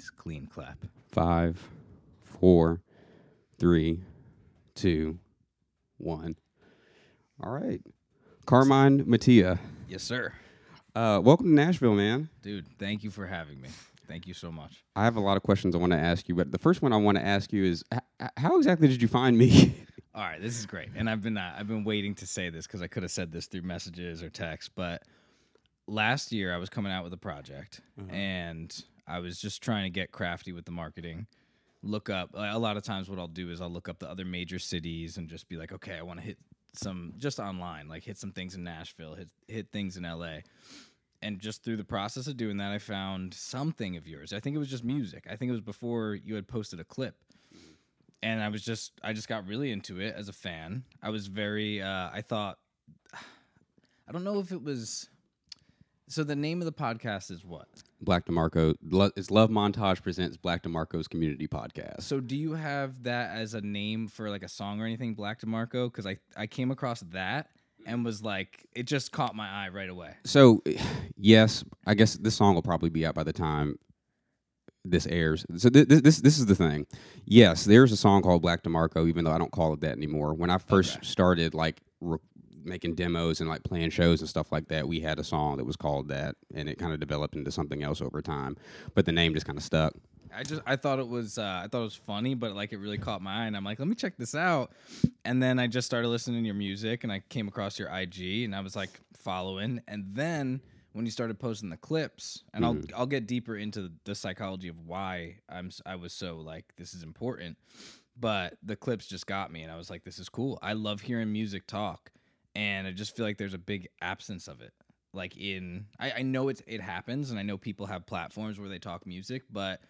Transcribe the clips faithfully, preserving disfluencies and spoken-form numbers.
Nice, clean clap. Five, four, three, two, one. All right. Carmine Mattia. Yes, sir. Uh, welcome to Nashville, man. Dude, thank you for having me. Thank you so much. I have a lot of questions I want to ask you, but the first one I want to ask you is, h- how exactly did you find me? All right, this is great, and I've been uh, I've been waiting to say this because I could have said this through messages or text, but last year I was coming out with a project, uh-huh. and I was just trying to get crafty with the marketing. Look up, a lot of times what I'll do is I'll look up the other major cities and just be like, okay, I want to hit some, just online, like hit some things in Nashville, hit hit things in L A, and just through the process of doing that, I found something of yours. I think it was just music. I think it was before you had posted a clip. And I was just, I just got really into it as a fan. I was very, uh, I thought, I don't know if it was, so the name of the podcast is what? Black DeMarco, it's Love Montage Presents Black DeMarco's Community Podcast. So do you have that as a name for like a song or anything, Black DeMarco? Because I, I came across that and was like, it just caught my eye right away. So, yes, I guess this song will probably be out by the time this airs. So th- th- this this is the thing. Yes, there's a song called Black DeMarco, even though I don't call it that anymore. When I first okay. started like re- making demos and like playing shows and stuff like that, we had a song that was called that, and it kind of developed into something else over time. But the name just kind of stuck. I just I thought it was uh, I thought it was funny, but like it really caught my eye, and I'm like, let me check this out. And then I just started listening to your music, and I came across your I G, and I was like following, and then when you started posting the clips, and mm-hmm. I'll I'll get deeper into the psychology of why I'm I was so like this is important, but the clips just got me, and I was like, this is cool. I love hearing music talk, and I just feel like there's a big absence of it. Like in I, I know it it happens, and I know people have platforms where they talk music, but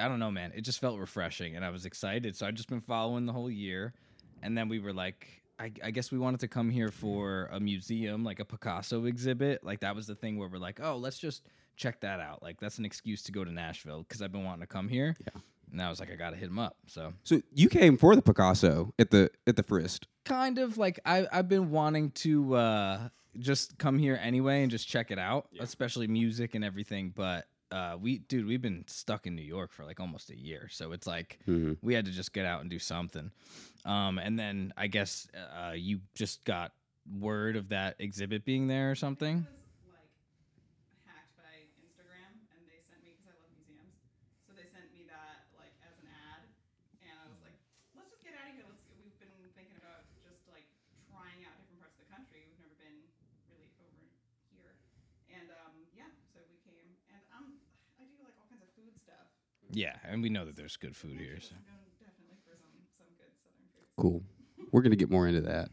I don't know, man. It just felt refreshing, and I was excited. So I've just been following the whole year, and then we were like, I, I guess we wanted to come here for a museum, like a Picasso exhibit. Like that was the thing where we're like, oh, let's just check that out. Like that's an excuse to go to Nashville because I've been wanting to come here. Yeah. And I was like, I got to hit him up. So so you came for the Picasso at the at the Frist. Kind of like I, I've been wanting to uh, just come here anyway and just check it out, yeah. especially music and everything. But uh, we dude, we've been stuck in New York for like almost a year. So it's like mm-hmm. we had to just get out and do something. Um, and then I guess uh, you just got word of that exhibit being there or something. It was like hacked by Instagram, and they sent me because I love museums. So they sent me that like as an ad, and I was like, let's just get out of here. Let's. We've been thinking about just like trying out different parts of the country. We've never been really over here, and um, yeah, so we came, and um, I do like all kinds of food stuff. Yeah, and we know that there's good food here, so. Cool. We're going to get more into that.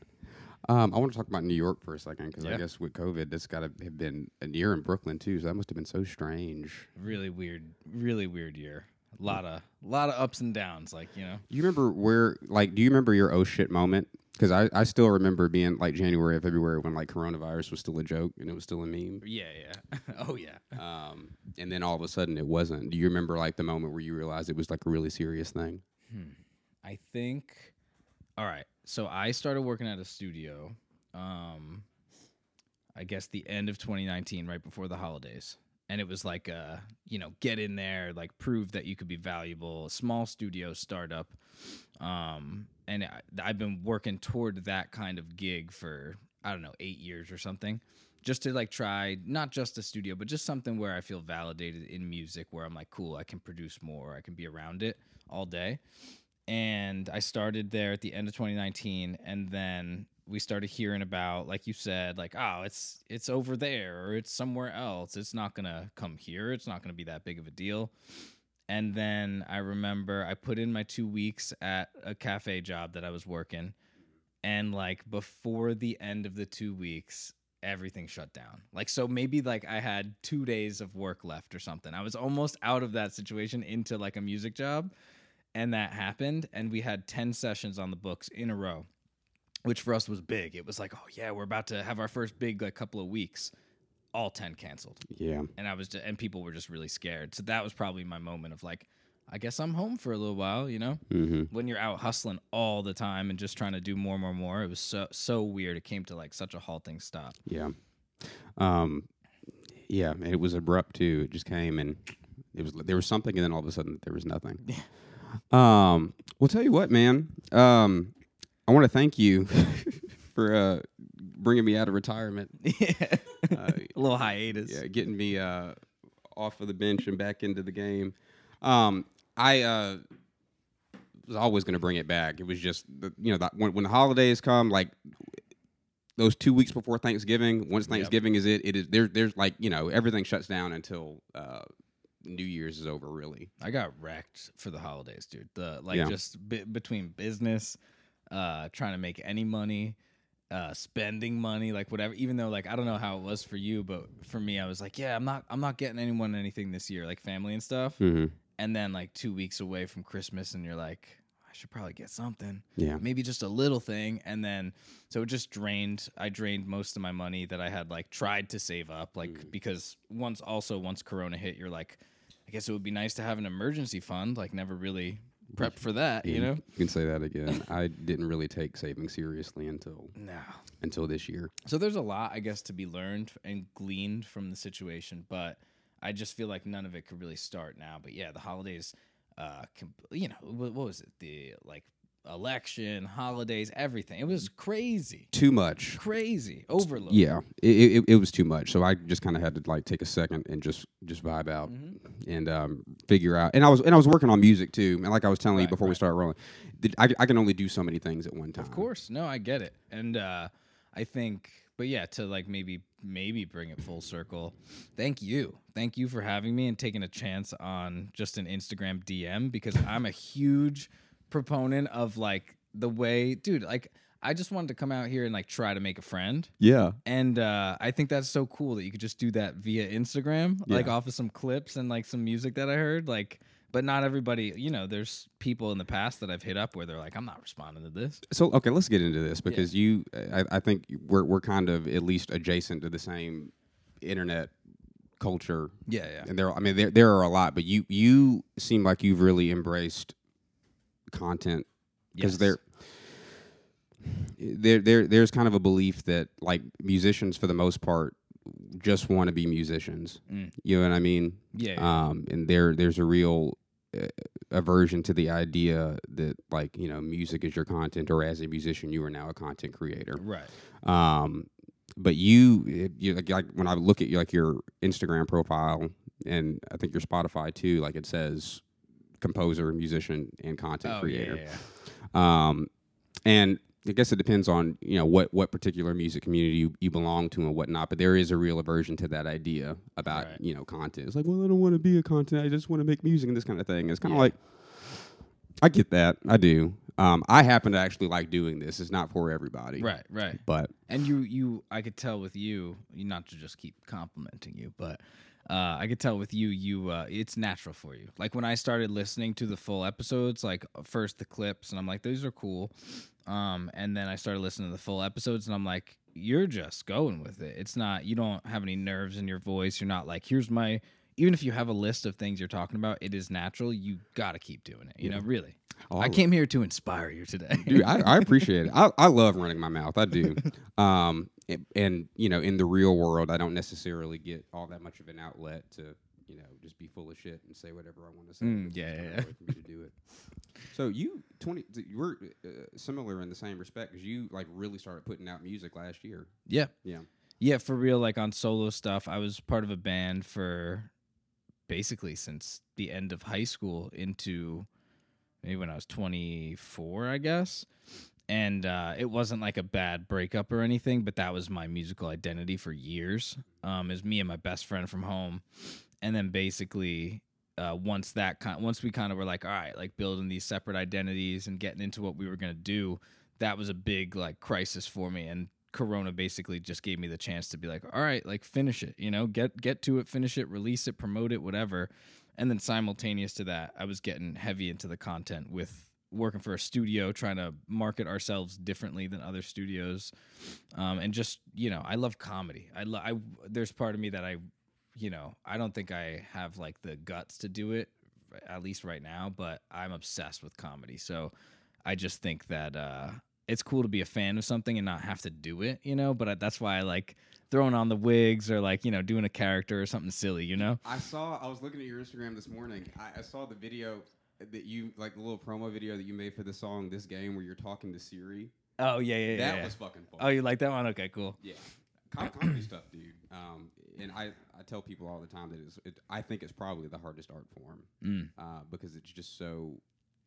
Um, I want to talk about New York for a second because yeah. I guess with COVID, that's got to have been a year in Brooklyn too. So that must have been so strange. Really weird, really weird year. A lot of, lot of ups and downs, like, you know. You remember where, like, do you remember your oh shit moment? Because I, I still remember being like January or February when like coronavirus was still a joke and it was still a meme. Yeah, yeah. Oh, yeah. Um, and then all of a sudden it wasn't. Do you remember like the moment where you realized it was like a really serious thing? Hmm. I think... All right, so I started working at a studio, um, I guess the end of twenty nineteen, right before the holidays. And it was like, uh, you know, get in there, like prove that you could be valuable, small studio startup. Um, and I, I've been working toward that kind of gig for, I don't know, eight years or something, just to like try not just a studio, but just something where I feel validated in music, where I'm like, cool, I can produce more, I can be around it all day. And I started there at the end of twenty nineteen, and then we started hearing about, like you said, like, oh, it's it's over there, or it's somewhere else. It's not going to come here. It's not going to be that big of a deal. And then I remember I put in my two weeks at a cafe job that I was working, and, like, before the end of the two weeks, everything shut down. Like, so maybe, like, I had two days of work left or something. I was almost out of that situation into, like, a music job. And that happened, and we had ten sessions on the books in a row, which for us was big. It was like, oh, yeah, we're about to have our first big like couple of weeks. All ten canceled. Yeah. And I was just, and people were just really scared. So that was probably my moment of like, I guess I'm home for a little while, you know? Mm-hmm. When you're out hustling all the time and just trying to do more, more, more, it was so so weird. It came to like such a halting stop. Yeah. Um, yeah, and it was abrupt, too. It just came and... It was there was something, and then all of a sudden there was nothing. um, well, tell you what, man. Um, I want to thank you for uh, bringing me out of retirement. Yeah. Uh, a little hiatus. Yeah, getting me uh, off of the bench and back into the game. Um, I uh, was always going to bring it back. It was just, the, you know, the, when, when the holidays come, like those two weeks before Thanksgiving. Once Thanksgiving yep. is it, it is there. There's like, you know, everything shuts down until. Uh, New Year's is over, really. I got wrecked for the holidays, dude. The like yeah. just b- between business, uh, trying to make any money, uh, spending money, like whatever. Even though, like, I don't know how it was for you, but for me, I was like, yeah, I'm not, I'm not getting anyone anything this year, like family and stuff. Mm-hmm. And then like two weeks away from Christmas, and you're like, I should probably get something. Yeah, maybe just a little thing. And then so it just drained. I drained most of my money that I had like tried to save up, like mm. because once also once Corona hit, you're like. I guess it would be nice to have an emergency fund, like never really prepped for that, yeah, you know? You can say that again. I didn't really take saving seriously until no. until this year. So there's a lot, I guess, to be learned and gleaned from the situation, but I just feel like none of it could really start now. But yeah, the holidays, uh, can, you know, what was it? The like election, holidays, everything. It was crazy. Too much. Crazy. Overload. Yeah, it, it, it was too much. So I just kind of had to like take a second and just just vibe out mm-hmm. and um, figure out. And I was and I was working on music too. And like I was telling right, you before right. we started rolling, I, I can only do so many things at one time. Of course, no, I get it. And uh, I think, but yeah, to like maybe maybe bring it full circle. Thank you, thank you for having me and taking a chance on just an Instagram D M because I'm a huge proponent of like the way, dude, like I just wanted to come out here and like try to make a friend. Yeah. And uh I think that's so cool that you could just do that via Instagram, yeah. like off of some clips and like some music that I heard. Like, but not everybody, you know, there's people in the past that I've hit up where they're like, I'm not responding to this. So, okay, let's get into this because yeah. you, I, I think we're we're kind of at least adjacent to the same internet culture. Yeah, yeah. And there, I mean, there there are a lot, but you you seem like you've really embraced content because yes. there there there there's kind of a belief that like musicians for the most part just want to be musicians mm. you know what I mean yeah, yeah. um and there there's a real uh, aversion to the idea that like, you know, music is your content or as a musician you are now a content creator, right? um but you you like, like when I look at you, like your Instagram profile and I think your Spotify too, like it says composer, musician, and content oh, creator. Yeah, yeah. Um, and I guess it depends on, you know, what, what particular music community you, you belong to and whatnot, but there is a real aversion to that idea about, right. you know, content. It's like, well, I don't want to be a content, I just want to make music and this kind of thing. It's kind of yeah. like, I get that, I do. Um, I happen to actually like doing this. It's not for everybody. Right, right. But And you, you I could tell with you, not to just keep complimenting you, but Uh, I could tell with you, you uh, it's natural for you. Like when I started listening to the full episodes, like first the clips, and I'm like, these are cool. Um, and then I started listening to the full episodes, and I'm like, you're just going with it. It's not, you don't have any nerves in your voice. You're not like, here's my, even if you have a list of things you're talking about, it is natural. You got to keep doing it, you yeah. know, really. Oh, I, I came here to inspire you today. Dude, I, I appreciate it. I, I love running my mouth. I do. Um, And, and, you know, in the real world, I don't necessarily get all that much of an outlet to, you know, just be full of shit and say whatever I want to say. Mm, yeah, yeah, yeah. For me to do it. So you, twenty, you were uh, similar in the same respect because you, like, really started putting out music last year. Yeah. Yeah. Yeah, for real, like, on solo stuff, I was part of a band for basically since the end of high school into maybe when I was twenty-four, I guess. And uh, it wasn't like a bad breakup or anything, but that was my musical identity for years. Um, is me and my best friend from home, and then basically uh, once that con- once we kind of were like, all right, like building these separate identities and getting into what we were gonna do, that was a big like crisis for me. And Corona basically just gave me the chance to be like, all right, like finish it, you know, get get to it, finish it, release it, promote it, whatever. And then simultaneous to that, I was getting heavy into the content with. Working for a studio, trying to market ourselves differently than other studios, um, and just, you know, I love comedy. I love. I there's part of me that I, you know, I don't think I have like the guts to do it, at least right now. But I'm obsessed with comedy, so I just think that uh, it's cool to be a fan of something and not have to do it, you know? But I, that's why I like throwing on the wigs or, like, you know, doing a character or something silly, you know? I saw, I was looking at your Instagram this morning. I, I saw the video that you, like, the little promo video that you made for the song This Game where you're talking to Siri. Oh, yeah, yeah, that yeah. That was yeah. fucking fun. Oh, you like that one? Okay, cool. Yeah. Comedy stuff, dude. Um, and I, I tell people all the time that it's, it, I think it's probably the hardest art form mm. uh, because it's just so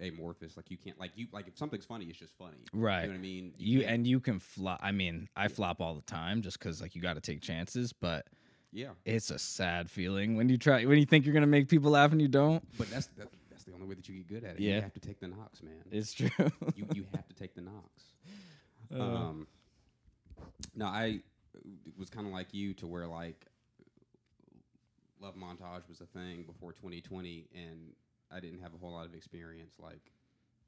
amorphous. Like you can't, like you, like if something's funny, it's just funny. Right. You know what I mean? You, you and you can flop. I mean, I yeah. flop all the time just because like you got to take chances, but yeah, it's a sad feeling when you try, when you think you're gonna make people laugh and you don't. But that's that, that's the only way that you get good at it. Yeah. You have to take the knocks, man. It's true. you you have to take the knocks. Uh. Um. No, I. It was kind of like you to where like Love Montage was a thing before twenty twenty and I didn't have a whole lot of experience like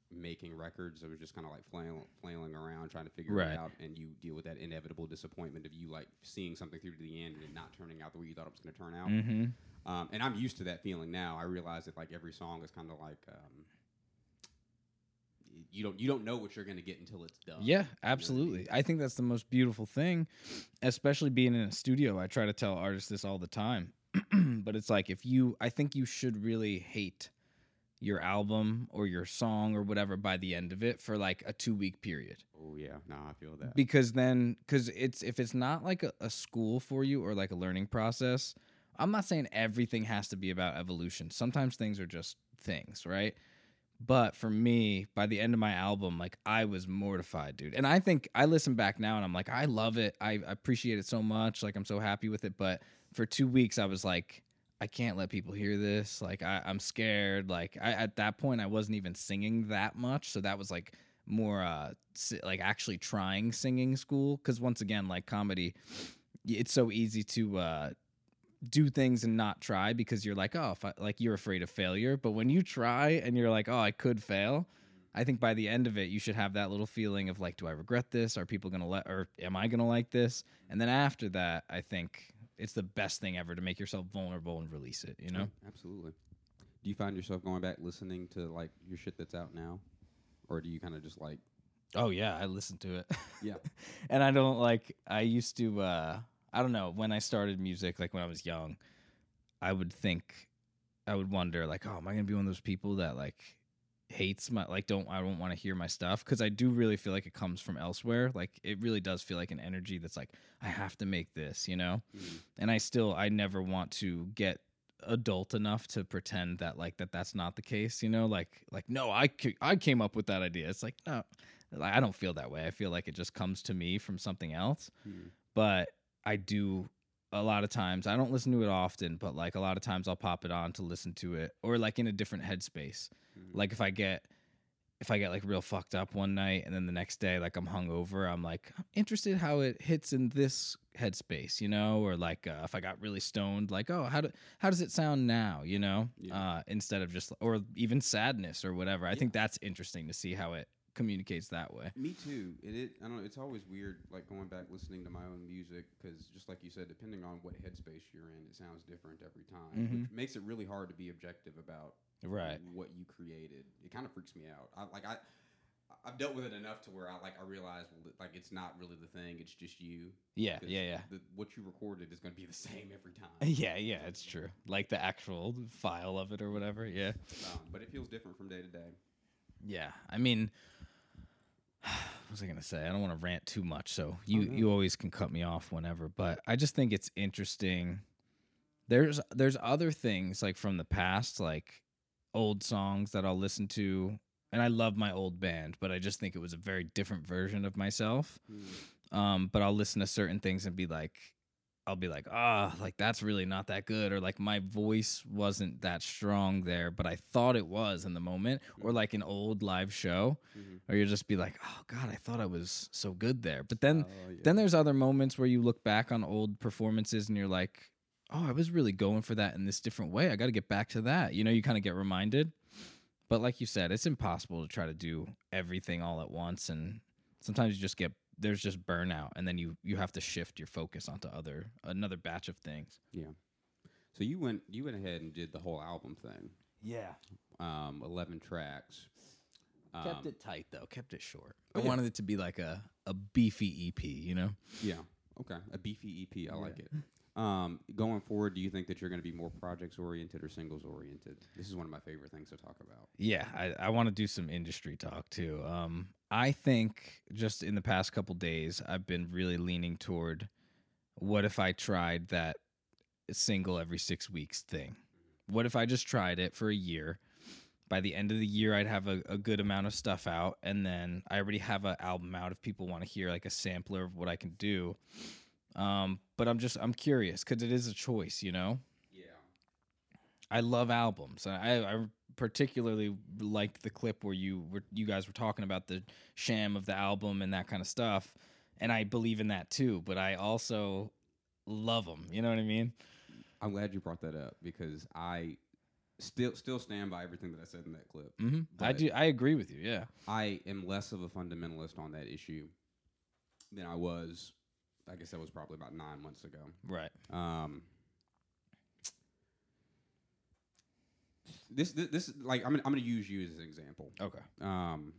making records. I was just kind of like flail- flailing around trying to figure right. it out, and you deal with that inevitable disappointment of you like seeing something through to the end and it not turning out the way you thought it was going to turn out. Mm-hmm. Um, and I'm used to that feeling now. I realize that like every song is kind of like um, You don't you don't know what you're going to get until it's done. Yeah, absolutely. You know what I mean? I think that's the most beautiful thing, especially being in a studio. I try to tell artists this all the time, but it's like if you, I think you should really hate your album or your song or whatever by the end of it for like a two week period. Oh yeah, no, I feel that. Because then, because it's if it's not like a, a school for you or like a learning process. I'm not saying everything has to be about evolution. Sometimes things are just things, right? But for me, by the end of my album, like I was mortified, dude. And I think I listen back now and I'm like, I love it. I appreciate it so much. Like I'm so happy with it. But for two weeks, I was like, I can't let people hear this. Like I, I'm scared. Like I, at that point, I wasn't even singing that much. So that was like more uh, like actually trying singing school. Because once again, like comedy, it's so easy to uh, do things and not try because you're like, oh, if I, like you're afraid of failure. But when you try and you're like, oh, I could fail. I think by the end of it, you should have that little feeling of like, do I regret this? Are people going to let, or am I going to like this? And then after that, I think it's the best thing ever to make yourself vulnerable and release it, you know? Absolutely. Do you find yourself going back listening to like your shit that's out now? Or do you kind of just like, oh yeah, I listen to it. Yeah. And I don't like, I used to, uh, I don't know, when I started music, like when I was young, I would think, I would wonder, like, oh, am I going to be one of those people that, like, hates my, like, don't, I don't want to hear my stuff? Because I do really feel like it comes from elsewhere. Like, it really does feel like an energy that's like, I have to make this, you know? Mm-hmm. And I still, I never want to get adult enough to pretend that, like, that that's not the case, you know? Like, like no, I, c- I came up with that idea. It's like, no, I don't feel that way. I feel like it just comes to me from something else. Mm-hmm. But I do a lot of times. I don't listen to it often, but like a lot of times I'll pop it on to listen to it or like in a different headspace. Mm-hmm. Like if I get, if I get like real fucked up one night and then the next day, like I'm hungover, I'm like, I'm interested how it hits in this headspace, you know? Or like uh, if I got really stoned, like, oh, how do, how does it sound now? You know, yeah. uh, instead of just, or even sadness or whatever. Yeah. I think that's interesting to see how it communicates that way. Me too. And it, I don't know, it's always weird, like going back listening to my own music, because just like you said, depending on what headspace you're in, it sounds different every time, mm-hmm. which makes it really hard to be objective about right. what you created. It kind of freaks me out. I like I, I've dealt with it enough to where I like I realize well, like it's not really the thing. It's just you. Yeah, yeah, yeah. The, what you recorded is going to be the same every time. Yeah, yeah, it's true. Like the actual file of it or whatever. Yeah. Um, but it feels different from day to day. Yeah, I mean. What was I going to say? I don't want to rant too much, so you, mm-hmm. you always can cut me off whenever, but I just think it's interesting. There's there's other things, like, from the past, like old songs that I'll listen to, and I love my old band, but I just think it was a very different version of myself, mm. um, but I'll listen to certain things and be like, I'll be like, ah, oh, like, that's really not that good, or, like, my voice wasn't that strong there, but I thought it was in the moment, or, like, an old live show, mm-hmm. or you'll just be like, oh, God, I thought I was so good there, but then, oh, yeah. then there's other moments where you look back on old performances, and you're like, oh, I was really going for that in this different way, I gotta get back to that, you know, you kind of get reminded, but like you said, it's impossible to try to do everything all at once, and sometimes you just get there's just burnout, and then you, you have to shift your focus onto other another batch of things. Yeah. So you went you went ahead and did the whole album thing. Yeah. Um, eleven tracks. Um, kept it tight, though. Kept it short. I oh, yeah. wanted it to be like a, a beefy E P, you know? Yeah. Okay. A beefy E P. I yeah. like it. Um, going forward, do you think that you're going to be more projects-oriented or singles-oriented? This is one of my favorite things to talk about. Yeah, I, I want to do some industry talk, too. Um, I think just in the past couple days, I've been really leaning toward what if I tried that single every six weeks thing? What if I just tried it for a year? By the end of the year, I'd have a, a good amount of stuff out, and then I already have an album out if people want to hear like a sampler of what I can do. Um, but I'm just, I'm curious because it is a choice, you know? Yeah. I love albums. I, I particularly liked the clip where you were, you guys were talking about the sham of the album and that kind of stuff. And I believe in that too, but I also love them. You know what I mean? I'm glad you brought that up because I still, still stand by everything that I said in that clip. Mm-hmm. I do. I agree with you. Yeah. I am less of a fundamentalist on that issue than I was. I guess that was probably about nine months ago. Right. Um, this, this, this, like, I'm, I'm going to use you as an example. Okay. Um,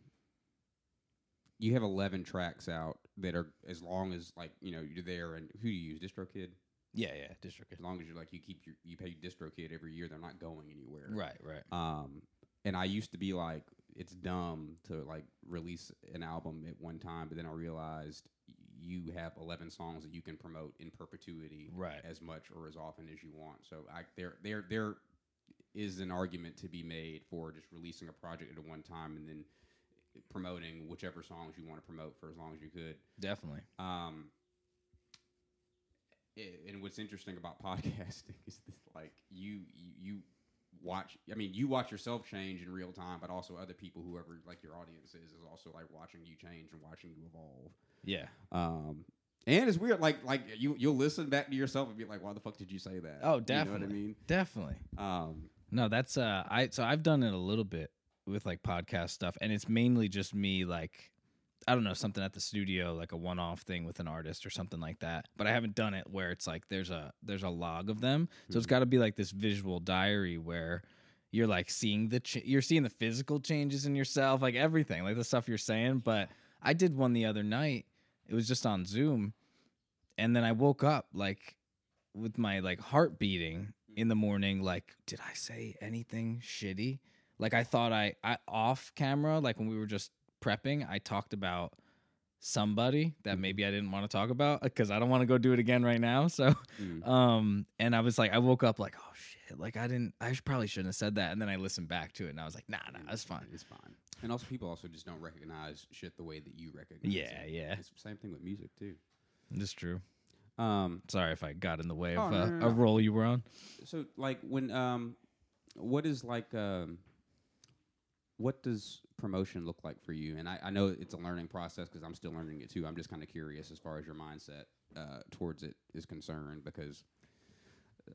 you have eleven tracks out that are as long as, like, you know, you're there. And who do you use? DistroKid? Yeah, yeah, DistroKid. As long as you're like, you keep your, you pay DistroKid every year, they're not going anywhere. Right, right. Um, and I used to be like, it's dumb to like release an album at one time, but then I realized you have eleven songs that you can promote in perpetuity, right, as much or as often as you want. So I, there, there, there is an argument to be made for just releasing a project at one time and then promoting whichever songs you want to promote for as long as you could. Definitely. Um, it, and what's interesting about podcasting is this, like you, you, you watch, I mean, you watch yourself change in real time, but also other people, whoever like your audience is, is also like watching you change and watching you evolve. Yeah. Um, and it's weird, like like you you'll listen back to yourself and be like, why the fuck did you say that? Oh, definitely. You know what I mean? Definitely. Um, no, that's uh, I so I've done it a little bit with like podcast stuff, and it's mainly just me like, I don't know, something at the studio, like a one-off thing with an artist or something like that. But I haven't done it where it's like there's a there's a log of them. So mm-hmm. It's got to be like this visual diary where you're like seeing the ch- you're seeing the physical changes in yourself, like everything, like the stuff you're saying. But I did one the other night. It was just on Zoom, and then I woke up like with my like heart beating in the morning. Like, did I say anything shitty? Like I thought I, I off camera, like when we were just prepping, I talked about somebody that maybe I didn't want to talk about because I don't want to go do it again right now. So, mm. um, and I was like, I woke up like, oh shit, like I didn't, I probably shouldn't have said that. And then I listened back to it and I was like, nah, nah, it's fine. It's fine. And also people also just don't recognize shit the way that you recognize yeah, it. Yeah, yeah. It's the same thing with music too. It's true. Um, Sorry if I got in the way oh, of no, no, no, a, a role you were on. So like when, um, what is like, um, what does promotion look like for you? And I, I know it's a learning process because I'm still learning it too. I'm just kind of curious as far as your mindset uh, towards it is concerned because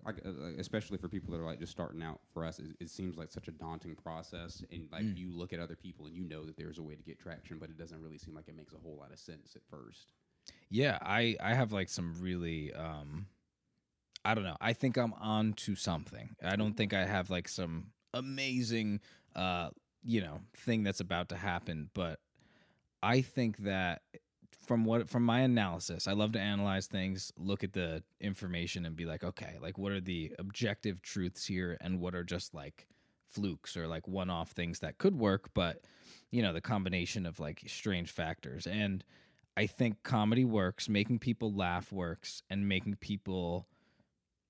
I, especially for people that are like just starting out, for us, it, it seems like such a daunting process. And like mm. you look at other people and you know that there's a way to get traction, but it doesn't really seem like it makes a whole lot of sense at first. Yeah, I, I have like some really, um, I don't know. I think I'm on to something. I don't think I have like some amazing uh you know, thing that's about to happen. But I think that from what, from my analysis, I love to analyze things, look at the information and be like, okay, like what are the objective truths here? And what are just like flukes or like one-off things that could work, but you know, the combination of like strange factors. And I think comedy works, making people laugh works, and making people,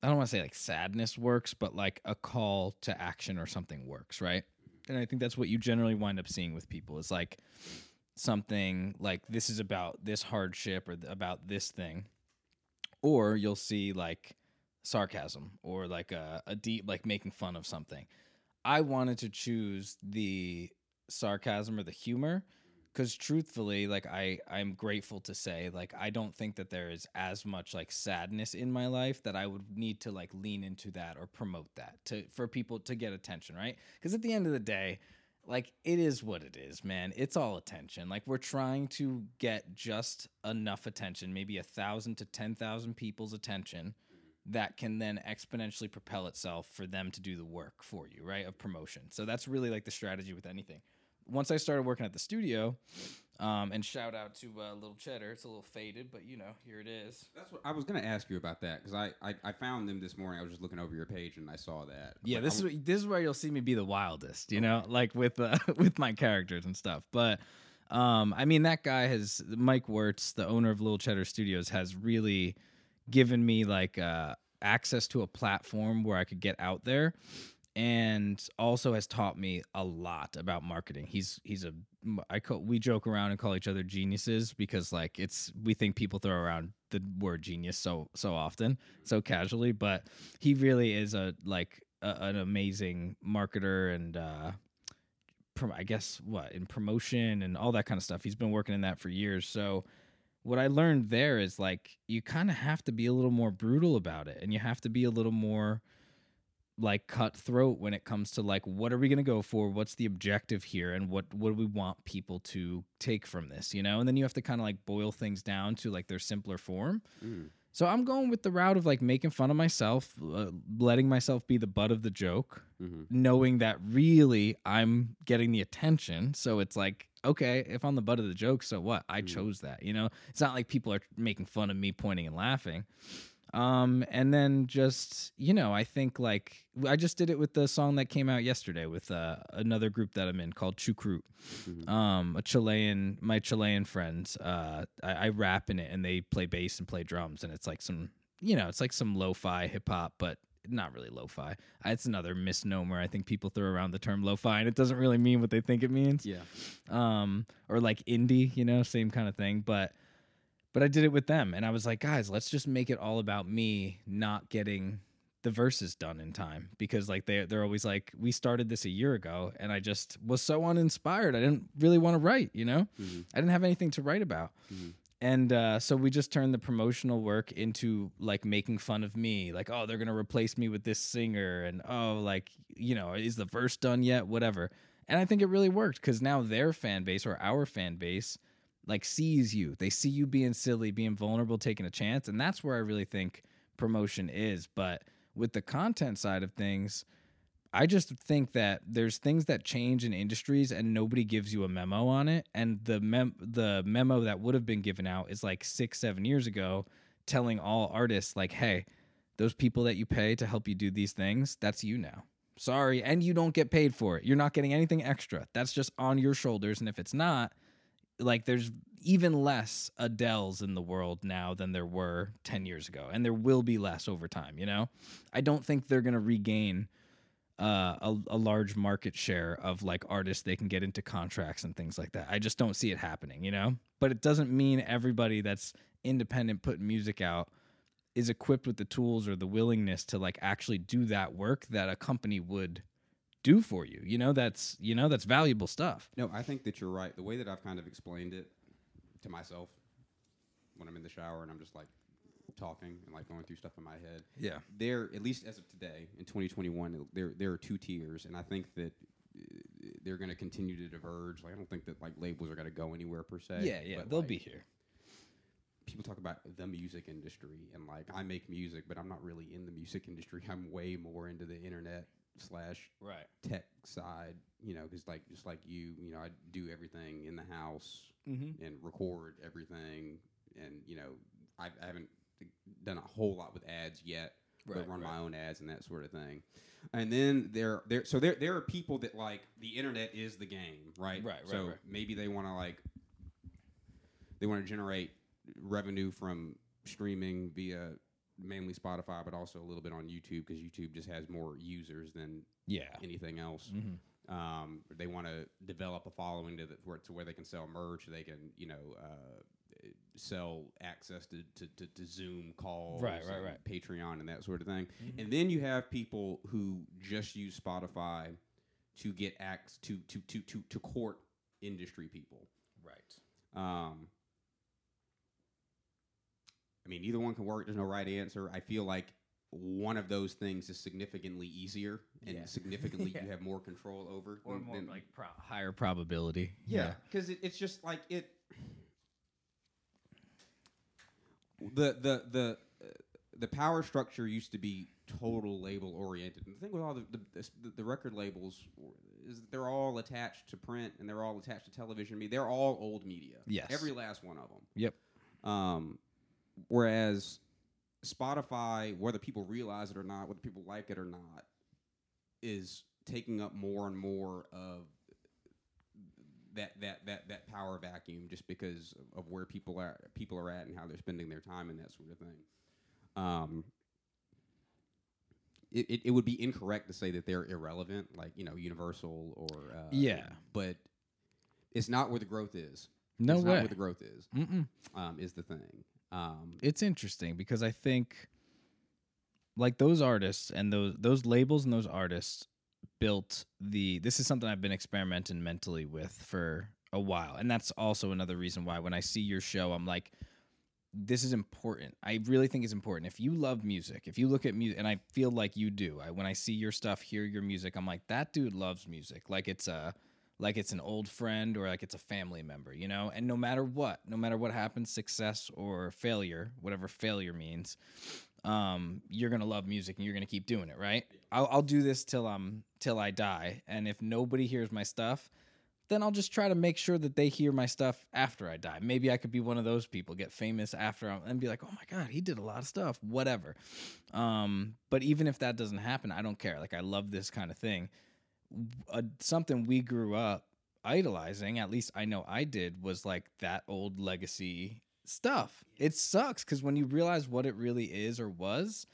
I don't want to say like sadness works, but like a call to action or something works. Right. And I think that's what you generally wind up seeing with people. It's like something like this is about this hardship or th- about this thing. Or you'll see like sarcasm or like a, a deep, like making fun of something. I wanted to choose the sarcasm or the humor because truthfully, like I, I'm grateful to say, like, I don't think that there is as much like sadness in my life that I would need to like lean into that or promote that to, for people to get attention. Right. Cause at the end of the day, like it is what it is, man. It's all attention. Like we're trying to get just enough attention, maybe a thousand to ten thousand people's attention that can then exponentially propel itself for them to do the work for you. Right. Of promotion. So that's really like the strategy with anything. once I started working at the studio, um, and shout out to uh, Little Cheddar. It's a little faded, but you know, here it is. That's what I was gonna ask you about that because I, I I found them this morning. I was just looking over your page and I saw that. Yeah, like, this I'm, is this is where you'll see me be the wildest, you know, like with uh, with my characters and stuff, but. Um, I mean, that guy has, Mike Wirtz, the owner of Little Cheddar Studios, has really given me like uh, access to a platform where I could get out there, and also has taught me a lot about marketing. He's he's a I call, we joke around and call each other geniuses because like it's we think people throw around the word genius so so often, so casually, but he really is a like a, an amazing marketer and. Uh, I guess what in promotion and all that kind of stuff. He's been working in that for years. So what I learned there is like, you kind of have to be a little more brutal about it. And you have to be a little more like cutthroat when it comes to like, what are we going to go for? What's the objective here? And what, what do we want people to take from this, you know? And then you have to kind of like boil things down to like their simpler form. Mm. So I'm going with the route of like making fun of myself, uh, letting myself be the butt of the joke, mm-hmm. knowing that really I'm getting the attention. So it's like, okay, if I'm the butt of the joke, so what? I mm-hmm. chose that, you know? It's not like people are making fun of me pointing and laughing. Um, and then just, you know, I think like I just did it with the song that came out yesterday with uh, another group that I'm in called Chucrut, mm-hmm. um, a Chilean, my Chilean friends, uh, I, I rap in it and they play bass and play drums, and it's like some, you know, it's like some lo-fi hip hop, but not really lo-fi. It's another misnomer. I think people throw around the term lo-fi and it doesn't really mean what they think it means. Yeah. Um, or like indie, you know, same kind of thing, but. But I did it with them, and I was like, guys, let's just make it all about me not getting the verses done in time, because like they they're always like, we started this a year ago, and I just was so uninspired. I didn't really want to write, you know, mm-hmm. I didn't have anything to write about, mm-hmm. and uh, so we just turned the promotional work into like making fun of me, like, oh, they're gonna replace me with this singer, and oh, like, you know, is the verse done yet? Whatever, and I think it really worked because now their fan base or our fan base. Like sees you, they see you being silly, being vulnerable, taking a chance. And that's where I really think promotion is. But with the content side of things, I just think that there's things that change in industries and nobody gives you a memo on it. And the mem- the memo that would have been given out is like six, seven years ago, telling all artists like, hey, those people that you pay to help you do these things, that's you now. Sorry. And you don't get paid for it. You're not getting anything extra. That's just on your shoulders. And if it's not, like there's even less Adele's in the world now than there were ten years ago. And there will be less over time. You know, I don't think they're going to regain uh, a, a large market share of like artists. They can get into contracts and things like that. I just don't see it happening, you know, but it doesn't mean everybody that's independent putting music out is equipped with the tools or the willingness to like actually do that work that a company would do for you. You know, that's, you know, that's valuable stuff. No, I think that you're right. The way that I've kind of explained it to myself when I'm in the shower and I'm just like talking and like going through stuff in my head. Yeah. There, at least as of today in twenty twenty-one, there, there are two tiers. And I think that they're going to continue to diverge. Like, I don't think that like labels are going to go anywhere per se. Yeah. Yeah. They'll like, be here. People talk about the music industry and like, I make music, but I'm not really in the music industry. I'm way more into the internet slash right tech side, you know, because like just like you, you know, I do everything in the house mm-hmm. and record everything, and you know, I, I haven't done a whole lot with ads yet, right, but run right. my own ads and that sort of thing. And then there, there, so there, there are people that like the internet is the game, right? Right. So right, right. maybe they want to like they want to generate revenue from streaming via. Mainly Spotify, but also a little bit on YouTube because YouTube just has more users than yeah. anything else. Mm-hmm. Um, they want to develop a following to, the, where, to where they can sell merch. They can, you know, uh, sell access to, to, to, to Zoom calls, right, right, and right. Patreon, and that sort of thing. Mm-hmm. And then you have people who just use Spotify to get acts to to to to to court industry people. Right. Um, I mean, either one can work. There's no right answer. I feel like one of those things is significantly easier and yeah. significantly yeah. you have more control over. Or than, more than like pro- higher probability. Yeah, because yeah. it, it's just like it. The the the uh, the power structure used to be total label oriented. And the thing with all the the, the, the record labels is that they're all attached to print and they're all attached to television. I mean, they're all old media. Yes. Every last one of them. Yep. Um, whereas Spotify, whether people realize it or not, whether people like it or not, is taking up more and more of that that that that power vacuum just because of where people are people are at and how they're spending their time and that sort of thing. Um, it, it, it would be incorrect to say that they're irrelevant, like, you know, Universal or... Uh, yeah. But it's not where the growth is. No it's way. It's not where the growth is, Mm-mm. Um, is the thing. Um, it's interesting because I think, like, those artists and those those labels and those artists built the... This is something I've been experimenting mentally with for a while, and that's also another reason why when I see your show, I'm like... This is important. I really think it's important. If you love music, if you look at music, and I feel like you do, I, when I see your stuff, hear your music, I'm like, that dude loves music. Like it's a, like it's an old friend or like it's a family member, you know? And no matter what, no matter what happens, success or failure, whatever failure means, um, you're going to love music and you're going to keep doing it, right? I'll, I'll do this till I'm, till I die. And if nobody hears my stuff, then I'll just try to make sure that they hear my stuff after I die. Maybe I could be one of those people, get famous after I'm, and be like, oh my God, he did a lot of stuff, whatever. Um, but even if that doesn't happen, I don't care. Like, I love this kind of thing. Uh, something we grew up idolizing, at least I know I did, was like that old legacy stuff. It sucks because when you realize what it really is or was,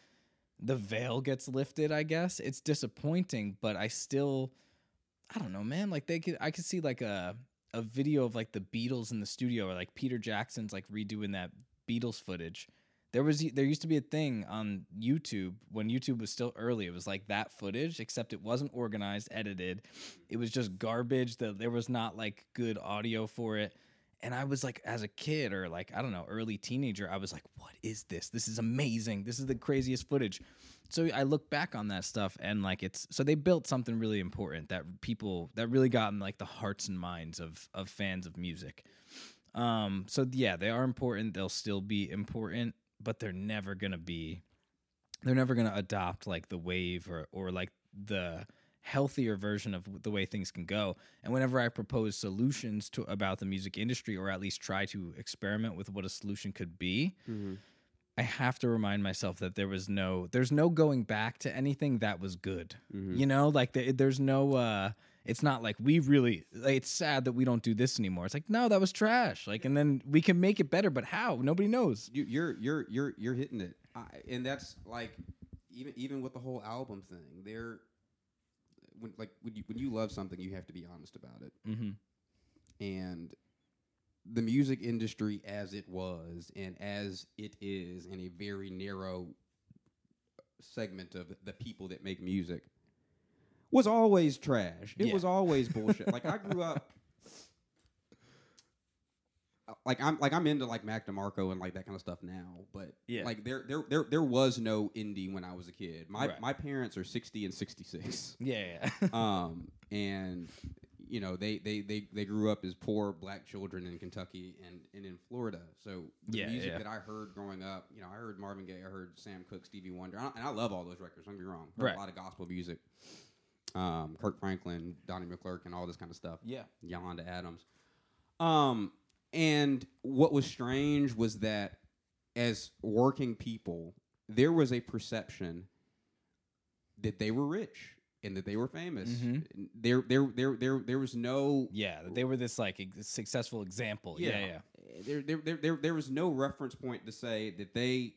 the veil gets lifted, I guess. It's disappointing, but I still... I don't know, man. Like they could, I could see like a a video of like the Beatles in the studio, or like Peter Jackson's like redoing that Beatles footage. There was there used to be a thing on YouTube when YouTube was still early. It was like that footage, except it wasn't organized, edited. It was just garbage. The, there was not like good audio for it. And I was like, as a kid or like, I don't know, early teenager, I was like, what is this? This is amazing. This is the craziest footage. So I look back on that stuff and like it's, so they built something really important that people, that really got in like the hearts and minds of of fans of music. Um, so yeah, they are important. They'll still be important, but they're never going to be, they're never going to adopt like the wave or or like the healthier version of the way things can go. And whenever I propose solutions to about the music industry, or at least try to experiment with what a solution could be, mm-hmm. I have to remind myself that there was no, there's no going back to anything that was good. Mm-hmm. You know, like the, there's no, uh, it's not like we really, like, it's sad that we don't do this anymore. It's like, no, that was trash. Like, and then we can make it better, but how? Nobody knows. You, you're, you're, you're, you're hitting it. I, and that's like, even, even with the whole album thing there, when, like when you, when you love something, you have to be honest about it. Mm-hmm. And the music industry as it was and as it is in a very narrow segment of the people that make music was always trash. It yeah. was always bullshit. Like I grew up like I'm like I'm into like Mac DeMarco and like that kind of stuff now, but yeah. like there there there there was no indie when I was a kid. My right. my parents are sixty and sixty-six. Yeah. yeah. um and You know, they, they, they, they grew up as poor black children in Kentucky and, and in Florida. So the yeah, music yeah. that I heard growing up, you know, I heard Marvin Gaye, I heard Sam Cooke, Stevie Wonder, and I, and I love all those records. Don't get me wrong. I heard right. a lot of gospel music, um, Kirk Franklin, Donnie McClurkin, and all this kind of stuff. Yeah, Yolanda Adams. Um, and what was strange was that as working people, there was a perception that they were rich. And that they were famous. Mm-hmm. There, there, there, there, there was no. Yeah, they were this like ex- successful example. Yeah, yeah. yeah. There, there, there, there, there was no reference point to say that they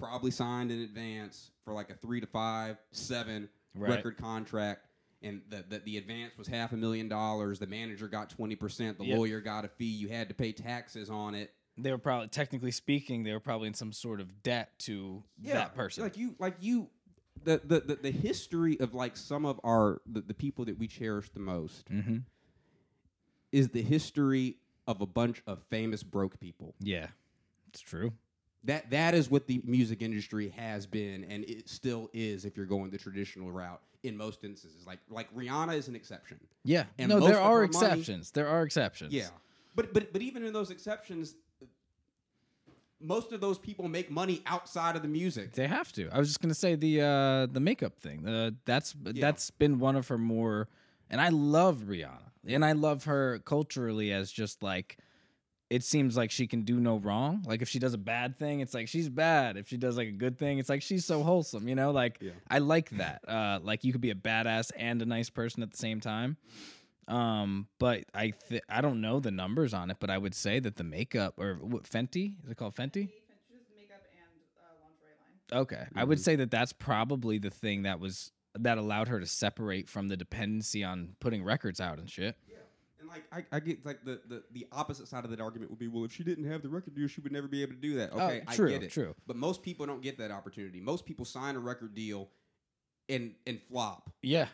probably signed in advance for like a three to five, seven right. record contract, and that the, the advance was half a million dollars. The manager got twenty percent. The yep. lawyer got a fee. You had to pay taxes on it. They were probably, technically speaking, they were probably in some sort of debt to yeah, that person. Like you, like you. The, the the the history of like some of our the, the people that we cherish the most mm-hmm. is the history of a bunch of famous broke people. Yeah, it's true. That that is what the music industry has been, and it still is. If you're going the traditional route, in most instances, like like Rihanna is an exception. Yeah, and no, there are exceptions. Money, there are exceptions. Yeah, but but but even in those exceptions. Most of those people make money outside of the music. They have to. I was just gonna say the uh, the makeup thing. Uh, that's yeah. that's been one of her more And I love Rihanna. And I love her culturally as just like, it seems like she can do no wrong. Like if she does a bad thing, it's like she's bad. If she does like a good thing, it's like she's so wholesome, you know? Like yeah. I like that. Uh, like you could be a badass and a nice person at the same time. Um, but I th- I don't know the numbers on it, but I would say that the makeup or what, Fenty, is it called Fenty? Fenty, Fenty's makeup and uh, lingerie line. Okay, mm-hmm. I would say that that's probably the thing that was that allowed her to separate from the dependency on putting records out and shit. Yeah. And like I, I get like the, the, the opposite side of that argument would be, well, if she didn't have the record deal, she would never be able to do that. Okay, oh, true, I get it. True. But most people don't get that opportunity. Most people sign a record deal and and flop. Yeah.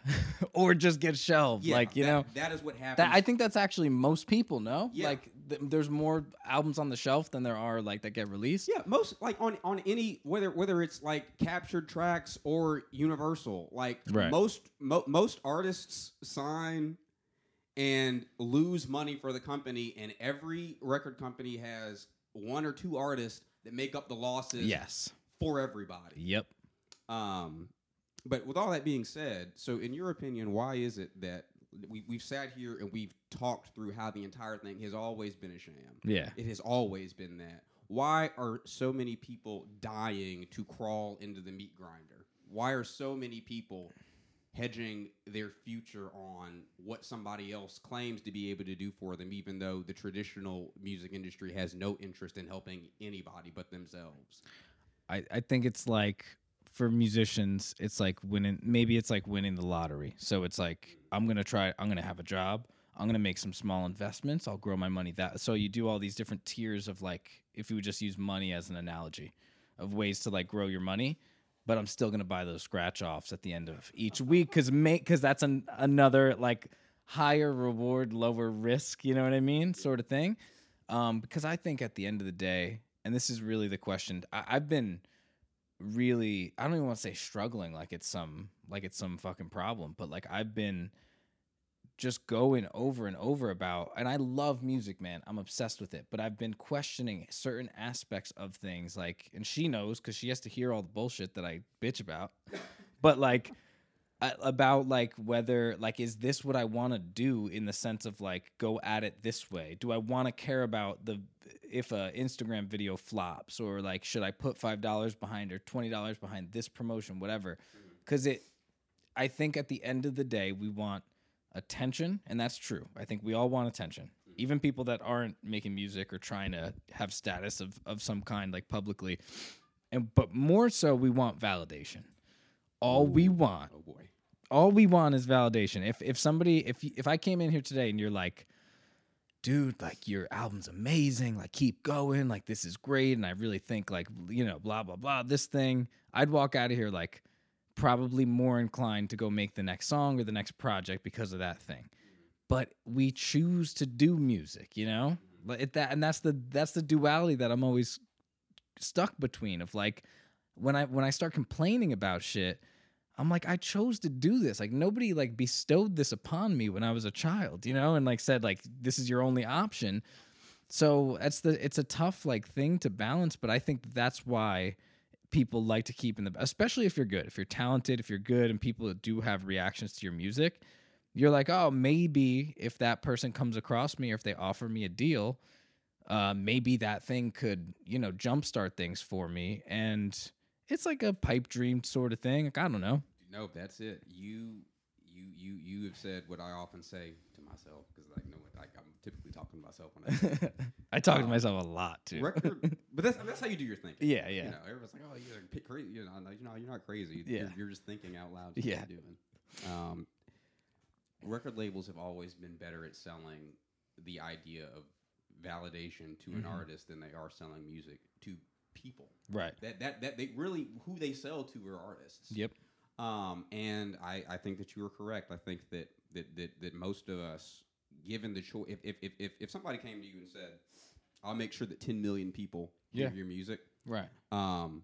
Or just get shelved. Yeah, like, you that, know. That is what happens. That, I think that's actually most people, no? Yeah. Like th- there's more albums on the shelf than there are like that get released. Yeah, most like on, on any whether whether it's like captured tracks or universal, like right. most mo- most artists sign and lose money for the company, and every record company has one or two artists that make up the losses yes. for everybody. Yep. Um, but with all that being said, so in your opinion, why is it that we, we've sat here and we've talked through how the entire thing has always been a sham? Yeah. It has always been that. Why are so many people dying to crawl into the meat grinder? Why are so many people hedging their future on what somebody else claims to be able to do for them, even though the traditional music industry has no interest in helping anybody but themselves? I, I think it's like, for musicians, it's like winning, maybe it's like winning the lottery. So it's like, I'm going to try, I'm going to have a job, I'm going to make some small investments, I'll grow my money. That So you do all these different tiers of like, if you would just use money as an analogy, of ways to like grow your money. But I'm still gonna buy those scratch offs at the end of each week, cause make cause that's an, another like higher reward, lower risk. You know what I mean, sort of thing. Um, because I think at the end of the day, and this is really the question. I, I've been really, I don't even want to say struggling, like it's some like it's some fucking problem, but like I've been just going over and over about, and I love music, man. I'm obsessed with it, but I've been questioning certain aspects of things, like, and she knows because she has to hear all the bullshit that I bitch about, but like about like whether like, is this what I want to do in the sense of like, go at it this way? Do I want to care about the, if a Instagram video flops, or like, should I put five dollars behind or twenty dollars behind this promotion, whatever? Cause it, I think at the end of the day, we want attention, and that's true. I think we all want attention. Even people that aren't making music or trying to have status of, of some kind, like publicly. And but more so, we want validation. All Ooh. we want, oh boy, all we want is validation. If if somebody, if if I came in here today and you're like, dude, like your album's amazing, like keep going, like this is great, and I really think like, you know, blah blah blah, this thing, I'd walk out of here like, probably more inclined to go make the next song or the next project because of that thing. But we choose to do music, you know? It, that, and that's the that's the duality that I'm always stuck between, of like, when I when I start complaining about shit, I'm like, I chose to do this. Like, nobody like bestowed this upon me when I was a child, you know? And like said, like, this is your only option. So that's the it's a tough like thing to balance, but I think that's why people like to keep in the, especially if you're good, if you're talented, if you're good, and people that do have reactions to your music, you're like, oh, maybe if that person comes across me or if they offer me a deal, uh, maybe that thing could, you know, jumpstart things for me. And it's like a pipe dream sort of thing. Like, I don't know. No, that's it. You, you, you, you have said what I often say to myself, because I know what, like, I'm typically talking to myself when I say that. I talk um, to myself a lot too. Record, but that's that's how you do your thinking. Yeah, yeah. You know, everyone's like, "Oh, you're crazy." You know, you know, you're not crazy. Yeah. You're, you're just thinking out loud. What yeah. You're doing. Um, record labels have always been better at selling the idea of validation to mm-hmm. an artist than they are selling music to people. Right. That that that they really who they sell to are artists. Yep. Um, and I, I think that you were correct. I think that that that, that most of us, given the choice, if, if if if somebody came to you and said, "I'll make sure that ten million people yeah. hear your music," right? Um,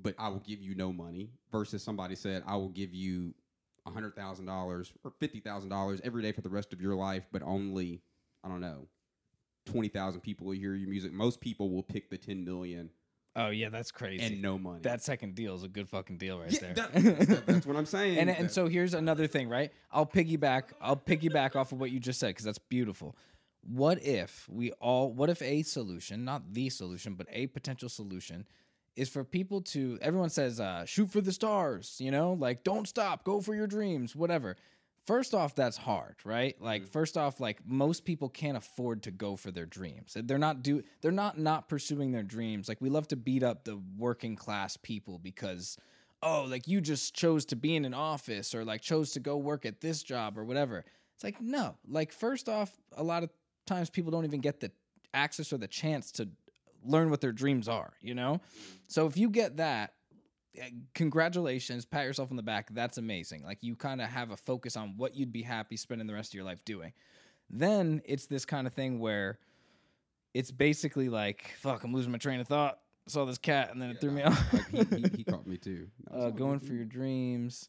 but I will give you no money, versus somebody said, "I will give you a hundred thousand dollars or fifty thousand dollars every day for the rest of your life, but only I don't know twenty thousand people will hear your music." Most people will pick the ten million Oh, yeah, that's crazy. And no money. That second deal is a good fucking deal right yeah, there. That, that, that's what I'm saying. and, and so here's another thing, right? I'll piggyback. I'll piggyback off of what you just said because that's beautiful. What if we all, what if a solution, not the solution, but a potential solution is for people to, everyone says, uh, shoot for the stars, you know, like don't stop, go for your dreams, whatever. First off, that's hard, right? Like, mm-hmm. first off, like most people can't afford to go for their dreams. They're not do. They're not not pursuing their dreams. Like, we love to beat up the working class people because, oh, like you just chose to be in an office or like chose to go work at this job or whatever. It's like, no. Like, first off, a lot of times people don't even get the access or the chance to learn what their dreams are, you know? So if you get that, congratulations, pat yourself on the back. That's amazing. Like, you kind of have a focus on what you'd be happy spending the rest of your life doing. Then it's this kind of thing where it's basically like, fuck, I'm losing my train of thought. I saw this cat and then it yeah, threw me off. Like he, he, he caught me too. Uh, going for your dreams.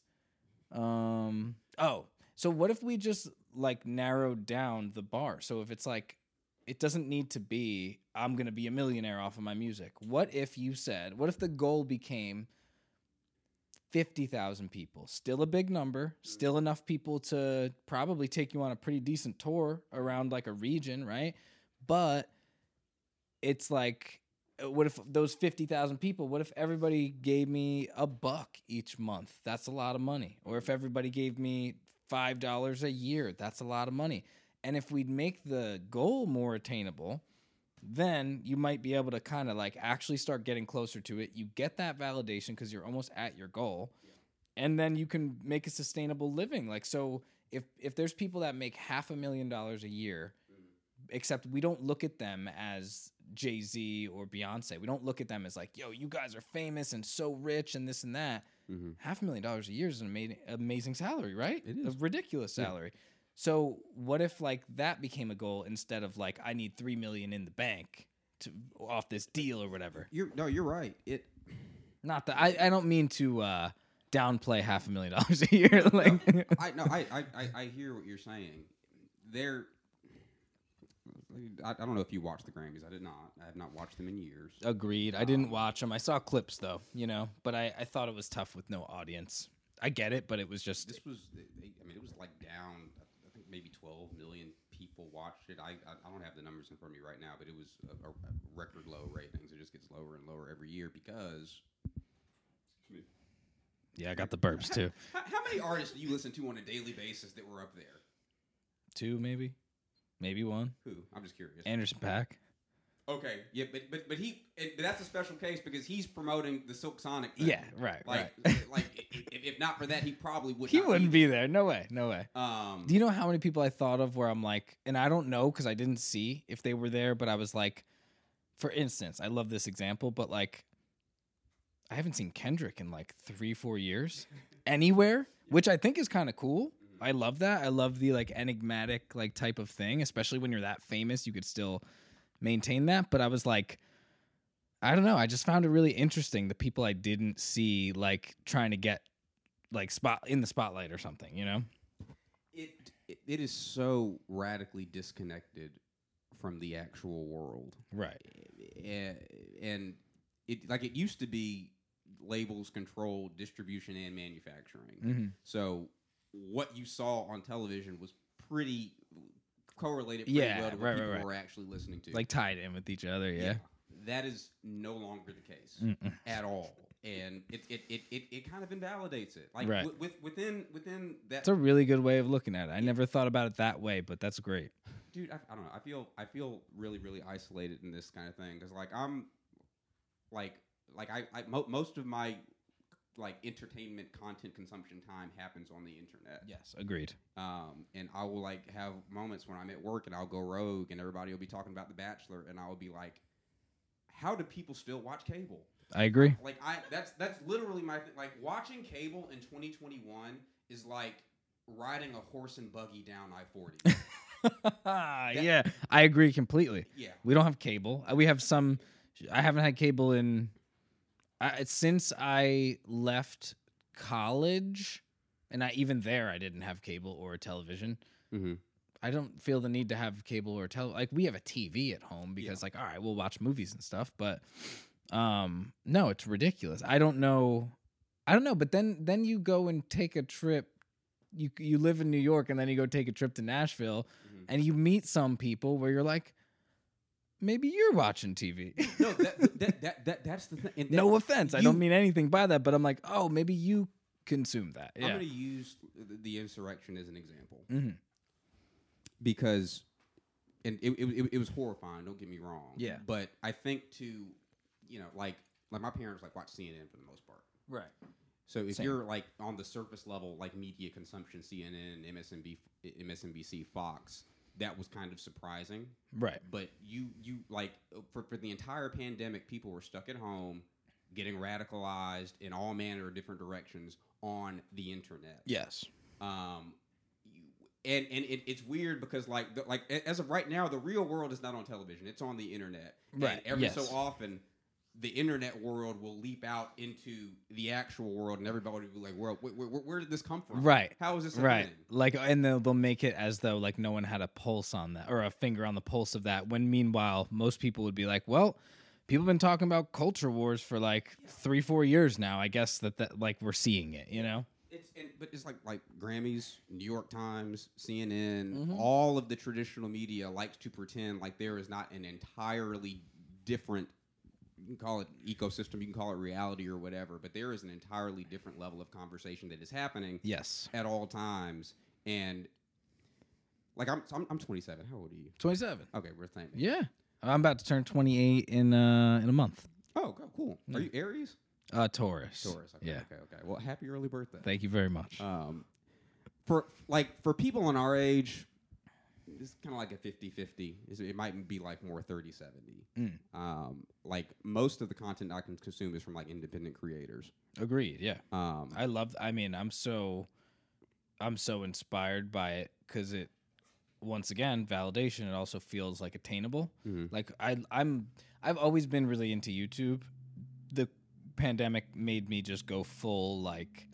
Um. Oh, so what if we just like narrowed down the bar? So if it's like, it doesn't need to be, I'm going to be a millionaire off of my music. What if you said, what if the goal became fifty thousand people, still a big number, still enough people to probably take you on a pretty decent tour around like a region, right? But it's like, what if those fifty thousand people, what if everybody gave me a buck each month? That's a lot of money. Or if everybody gave me five dollars a year, that's a lot of money. And if we'd make the goal more attainable, then you might be able to kind of like actually start getting closer to it. You get that validation because you're almost at your goal, and then you can make a sustainable living. Like, so if if there's people that make half a million dollars a year, except we don't look at them as Jay-Z or Beyonce. We don't look at them as like, yo, you guys are famous and so rich and this and that. Mm-hmm. Half a million dollars a year is an amazing, amazing salary, right? It is. A ridiculous salary. Yeah. So what if like that became a goal instead of like, I need three million in the bank to off this deal or whatever? You're, no, you're right. It not that I, I don't mean to uh, downplay half a million dollars a year. Like no, I no I, I, I hear what you're saying. There, I, I don't know if you watched the Grammys. I did not. I have not watched them in years. Agreed. Um, I didn't watch them. I saw clips though, you know. But I, I thought it was tough with no audience. I get it, but it was just this was. I mean, it was like down. Maybe twelve million people watched it. I, I I don't have the numbers in front of me right now, but it was a, a record low ratings. It just gets lower and lower every year because. Yeah, I got the burps too. How, how many artists do you listen to on a daily basis that were up there? Two, maybe, maybe one. Who? I'm just curious. Anderson .Paak. Okay, yeah, but but but he it, but that's a special case because he's promoting the Silk Sonic thing. Yeah, right. Like right. like if, if not for that, he probably would. He not wouldn't be there. No way. No way. Um, do you know how many people I thought of where I'm like, and I don't know because I didn't see if they were there, but I was like, for instance, I love this example, but like, I haven't seen Kendrick in like three, four years anywhere, which I think is kind of cool. I love that. I love the like enigmatic like type of thing, especially when you're that famous, you could still maintain that. But I was like, I don't know, I just found it really interesting the people I didn't see like trying to get like spot in the spotlight or something, you know? It it is so radically disconnected from the actual world. Right. And, and it like it used to be labels controlled distribution and manufacturing. Mm-hmm. So what you saw on television was pretty correlated pretty yeah, well to what right, people right. were actually listening to. Like tied in with each other, yeah. yeah. That is no longer the case Mm-mm. at all. And it it, it, it it kind of invalidates it. Like right. w- with, within within that. It's a really good way of looking at it. I yeah. never thought about it that way, but that's great. Dude, I, I don't know. I feel I feel really really isolated in this kind of thing because like I'm like like I, I mo- most of my like entertainment content consumption time happens on the internet. Yes, agreed. Um, and I will like have moments when I'm at work and I'll go rogue and everybody will be talking about The Bachelor and I'll be like, how do people still watch cable? I agree. Like I, that's that's literally my thing. Like watching cable in twenty twenty-one is like riding a horse and buggy down I forty. Yeah, I agree completely. Yeah, we don't have cable. We have some. I haven't had cable in I, since I left college, and I even there I didn't have cable or a television. Mm-hmm. I don't feel the need to have cable or tele. Like we have a T V at home because, yeah. like, all right, we'll watch movies and stuff. But Um, no, it's ridiculous. I don't know. I don't know. But then, then you go and take a trip. You you live in New York and then you go take a trip to Nashville, mm-hmm. and you meet some people where you're like, maybe you're watching T V. No, that, that, that, that, that's the thing. And that, no offense. You, I don't mean anything by that, but I'm like, oh, maybe you consume that. Yeah. I'm going to use the insurrection as an example. Mm-hmm. Because, and it, it it was horrifying, don't get me wrong. Yeah. But I think to, you know, like, like my parents like watch C N N for the most part. Right. So if Same. You're like on the surface level, like media consumption, C N N, M S N B C, Fox, that was kind of surprising. Right. But you, you like, for, for the entire pandemic, people were stuck at home, getting radicalized in all manner of different directions on the internet. Yes. Um, and and it, it's weird because like like as of right now, the real world is not on television; it's on the internet. Right. And every yes. so often, the internet world will leap out into the actual world, and everybody will be like, "Well, where, where, where did this come from? Right? How is this right? Happening? Like, and they'll they'll make it as though like no one had a pulse on that or a finger on the pulse of that. When meanwhile, most people would be like, "Well, people have been talking about culture wars for like yeah. three, four years now. I guess that, that like we're seeing it, you know." It's and, but it's like like Grammys, New York Times, C N N, mm-hmm. all of the traditional media likes to pretend like there is not an entirely different, you can call it ecosystem, you can call it reality or whatever, but there is an entirely different level of conversation that is happening yes. at all times. And like I'm so I'm, I'm twenty-seven. How old are you? twenty-seven. Okay, we're thinking. Yeah. I'm about to turn twenty-eight in uh in a month. Oh, cool. Are you Aries? Uh, Taurus. Taurus. Okay, yeah. Okay. Okay. Well, happy early birthday. Thank you very much. Um, for like for people in our age, it's kind of like a fifty-fifty. It might be like more thirty-seventy. Mm. Um, like most of the content I can consume is from like independent creators. Agreed. Yeah. Um, I love. I mean, I'm so, I'm so inspired by it because it, once again, validation. It also feels like attainable. Mm-hmm. Like I, I'm, I've always been really into YouTube. The pandemic made me just go full, like,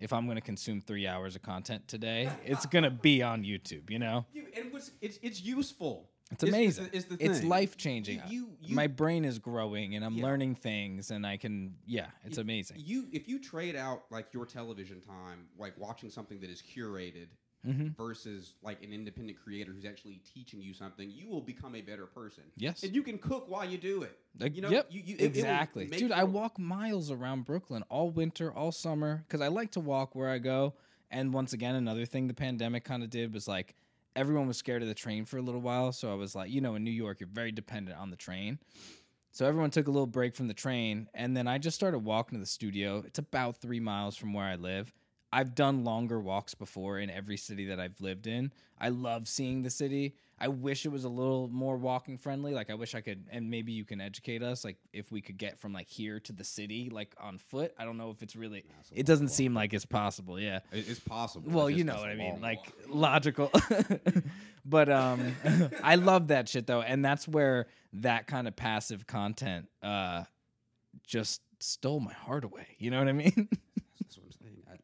if I'm going to consume three hours of content today, it's going to be on YouTube, you know? You, and what's, it's it's useful. It's amazing. It's, it's, the, it's, the it's life-changing. You, you, My brain is growing, and I'm yeah. learning things, and I can, yeah, it's you, amazing. You, If you trade out, like, your television time, like, watching something that is curated mm-hmm. versus, like, an independent creator who's actually teaching you something, you will become a better person. Yes. And you can cook while you do it. Like, you know, yep, you, you, it, exactly. It Dude, I walk miles around Brooklyn all winter, all summer, because I like to walk where I go. And once again, another thing the pandemic kind of did was, like, everyone was scared of the train for a little while. So I was like, you know, in New York, you're very dependent on the train. So everyone took a little break from the train. And then I just started walking to the studio. It's about three miles from where I live. I've done longer walks before in every city that I've lived in. I love seeing the city. I wish it was a little more walking friendly. Like, I wish I could, and maybe you can educate us, like, if we could get from, like, here to the city, like, on foot. I don't know if it's really, nah, it doesn't walk. Seem like it's possible, yeah. It's possible. Well, it's you know what I mean, walk. Like, logical. But um, I love that shit, though, and that's where that kind of passive content uh, just stole my heart away. You know what I mean?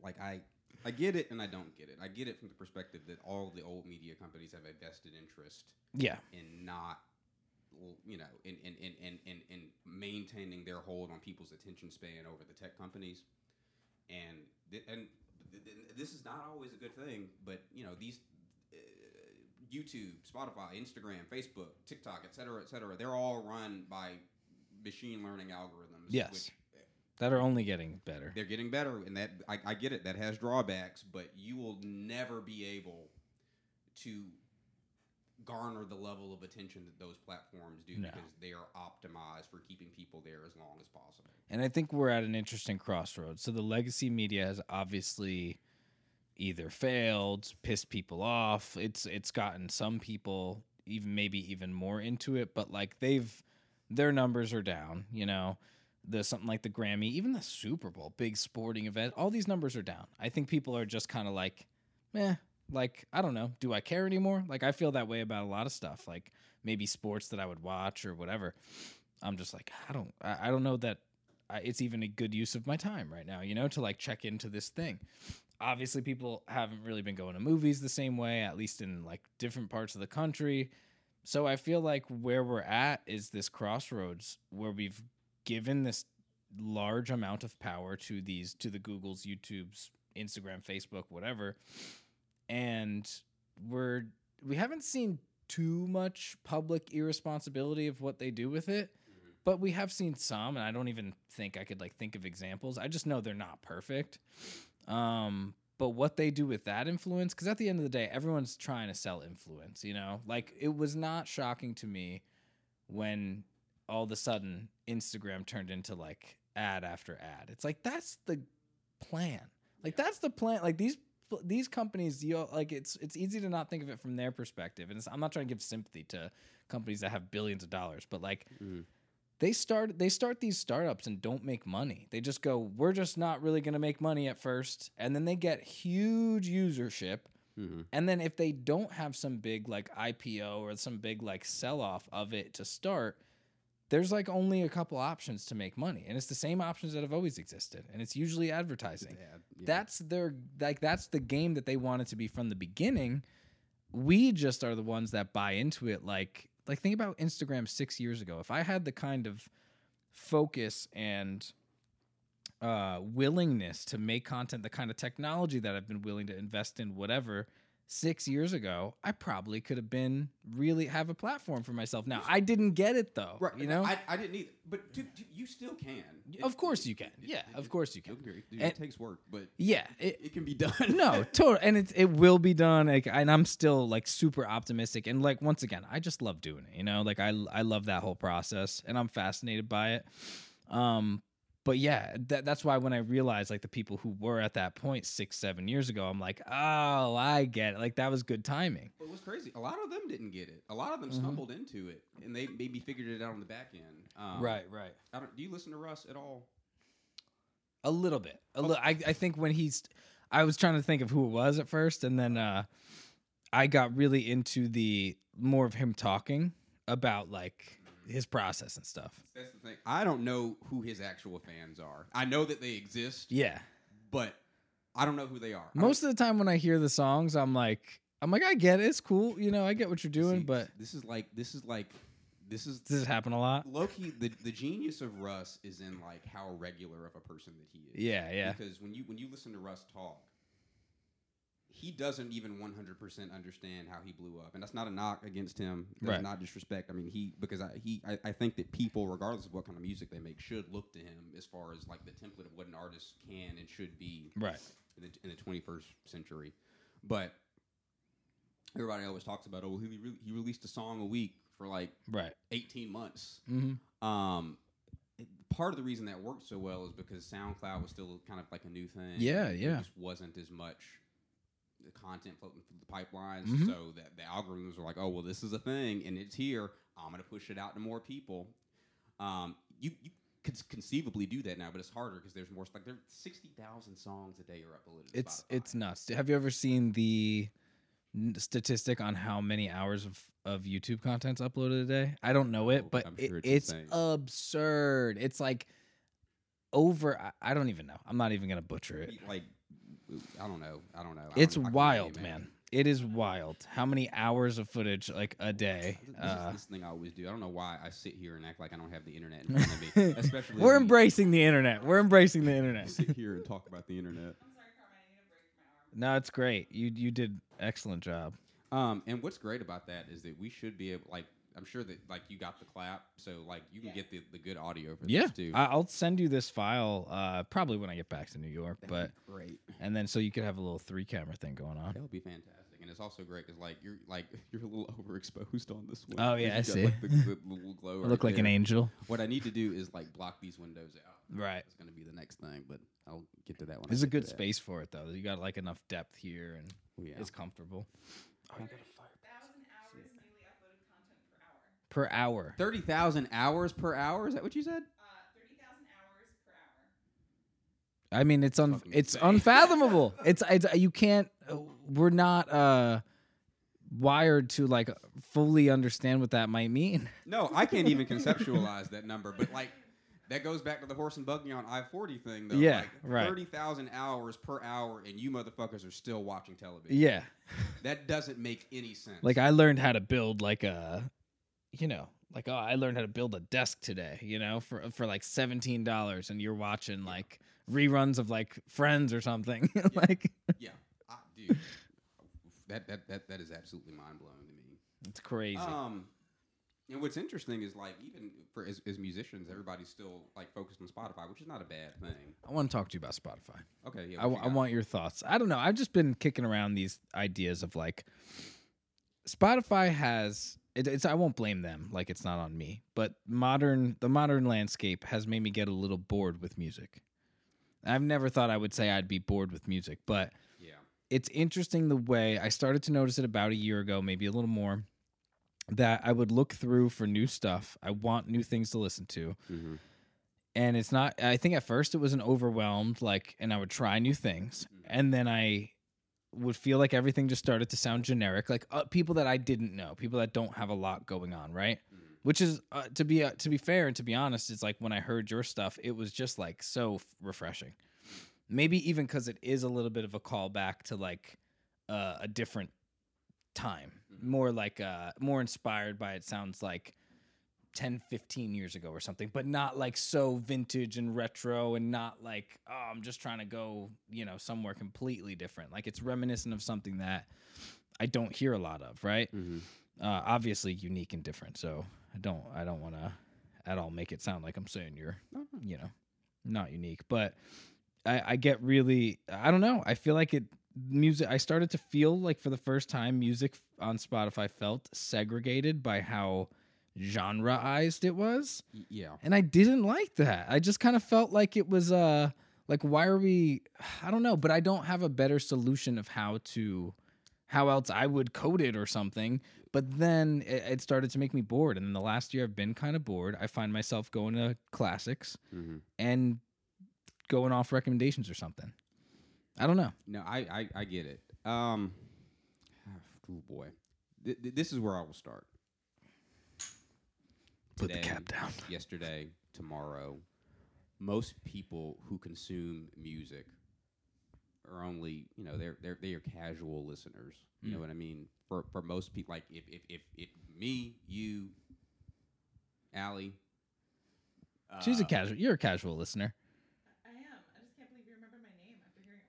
Like, I, I get it and I don't get it. I get it from the perspective that all the old media companies have a vested interest yeah. in not, you know, in, in, in, in, in, in maintaining their hold on people's attention span over the tech companies. And th- and th- th- this is not always a good thing, but, you know, these uh, YouTube, Spotify, Instagram, Facebook, TikTok, et cetera, et cetera, they're all run by machine learning algorithms. Yes. Which That are only getting better. They're getting better, and that I, I get it. That has drawbacks, but you will never be able to garner the level of attention that those platforms do no. because they are optimized for keeping people there as long as possible. And I think we're at an interesting crossroads. So the legacy media has obviously either failed, pissed people off. It's it's gotten some people even maybe even more into it, but like they've their numbers are down, you know. The something like the Grammy, even the Super Bowl, big sporting event, all these numbers are down. I think people are just kind of like, eh, like, I don't know. Do I care anymore? Like, I feel that way about a lot of stuff, like maybe sports that I would watch or whatever. I'm just like, I don't, I, I don't know that I, it's even a good use of my time right now, you know, to like check into this thing. Obviously, people haven't really been going to movies the same way, at least in like different parts of the country. So I feel like where we're at is this crossroads where we've given this large amount of power to these, to the Googles, YouTubes, Instagram, Facebook, whatever, and we're we haven't seen too much public irresponsibility of what they do with it, mm-hmm. but we have seen some, and I don't even think I could like think of examples. I just know they're not perfect. Um, but what they do with that influence, because at the end of the day, everyone's trying to sell influence, you know? Like, it was not shocking to me when all of a sudden Instagram turned into like ad after ad. It's like, that's the plan. Like, that's the plan. Like, these these companies, you know, like, it's it's easy to not think of it from their perspective. And it's, I'm not trying to give sympathy to companies that have billions of dollars, but like, mm. they start they start these startups and don't make money. They just go, we're just not really going to make money at first, and then they get huge usership. Mm-hmm. And then if they don't have some big like I P O or some big like sell off of it to start, there's like only a couple options to make money, and it's the same options that have always existed, and it's usually advertising. Yeah, yeah. That's their like that's the game that they wanted to be from the beginning. We just are the ones that buy into it. Like like think about Instagram six years ago. If I had the kind of focus and uh, willingness to make content, the kind of technology that I've been willing to invest in, whatever, six years ago, I probably could have been really have a platform for myself. Now, I didn't get it though. Right. You know, I, I didn't either. But dude, you still can. It, of course you can. Yeah. It, of course you can. Dude, it and, takes work, but yeah, it, it can be done. No, totally. And it, it will be done. Like, and I'm still like super optimistic. And like, once again, I just love doing it. You know, like I, I love that whole process and I'm fascinated by it. Um, But yeah, that, that's why when I realized like the people who were at that point six, seven years ago, I'm like, oh, I get it. Like that was good timing. Well, it was crazy. A lot of them didn't get it. A lot of them mm-hmm. stumbled into it, and they maybe figured it out on the back end. Um, right, right. I don't, do you listen to Russ at all? A little bit. A li- I, I think when he's, I was trying to think of who it was at first, and then uh, I got really into the more of him talking about like his process and stuff. That's the thing. I don't know who his actual fans are. I know that they exist. Yeah. But I don't know who they are. Most of the time when I hear the songs, I'm like, I'm like, I get it. It's cool. You know, I get what you're doing, See, but this is like, this is like, this is, does this happen a lot? Loki, the, the genius of Russ is in like how regular of a person that he is. Yeah. Yeah. Because when you, when you listen to Russ talk, he doesn't even one hundred percent understand how he blew up. And that's not a knock against him. That's right. Not disrespect. I mean, he, because I, he, I, I think that people, regardless of what kind of music they make, should look to him as far as like the template of what an artist can and should be right. in, the, in the twenty-first century. But everybody always talks about, oh, he, re- he released a song a week for like right. eighteen months. Mm-hmm. Um, Part of the reason that worked so well is because SoundCloud was still kind of like a new thing. Yeah, yeah. It just wasn't as much the content floating through the pipelines, mm-hmm. so that the algorithms are like, oh, well, this is a thing, and it's here. I'm going to push it out to more people. Um, you, you could conceivably do that now, but it's harder because there's more. Like, there sixty thousand songs a day are uploaded to Spotify. It's nuts. Have you ever seen the statistic on how many hours of, of YouTube content's uploaded a day? I don't know it, but it, sure it's, it's absurd. It's like over, I, I don't even know. I'm not even going to butcher it. Like, I don't know. I don't know. I it's don't, wild, say, man. man. It is wild. How many hours of footage, like, a day? This, this uh, is this thing I always do. I don't know why I sit here and act like I don't have the internet in front of me. Especially We're embracing we, the internet. We're embracing the internet. Sit here and talk about the internet. I'm sorry, Carmine. I need a break from my arm. No, it's great. You you did an excellent job. Um, and what's great about that is that we should be able, like, I'm sure that, like, you got the clap, so, like, you can yeah. get the, the good audio for yeah. this, too. Yeah, I'll send you this file uh, probably when I get back to New York. That'd but great. And then so you could have a little three-camera thing going on. That would be fantastic. And it's also great because, like, you're like you're a little overexposed on this one. Oh, yeah, I got, see. Like, the, the little glow I look right like there. An angel. What I need to do is, like, block these windows out. Right. It's going to be the next thing, but I'll get to that one. There's a good space for it, though. You got, like, enough depth here, and yeah. it's comfortable. Oh, Per hour. thirty thousand hours per hour? Is that what you said? Uh, thirty thousand hours per hour. I mean, it's un- it's insane. Unfathomable. it's, it's you can't, we're not uh, wired to like fully understand what that might mean. No, I can't even conceptualize that number, but like that goes back to the horse and buggy on I forty thing though. Yeah, like, right. thirty thousand hours per hour and you motherfuckers are still watching television. Yeah. That doesn't make any sense. Like I learned how to build like a, you know, like, oh, I learned how to build a desk today, you know, for for like seventeen dollars, and you're watching like reruns of like Friends or something. Yeah. Like, yeah, I, dude, that that that that is absolutely mind blowing to me. It's crazy. Um, and what's interesting is like even for as, as musicians, everybody's still like focused on Spotify, which is not a bad thing. I want to talk to you about Spotify. Okay, yeah, I, you I want your thoughts. I don't know. I've just been kicking around these ideas of like Spotify has. It, it's I won't blame them, like it's not on me. But modern the modern landscape has made me get a little bored with music. I've never thought I would say I'd be bored with music, but yeah, it's interesting the way I started to notice it about a year ago, maybe a little more, that I would look through for new stuff. I want new things to listen to. Mm-hmm. And it's not, I think at first it was an overwhelmed, like, and I would try new things. Mm-hmm. And then I would feel like everything just started to sound generic, like uh, people that I didn't know, people that don't have a lot going on, right? Mm-hmm. Which is, uh, to be uh, to be fair and to be honest, it's like when I heard your stuff, it was just like so f- refreshing. Maybe even because it is a little bit of a callback to like uh, a different time, mm-hmm. more like uh, more inspired by it sounds like ten, fifteen years ago or something, but not like so vintage and retro and not like, oh, I'm just trying to go, you know, somewhere completely different. Like it's reminiscent of something that I don't hear a lot of, right? Mm-hmm. Uh, obviously unique and different. So I don't, I don't want to at all make it sound like I'm saying you're, you know, not unique, but I, I get really, I don't know. I feel like it music. I started to feel like for the first time music on Spotify felt segregated by how genreized it was. Yeah. And I didn't like that. I just kind of felt like it was uh like why are we I don't know, but I don't have a better solution of how to how else I would code it or something. But then it, it started to make me bored, and in the last year I've been kind of bored. I find myself going to classics mm-hmm. and going off recommendations or something. I don't know. No, I I, I get it. Um oh boy. Th- th- this is where I will start. Today, put the cap down. Yesterday, tomorrow, most people who consume music are only, you know, they're they're they are casual listeners. You mm. know what I mean? For for most people, like if if if, if me, you, Allie, uh, she's a casual. You're a casual listener. I am. I just can't believe you remember my name after hearing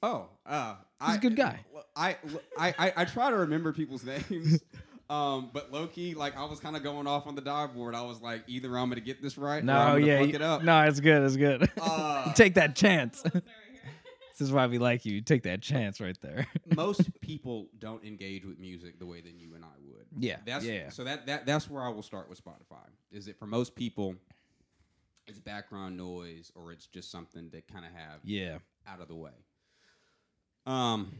it once. oh, uh, he's I, a good guy. I I, I I try to remember people's names. Um, but low-key, like, I was kind of going off on the dive board. I was like, either I'm going to get this right no, or I'm going to yeah, fuck you, it up. No, it's good. It's good. Uh, take that chance. This is why we like you. You take that chance right there. Most people don't engage with music the way that you and I would. Yeah. That's, yeah. So that, that that's where I will start with Spotify, is that for most people, it's background noise or it's just something that kind of have yeah. out of the way. Um,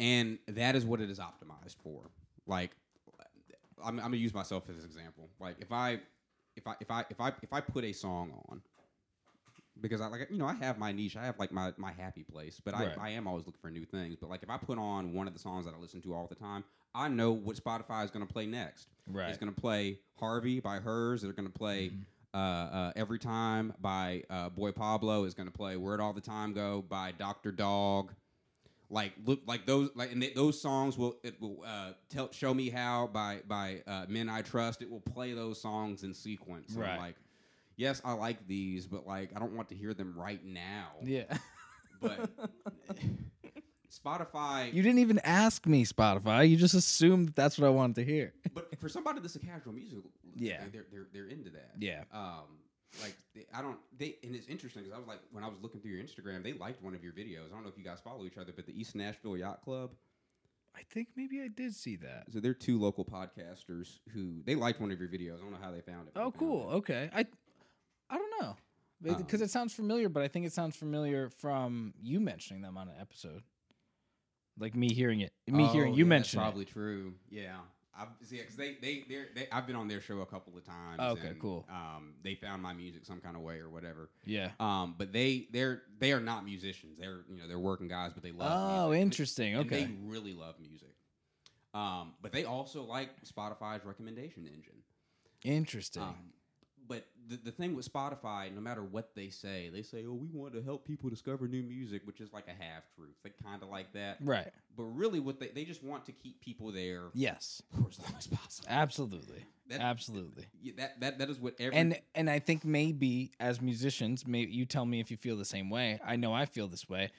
and that is what it is optimized for. Like, I'm, I'm gonna use myself as an example. Like if I, if I, if I, if I, if I put a song on, because I like you know I have my niche, I have like my, my happy place, but right. I, I am always looking for new things. But like if I put on one of the songs that I listen to all the time, I know what Spotify is gonna play next. Right, it's gonna play Harvey by Hers. They're gonna play mm-hmm. uh, uh, Every Time by uh, Boy Pablo. Is gonna play Where'd All the Time Go by Doctor Dog. Like look like those like and th- those songs will it will uh, tell Show Me How by by uh, Men I Trust. It will play those songs in sequence. Right. And like, yes, I like these, but like I don't want to hear them right now. Yeah. But Spotify. You didn't even ask me, Spotify. You just assumed that that's what I wanted to hear. But for somebody that's a casual music, yeah, they're they're they're into that. Yeah. Um. Like, they, I don't, they, and it's interesting because I was like, when I was looking through your Instagram, they liked one of your videos. I don't know if you guys follow each other, but the East Nashville Yacht Club. I think maybe I did see that. So they're two local podcasters who, they liked one of your videos. I don't know how they found it. Oh, cool. It. Okay. I I don't know. Because um, it sounds familiar, but I think it sounds familiar from you mentioning them on an episode. Like me hearing it. Me oh, hearing you yeah, mention that's probably it. Probably true. Yeah. I've, see, cause they, they, they, I've been on their show a couple of times. Oh, okay, and, cool. Um, they found my music some kind of way or whatever. Yeah. Um, but they, they're, they are not musicians. They're, you know, they're working guys, but they love. Oh, music. Interesting. And they, okay. And they really love music. Um, but they also like Spotify's recommendation engine. Interesting. Um, But the, the thing with Spotify, no matter what they say, they say, oh, we want to help people discover new music, which is like a half-truth. They kind of like that. Right. But really, what they, they just want to keep people there yes. for as long as possible. Absolutely. That, Absolutely. That, that that is what every... And, and I think maybe, as musicians, maybe you tell me if you feel the same way. I know I feel this way.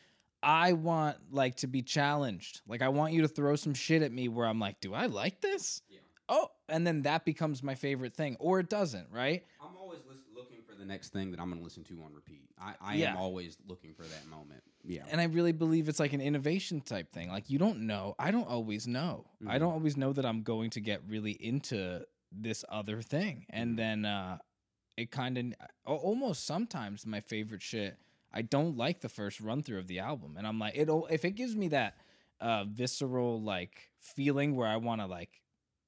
I want, like, to be challenged. Like, I want you to throw some shit at me where I'm like, do I like this? Yeah. Oh, and then that becomes my favorite thing, or it doesn't, right? I'm always list- looking for the next thing that I'm going to listen to on repeat. I, I yeah. am always looking for that moment. Yeah, and I really believe it's like an innovation type thing. Like, you don't know. I don't always know. Mm-hmm. I don't always know that I'm going to get really into this other thing. And mm-hmm. then uh, it kind of almost sometimes my favorite shit, I don't like the first run through of the album. And I'm like, it'll, if it gives me that uh, visceral like feeling where I want to like,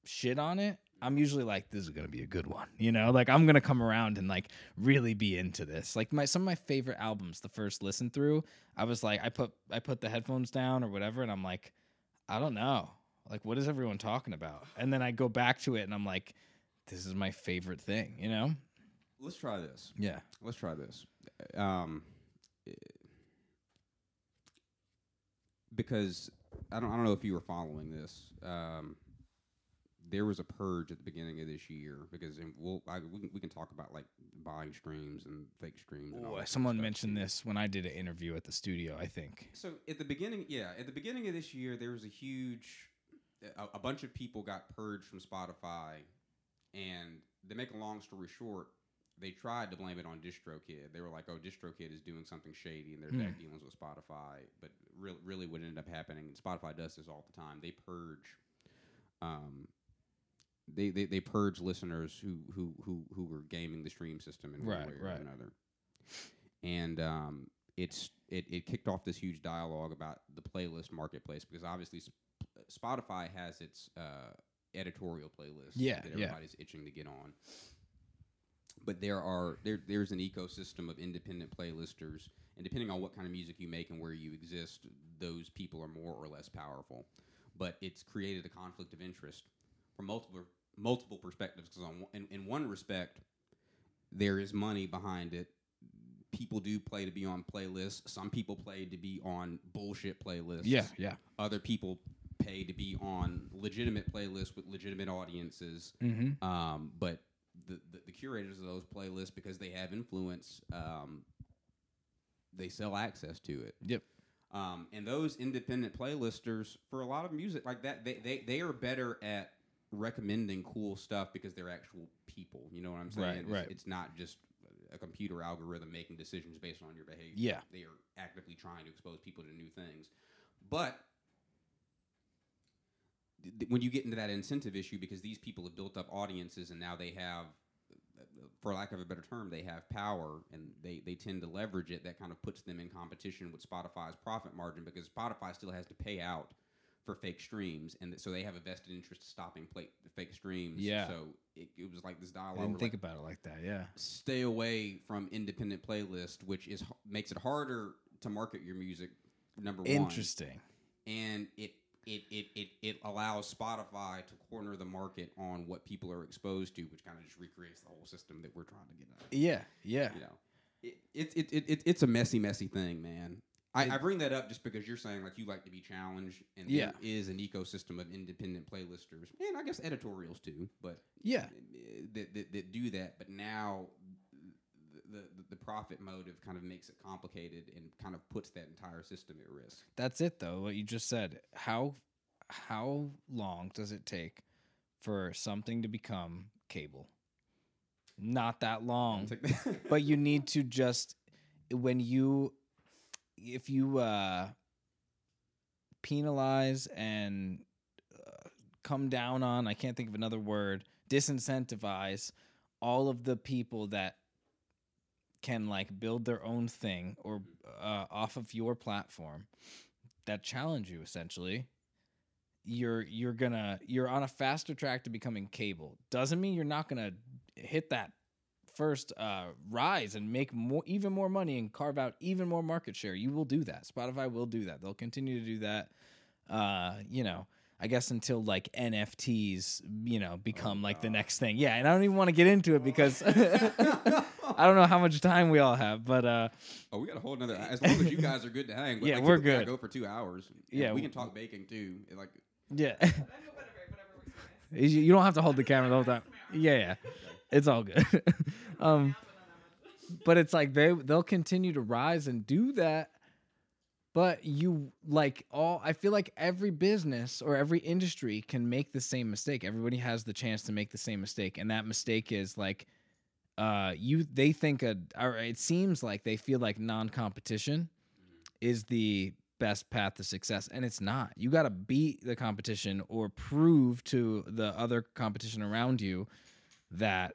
shit on it, I'm usually like, this is gonna be a good one, you know, like I'm gonna come around and like really be into this. Like my some of my favorite albums, the first listen through, I was like, I put I put the headphones down or whatever, and I'm like, I don't know, like what is everyone talking about? And then I go back to it and I'm like, this is my favorite thing, you know. Let's try this. Yeah, let's try this. Um, because I don't I don't know if you were following this. Um. There was a purge at the beginning of this year because and we'll, I, we, can, we can talk about like buying streams and fake streams. And Ooh, all that someone stuff. mentioned this when I did an interview at the studio, I think. So at the beginning, yeah, at the beginning of this year, there was a huge, a, a bunch of people got purged from Spotify, and to make a long story short, they tried to blame it on DistroKid. They were like, "Oh, DistroKid is doing something shady, and they're mm. back dealings with Spotify." But re- really, what ended up happening, and Spotify does this all the time, they purge. Um. They, they they purge listeners who who who who were gaming the stream system in one right, way or right. another, and um, it's it, it kicked off this huge dialogue about the playlist marketplace because obviously Sp- Spotify has its uh, editorial playlist yeah, that everybody's yeah. itching to get on, but there are there there's an ecosystem of independent playlisters, and depending on what kind of music you make and where you exist, those people are more or less powerful, but it's created a conflict of interest from multiple. multiple perspectives, because on in, in one respect there is money behind it. People do play to be on playlists. Some people play to be on bullshit playlists. Yeah, yeah. Other people pay to be on legitimate playlists with legitimate audiences. Mm-hmm. Um, but the, the the curators of those playlists, because they have influence, um, they sell access to it. Yep. Um, and those independent playlisters, for a lot of music like that, they they, they are better at recommending cool stuff because they're actual people, you know what I'm saying? Right, it's, right. It's not just a computer algorithm making decisions based on your behavior. Yeah, they are actively trying to expose people to new things. But th- th- when you get into that incentive issue, because these people have built up audiences and now they have, for lack of a better term, they have power and they, they tend to leverage it. That kind of puts them in competition with Spotify's profit margin because Spotify still has to pay out for fake streams, and th- so they have a vested interest in stopping play- fake streams. Yeah. So it, it was like this dialogue. I didn't think like, about it like that, yeah. Stay away from independent playlists, which is makes it harder to market your music, number one. Interesting. And it, it, it, it, it allows Spotify to corner the market on what people are exposed to, which kind of just recreates the whole system that we're trying to get out of. Yeah, yeah. You know, it, it, it, it, it, it's a messy, messy thing, man. I, I bring that up just because you're saying like you like to be challenged, and yeah. there is an ecosystem of independent playlisters, and I guess editorials too, but yeah, that, that, that do that. But now the, the the profit motive kind of makes it complicated and kind of puts that entire system at risk. That's it, though. What you just said. How how long does it take for something to become cable? Not that long, but you need to just when you. If you uh, penalize and uh, come down on, I can't think of another word, disincentivize all of the people that can like build their own thing or uh, off of your platform that challenge you, essentially, you're you're gonna you're on a faster track to becoming cable. Doesn't mean you're not gonna hit that first uh, rise and make more, even more money and carve out even more market share. You will do that. Spotify will do that. They'll continue to do that. Uh, you know, I guess until like N F Ts, you know, become oh, like the next thing. Yeah, and I don't even want to get into it because I don't know how much time we all have, but uh, oh, we got a whole another. As long as you guys are good to hang, yeah, like, we're good. Go for two hours. Yeah, we can talk baking too. Like, yeah, you don't have to hold the camera the whole time. Yeah, yeah, it's all good. um, but it's like they they'll continue to rise and do that. But you like all, I feel like every business or every industry can make the same mistake. Everybody has the chance to make the same mistake. And that mistake is like, uh, you, they think, a, or it seems like they feel like non-competition is the best path to success. And it's not. You got to beat the competition or prove to the other competition around you that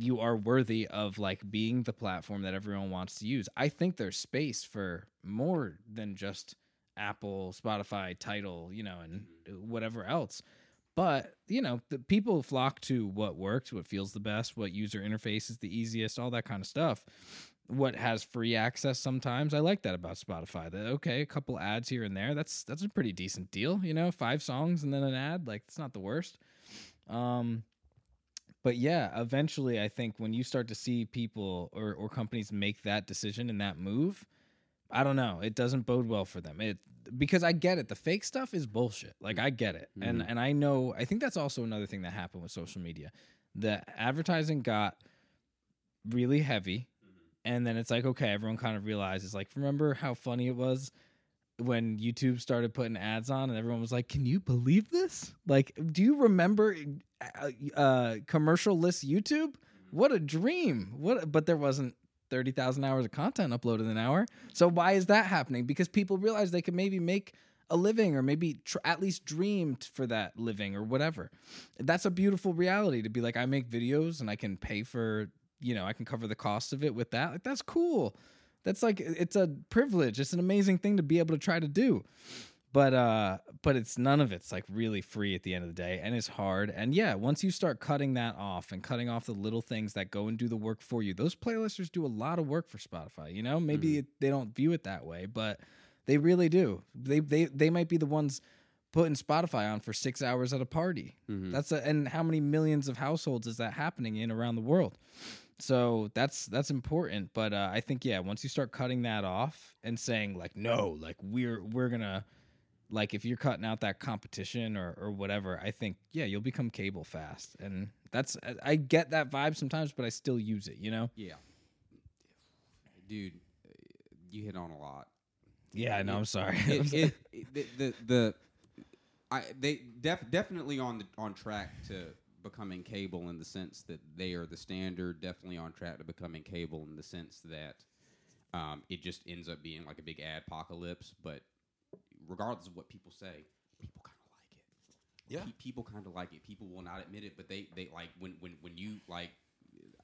you are worthy of like being the platform that everyone wants to use. I think there's space for more than just Apple, Spotify, Tidal, you know, and whatever else. But, you know, the people flock to what works, what feels the best, what user interface is the easiest, all that kind of stuff. What has free access sometimes. I like that about Spotify. That okay, a couple ads here and there. That's that's a pretty decent deal, you know, five songs and then an ad, like it's not the worst. Um But yeah, eventually I think when you start to see people or, or companies make that decision and that move, I don't know, it doesn't bode well for them. It because I get it. The fake stuff is bullshit. Like I get it. Mm-hmm. And and I know, I think that's also another thing that happened with social media. The advertising got really heavy, and then it's like, okay, everyone kind of realizes, like, remember how funny it was when YouTube started putting ads on and everyone was like, can you believe this? Like, do you remember uh, uh, commercial-less YouTube? What a dream. What? A, but there wasn't thirty thousand hours of content uploaded in an hour. So why is that happening? Because people realize they could maybe make a living or maybe tr- at least dreamed for that living or whatever. That's a beautiful reality to be like, I make videos and I can pay for, you know, I can cover the cost of it with that. Like, that's cool. That's like, it's a privilege. It's an amazing thing to be able to try to do. But uh, but it's none of it's like really free at the end of the day, and it's hard. And yeah, once you start cutting that off and cutting off the little things that go and do the work for you, those playlisters do a lot of work for Spotify. You know, maybe mm-hmm. it, they don't view it that way, but they really do. They they they might be the ones putting Spotify on for six hours at a party. Mm-hmm. That's a, and how many millions of households is that happening in around the world? So that's that's important, but uh, I think yeah, once you start cutting that off and saying like no, like we're we're gonna like if you're cutting out that competition or or whatever, I think yeah, you'll become cable fast, and that's I, I get that vibe sometimes, but I still use it, you know. Yeah, dude, you hit on a lot. Yeah, I know. I'm sorry. it, it, it, the, the the I they def, definitely on the, on track to becoming cable in the sense that they are the standard, definitely on track to becoming cable in the sense that um, it just ends up being like a big adpocalypse. But regardless of what people say, people kind of like it. Yeah, Pe- people kind of like it. People will not admit it, but they, they like when when when you like.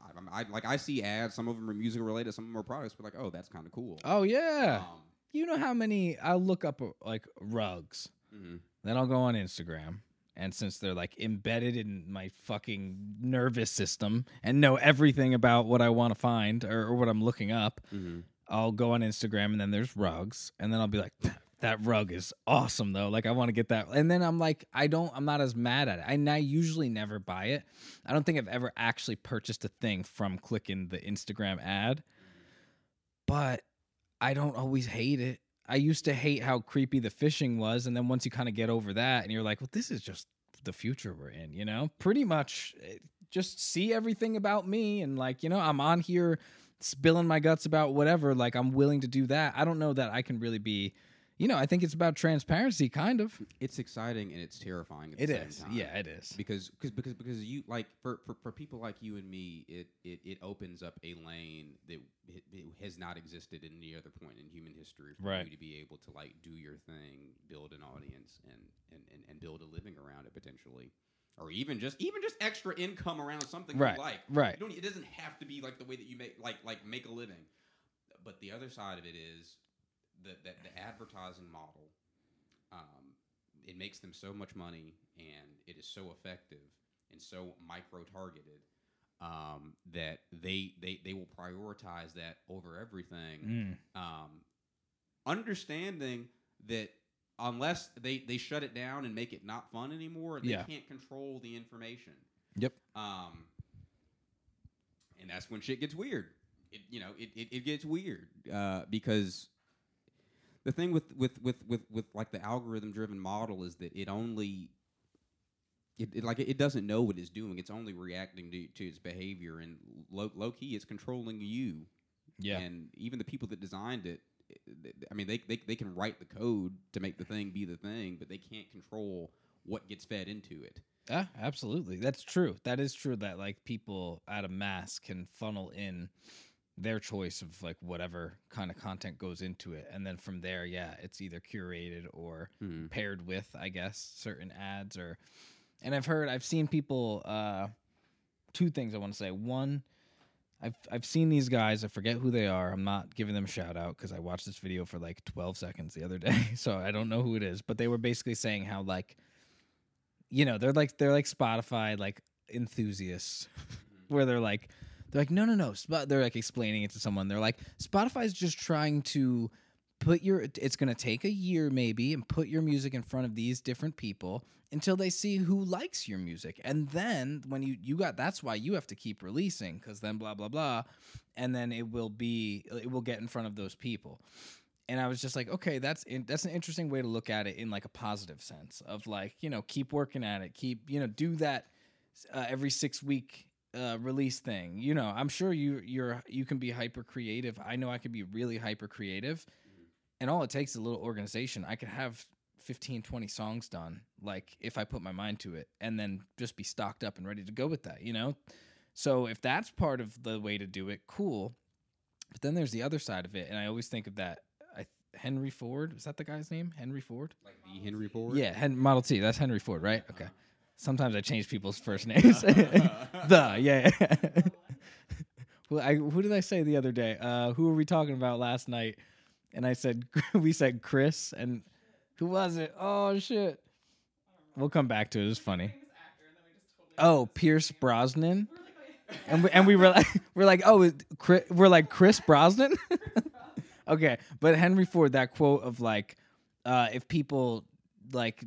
I, I like I see ads. Some of them are music related. Some of them are products. But like, oh, that's kind of cool. Oh yeah. Um, you know how many I look up like rugs. Mm-hmm. Then I'll go on Instagram. And since they're like embedded in my fucking nervous system and know everything about what I want to find or, or what I'm looking up, mm-hmm. I'll go on Instagram and then there's rugs. And then I'll be like, that rug is awesome though. Like I want to get that. And then I'm like, I don't, I'm not as mad at it. I, I usually never buy it. I don't think I've ever actually purchased a thing from clicking the Instagram ad, but I don't always hate it. I used to hate how creepy the phishing was, and then once you kind of get over that, and you're like, well, this is just the future we're in, you know? Pretty much just see everything about me, and like, you know, I'm on here spilling my guts about whatever, like, I'm willing to do that. I don't know that I can really be, you know, I think it's about transparency, kind of. It's exciting, and it's terrifying at the same time. It is, yeah, it is. Because, cause, because, because you, like, for, for, for people like you and me, it, it, it opens up a lane that... It, it has not existed at any other point in human history for right. you to be able to like do your thing, build an audience, and, and, and, and build a living around it potentially, or even just even just extra income around something right. you like. Right, you don't, it doesn't have to be like the way that you make like like make a living. But the other side of it is that the, the advertising model. Um, it makes them so much money, and it is so effective and so micro-targeted. Um, that they, they they will prioritize that over everything. Mm. Um, understanding that a unless they, they shut it down and make it not fun anymore, they yeah. can't control the information. Yep. Um, and that's when shit gets weird. It, you know, it, it, it gets weird uh, because the thing with, with, with, with, with like the algorithm-driven model is that it only it, it like it doesn't know what it's doing. It's only reacting to, to its behavior, and low, low key, it's controlling you. Yeah, and even the people that designed it, I mean, they, they they can write the code to make the thing be the thing, but they can't control what gets fed into it. Yeah, absolutely. That's true. That is true that, like, people out of mass can funnel in their choice of, like, whatever kind of content goes into it. And then from there, yeah, it's either curated or mm-hmm. paired with, I guess, certain ads. or. And I've heard, I've seen people, uh, two things I want to say. One, I've I've seen these guys. I forget who they are. I'm not giving them a shout out because I watched this video for like twelve seconds the other day, so I don't know who it is. But they were basically saying how, like, you know, they're like they're like Spotify like enthusiasts, where they're like they're like no no no. Sp-, they're like explaining it to someone. They're like, Spotify's just trying to put your. It's gonna take a year maybe and put your music in front of these different people until they see who likes your music. And then when you, you got, that's why you have to keep releasing, because then blah, blah, blah. And then it will be, it will get in front of those people. And I was just like, okay, that's, in, that's an interesting way to look at it in like a positive sense of like, you know, keep working at it, keep, you know, do that uh, every six week uh, release thing. You know, I'm sure you, you're, you can be hyper creative. I know I could be really hyper creative, and all it takes is a little organization. I could have fifteen, twenty songs done, like, if I put my mind to it, and then just be stocked up and ready to go with that, you know? So if that's part of the way to do it, cool. But then there's the other side of it, and I always think of that. I, Henry Ford, is that the guy's name? Henry Ford? Like the Henry Ford? Yeah, Hen- Model T, that's Henry Ford, right? Okay. Sometimes I change people's first names. The, yeah. Well, I, who did I say the other day? Uh, who were we talking about last night? And I said, we said Chris, and... Who was it? Oh, shit. We'll come back to it. It was funny. Oh, Pierce Brosnan? And we, and we were like, we're like, oh, Chris, we're like Chris Brosnan? Okay. But Henry Ford, that quote of like, uh, if people like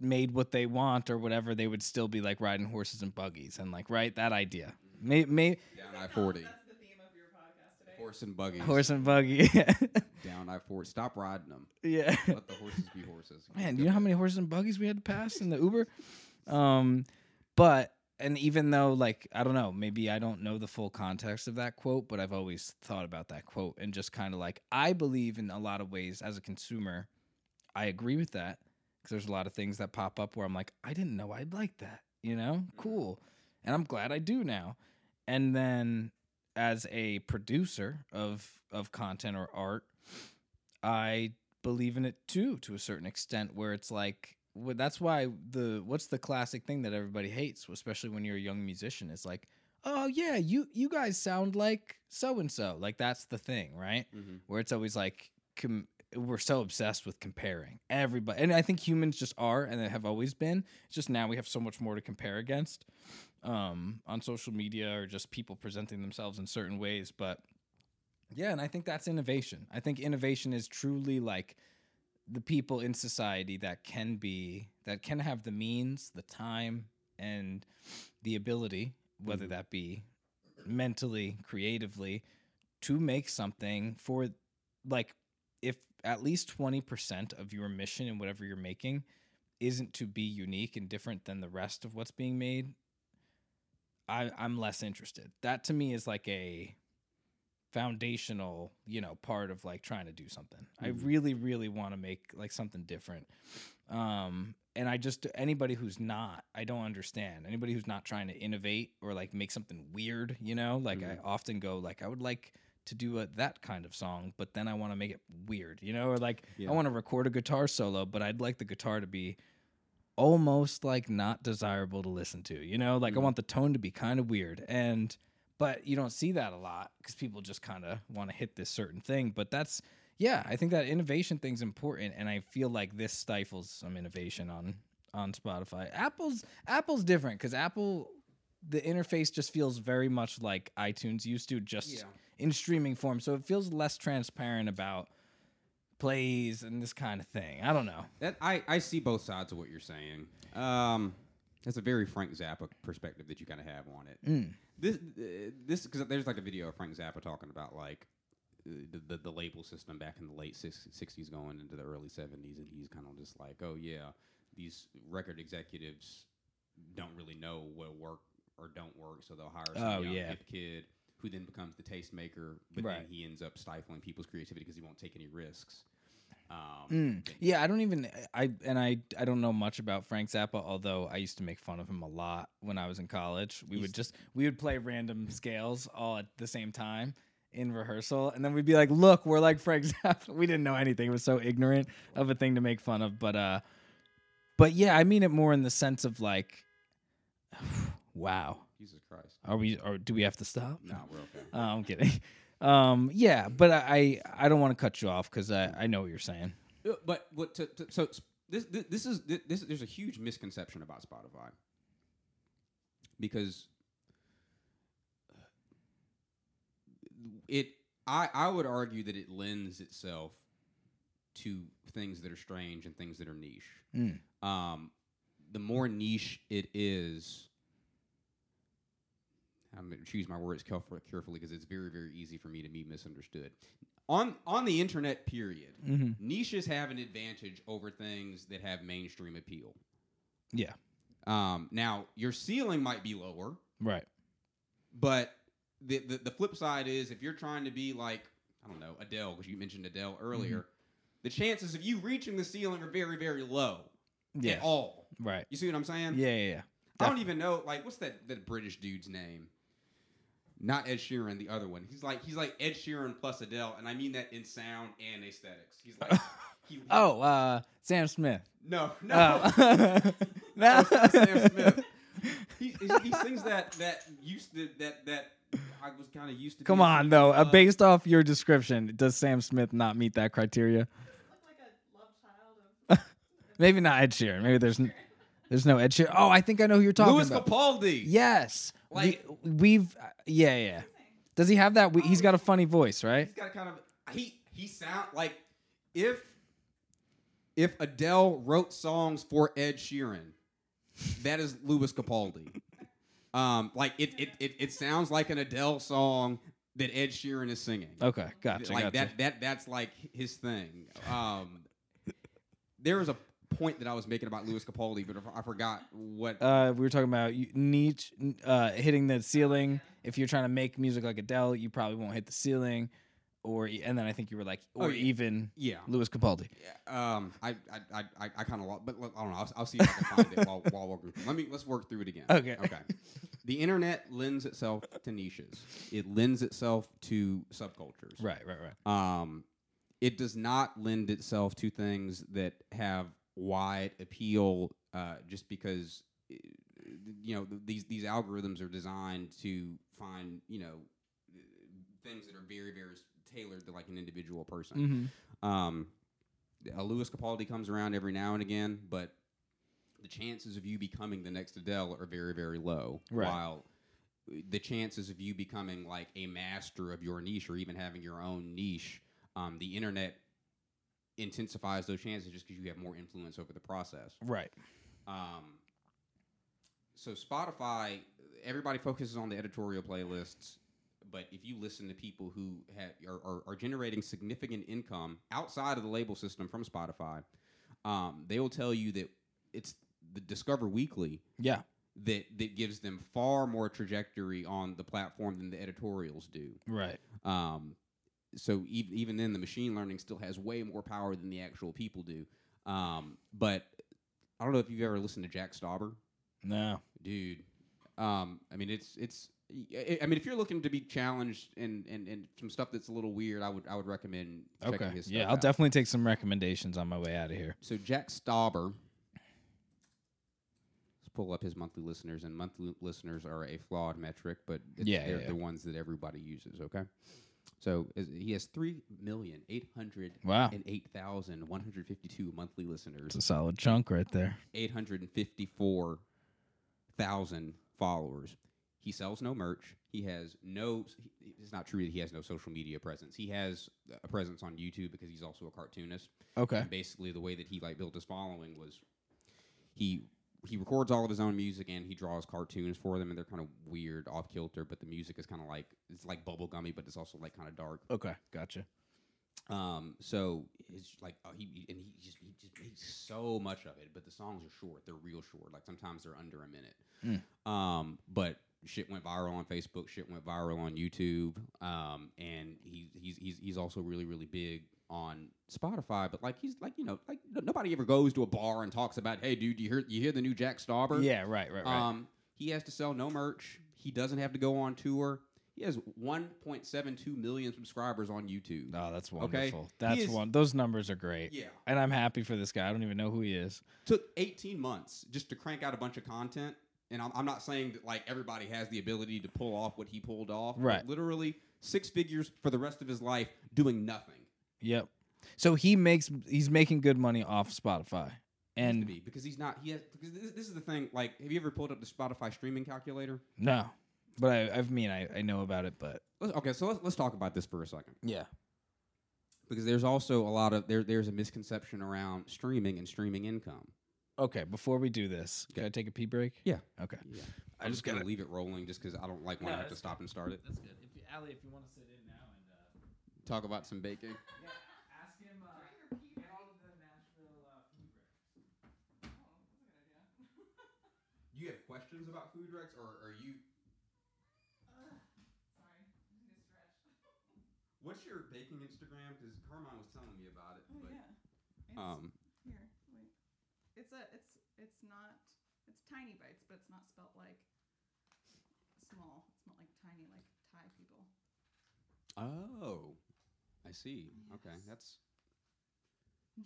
made what they want or whatever, they would still be like riding horses and buggies. And like, right? That idea. May, may, Down I forty. That's the theme of your podcast today. Horse and buggies. Horse and buggy. Down I forty. Stop riding them. Yeah. Let the horses be horses. Man, do you know how many horses and buggies we had to pass in the Uber? Um, but, and even though, like, I don't know, maybe I don't know the full context of that quote, but I've always thought about that quote and just kind of like, I believe in a lot of ways as a consumer, I agree with that, because there's a lot of things that pop up where I'm like, I didn't know I'd like that, you know? Cool. And I'm glad I do now. And then as a producer of of content or art, I believe in it too, to a certain extent, where it's like, well, that's why the, what's the classic thing that everybody hates, especially when you're a young musician, is like, oh yeah, you, you guys sound like so-and-so. Like, that's the thing, right? Mm-hmm. Where it's always like, com- we're so obsessed with comparing everybody. And I think humans just are, and they have always been. It's just now we have so much more to compare against um, on social media, or just people presenting themselves in certain ways. But yeah, and I think that's innovation. I think innovation is truly like the people in society that can be, that can have the means, the time, and the ability, whether that be mentally, creatively, to make something for, like, if at least twenty percent of your mission and whatever you're making isn't to be unique and different than the rest of what's being made, I, I'm less interested. That to me is like a foundational, you know, part of like trying to do something. Mm-hmm. I really, really want to make like something different. Um, and I just, anybody who's not, I don't understand. Anybody who's not trying to innovate or like make something weird, you know, like mm-hmm. I often go like, I would like to do a, that kind of song, but then I want to make it weird, you know, or like yeah. I want to record a guitar solo, but I'd like the guitar to be almost like not desirable to listen to, you know, like mm-hmm. I want the tone to be kind of weird. And but you don't see that a lot because people just kind of want to hit this certain thing. But that's, yeah, I think that innovation thing's important. And I feel like this stifles some innovation on, on Spotify. Apple's Apple's different because Apple, the interface just feels very much like iTunes used to, just yeah. in streaming form. So it feels less transparent about plays and this kind of thing. I don't know. That I, I see both sides of what you're saying. Um, that's a very Frank Zappa perspective that you kind of have on it. Mm. This uh, this because there's like a video of Frank Zappa talking about like the, the the label system back in the late sixties going into the early seventies, and he's kind of just like, oh yeah, these record executives don't really know what work or don't work, so they'll hire some oh, young yeah. hip kid who then becomes the tastemaker, but right. then he ends up stifling people's creativity because he won't take any risks. Um, mm. Yeah, I don't even I and I I don't know much about Frank Zappa, although I used to make fun of him a lot when I was in college. We would just we would play random scales all at the same time in rehearsal, and then we'd be like, "Look, we're like Frank Zappa." We didn't know anything. It was so ignorant of a thing to make fun of, but uh, but yeah, I mean it more in the sense of like, wow. Jesus Christ. Are we? Or do we have to stop? No, we're okay. Uh, I'm kidding. Um, yeah, but I, I don't want to cut you off because I, I know what you're saying. But what? To, to, so this this is this. There's a huge misconception about Spotify because it. I, I would argue that it lends itself to things that are strange and things that are niche. Mm. Um, the more niche it is. I'm going to choose my words carefully because it's very, very easy for me to be misunderstood. On on the internet, period, mm-hmm. niches have an advantage over things that have mainstream appeal. Yeah. Um, now, your ceiling might be lower. Right. But the, the, the flip side is if you're trying to be like, I don't know, Adele, because you mentioned Adele earlier, mm-hmm. the chances of you reaching the ceiling are very, very low. Yeah. At all. Right. You see what I'm saying? Yeah, yeah, yeah. I don't even know, like, what's that, that British dude's name? Not Ed Sheeran, the other one. He's like he's like Ed Sheeran plus Adele, and I mean that in sound and aesthetics. He's like, he oh, uh, Sam Smith. No, no, oh. no, Sam Smith. He, he, he sings that that used to that that I was kind of used to. Come on, though, uh, based off your description, does Sam Smith not meet that criteria? Look like a love child. Of- Maybe not Ed Sheeran. Maybe there's. N- There's no Ed Sheeran. Oh, I think I know who you're talking Louis about. Louis Capaldi. Yes. Like we, we've, uh, yeah, yeah. Does he have that? We, he's got a funny voice, right? He's got a kind of he he sound like if if Adele wrote songs for Ed Sheeran, that is Louis Capaldi. um, like it it it it sounds like an Adele song that Ed Sheeran is singing. Okay, gotcha. Like gotcha. that that that's like his thing. Um, there is a. point that I was making about Louis Capaldi, but I forgot what uh, we were talking about. Niche uh, hitting the ceiling. If you're trying to make music like Adele, you probably won't hit the ceiling. Or and then I think you were like, or oh, yeah. even yeah, Louis Capaldi. Yeah. Um, I I I I kind of but I don't know. I'll, I'll see if I can find it while while working. Let me let's work through it again. Okay. Okay. The internet lends itself to niches. It lends itself to subcultures. Right. Right. Right. Um, it does not lend itself to things that have wide appeal, uh, just because you know these these algorithms are designed to find you know things that are very very tailored to like an individual person. Mm-hmm. Um, a Louis Capaldi comes around every now and again, but the chances of you becoming the next Adele are very very low. Right. While the chances of you becoming like a master of your niche or even having your own niche, um, the internet intensifies those chances just because you have more influence over the process. Right. Um, so Spotify, everybody focuses on the editorial playlists, but if you listen to people who have, are, are, are generating significant income outside of the label system from Spotify, um, they will tell you that it's the Discover Weekly yeah. that, that gives them far more trajectory on the platform than the editorials do. Right. Um So even even then, the machine learning still has way more power than the actual people do. Um, but I don't know if you've ever listened to Jack Stauber. No, dude. Um, I mean, it's it's. I mean, if you're looking to be challenged and, and, and some stuff that's a little weird, I would I would recommend checking okay. his stuff yeah, I'll out. Definitely take some recommendations on my way out of here. So Jack Stauber. Pull up his monthly listeners, and monthly listeners are a flawed metric, but it's, yeah, they're yeah. the ones that everybody uses. Okay. So he has three million eight hundred eight thousand one hundred fifty-two monthly listeners. It's a solid chunk right there. eight hundred fifty-four thousand followers. He sells no merch. He has no... He, it's not true that he has no social media presence. He has a presence on YouTube because he's also a cartoonist. Okay. And basically, the way that he like built his following was he he records all of his own music and he draws cartoons for them, and they're kind of weird, off kilter, but the music is kind of like it's like bubblegummy, but it's also like kind of dark. Okay, gotcha. Um, so it's like uh, he and he just he just makes so much of it, but the songs are short. They're real short. Like sometimes they're under a minute. Mm. Um, but shit went viral on Facebook. Shit went viral on YouTube. Um, and he, he's he's he's also really really big on Spotify. But like he's like you know like nobody ever goes to a bar and talks about, hey dude, you hear you hear the new Jack Stauber? Yeah, right, right, right. Um, he has to sell no merch. He doesn't have to go on tour. He has one point seven two million subscribers on YouTube. Oh, that's wonderful. Okay? That's is, one. Those numbers are great. Yeah. And I'm happy for this guy. I don't even know who he is. Took eighteen months just to crank out a bunch of content. And I'm, I'm not saying that like everybody has the ability to pull off what he pulled off. Right. Literally six figures for the rest of his life doing nothing. Yep. So he makes he's making good money off Spotify. And be, because he's not he has because this, this is the thing. Like, have you ever pulled up the Spotify streaming calculator? No. But I, I mean, I, I know about it, but... Okay, so let's, let's talk about this for a second. Yeah. Because there's also a lot of... There, there's a misconception around streaming and streaming income. Okay, before we do this, okay. Can I take a pee break? Yeah. Okay. Yeah. I'm I just, just going to leave it rolling just because I don't like when no, I have to stop good. and start it. That's good. If you, Allie, if you want to sit in now and... Uh, talk about some baking. Yeah, ask him... Uh, all of the Nashville uh, food wrecks. Oh, that's a good idea. Do you have questions about food wrecks, or are you... What's your baking Instagram? Because Carmine was telling me about it. Oh but, yeah, it's, um, here, wait. It's a, it's, it's not, it's tiny bites, but it's not spelt like small. It's not like tiny, like Thai people. Oh, I see. Yes. Okay, that's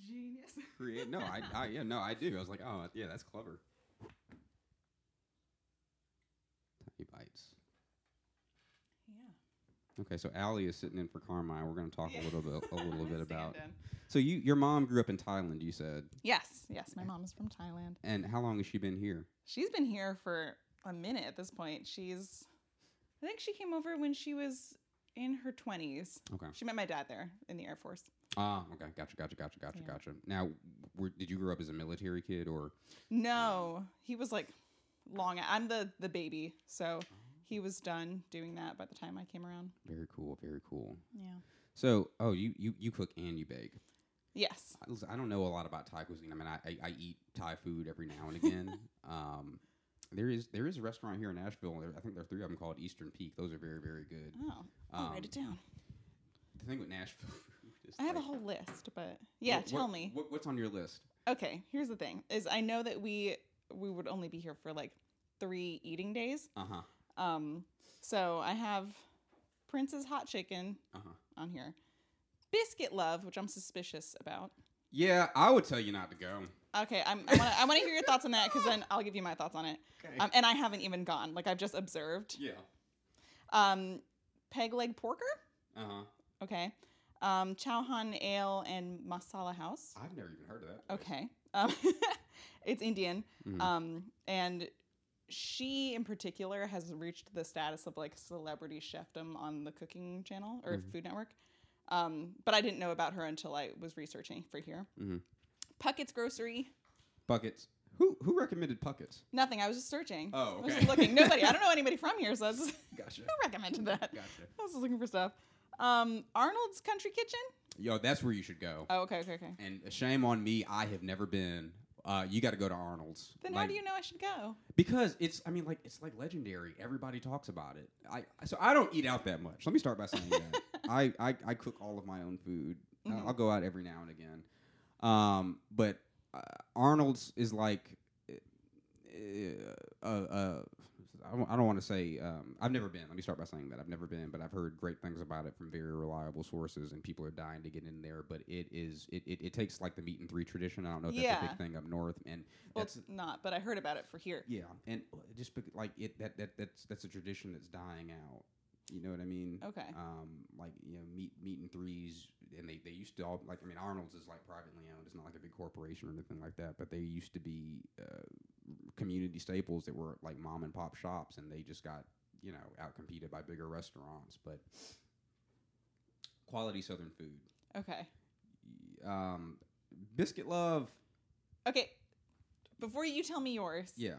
genius. Create? No, I, I, yeah, no, I do. I was like, oh, yeah, that's clever. Tiny bites. Okay, so Allie is sitting in for Carmine. We're going to talk yeah. a little bit, a little bit about. In. So you, your mom grew up in Thailand. You said yes, yes. My mom is from Thailand. And how long has she been here? She's been here for a minute at this point. She's, I think she came over when she was in her twenties. Okay. She met my dad there in the Air Force. Ah, okay, gotcha, gotcha, gotcha, gotcha, yeah. gotcha. Now, were, did you grow up as a military kid or? No, um, he was like long. I'm the the baby, so. He was done doing that by the time I came around. Very cool, very cool. Yeah. So, oh, you you, you cook and you bake. Yes. I, listen, I don't know a lot about Thai cuisine. I mean, I, I, I eat Thai food every now and again. um, there is there is a restaurant here in Nashville. There, I think there are three of them called Eastern Peak. Those are very, very good. Oh, I'll um, write it down. The thing with Nashville food is I like, have a whole list, but yeah, what, tell what, me. What, what's on your list? Okay, here's the thing. Is I know that we we would only be here for like three eating days. Uh-huh. Um, so I have Prince's Hot Chicken uh-huh. on here. Biscuit Love, which I'm suspicious about. Yeah, I would tell you not to go. Okay, I'm, I want to I want to hear your thoughts on that, because then I'll give you my thoughts on it. Okay. Um, and I haven't even gone. Like, I've just observed. Yeah. Um, Peg Leg Porker? Uh-huh. Okay. Um, Chow Han Ale and Masala House. I've never even heard of that. Okay. Um, it's Indian. Mm-hmm. Um, and... She, in particular, has reached the status of, like, celebrity chefdom on the Cooking Channel or mm-hmm. Food Network. Um, but I didn't know about her until I was researching for here. Mm-hmm. Puckett's Grocery. Puckett's. Who who recommended Puckett's? Nothing. I was just searching. Oh, okay. I was just looking. Nobody. I don't know anybody from here, so I was just gotcha. Who recommended that? Gotcha. I was just looking for stuff. Um, Arnold's Country Kitchen. Yo, that's where you should go. Oh, okay, okay, okay. And shame on me. I have never been... Uh, you got to go to Arnold's. Then like, how do you know I should go? Because it's, I mean, like it's like legendary. Everybody talks about it. I so I don't eat out that much. Let me start by saying that I, I I cook all of my own food. Mm-hmm. I'll go out every now and again, um, but uh, Arnold's is like, uh, uh, uh, I don't, I don't want to say um, I've never been. Let me start by saying that I've never been, but I've heard great things about it from very reliable sources, and people are dying to get in there. But it is it, it, it takes like the meat and three tradition. I don't know if yeah. that's a big thing up north, and well, that's it's not. But I heard about it for here. Yeah, and just like it that, that that's that's a tradition that's dying out. You know what I mean? Okay. Um, like you know, meat meat and threes, and they, they used to all like I mean Arnold's is like privately owned. It's not like a big corporation or anything like that. But they used to be. Uh, community staples that were like mom and pop shops, and they just got you know, outcompeted by bigger restaurants, but quality Southern food. Okay. Um, Biscuit Love. Okay. Before you tell me yours. Yeah.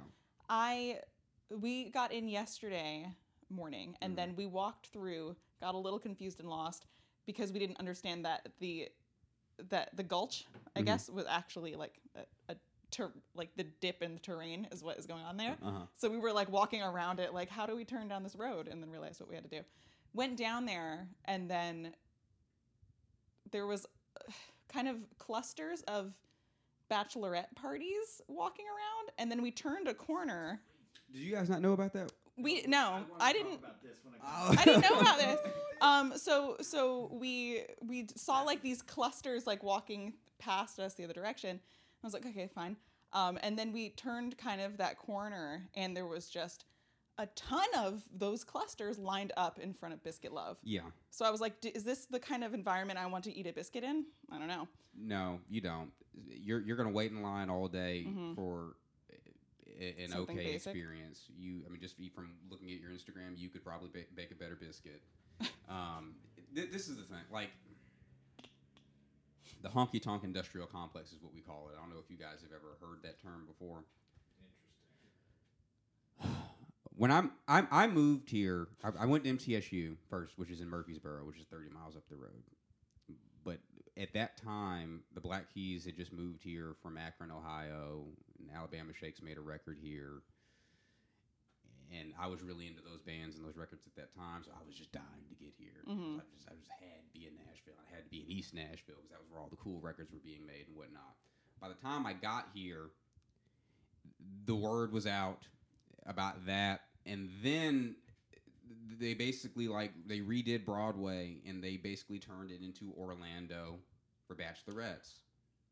I, we got in yesterday morning, and mm-hmm. then we walked through, got a little confused and lost because we didn't understand that the, that the Gulch, I mm-hmm. guess, was actually like a, a Ter- like the dip in the terrain is what is going on there. Uh-huh. So we were like walking around it, like, how do we turn down this road? And then realized what we had to do. Went down there, and then there was kind of clusters of bachelorette parties walking around, and then we turned a corner. Did you guys not know about that? We no, I, I didn't. About this when I, I didn't know about this. Um, so so we we saw like these clusters like walking past us the other direction. I was like, okay, fine. Um, and then we turned kind of that corner, and there was just a ton of those clusters lined up in front of Biscuit Love. Yeah. So I was like, is this the kind of environment I want to eat a biscuit in? I don't know. No, you don't. You're you're gonna wait in line all day mm-hmm. for a, an Something okay basic. Experience. You, I mean, just from looking at your Instagram, you could probably bake, bake a better biscuit. um, th- this is the thing, like. The honky-tonk industrial complex is what we call it. I don't know if you guys have ever heard that term before. Interesting. When I'm, I'm I moved here, I, I went to M T S U first, which is in Murfreesboro, which is thirty miles up the road. But at that time, the Black Keys had just moved here from Akron, Ohio, and Alabama Shakes made a record here. And I was really into those bands and those records at that time, so I was just dying to get here. Mm-hmm. I just I just had to be in Nashville. I had to be in East Nashville because that was where all the cool records were being made and whatnot. By the time I got here, the word was out about that, and then they basically like they redid Broadway, and they basically turned it into Orlando for bachelorettes.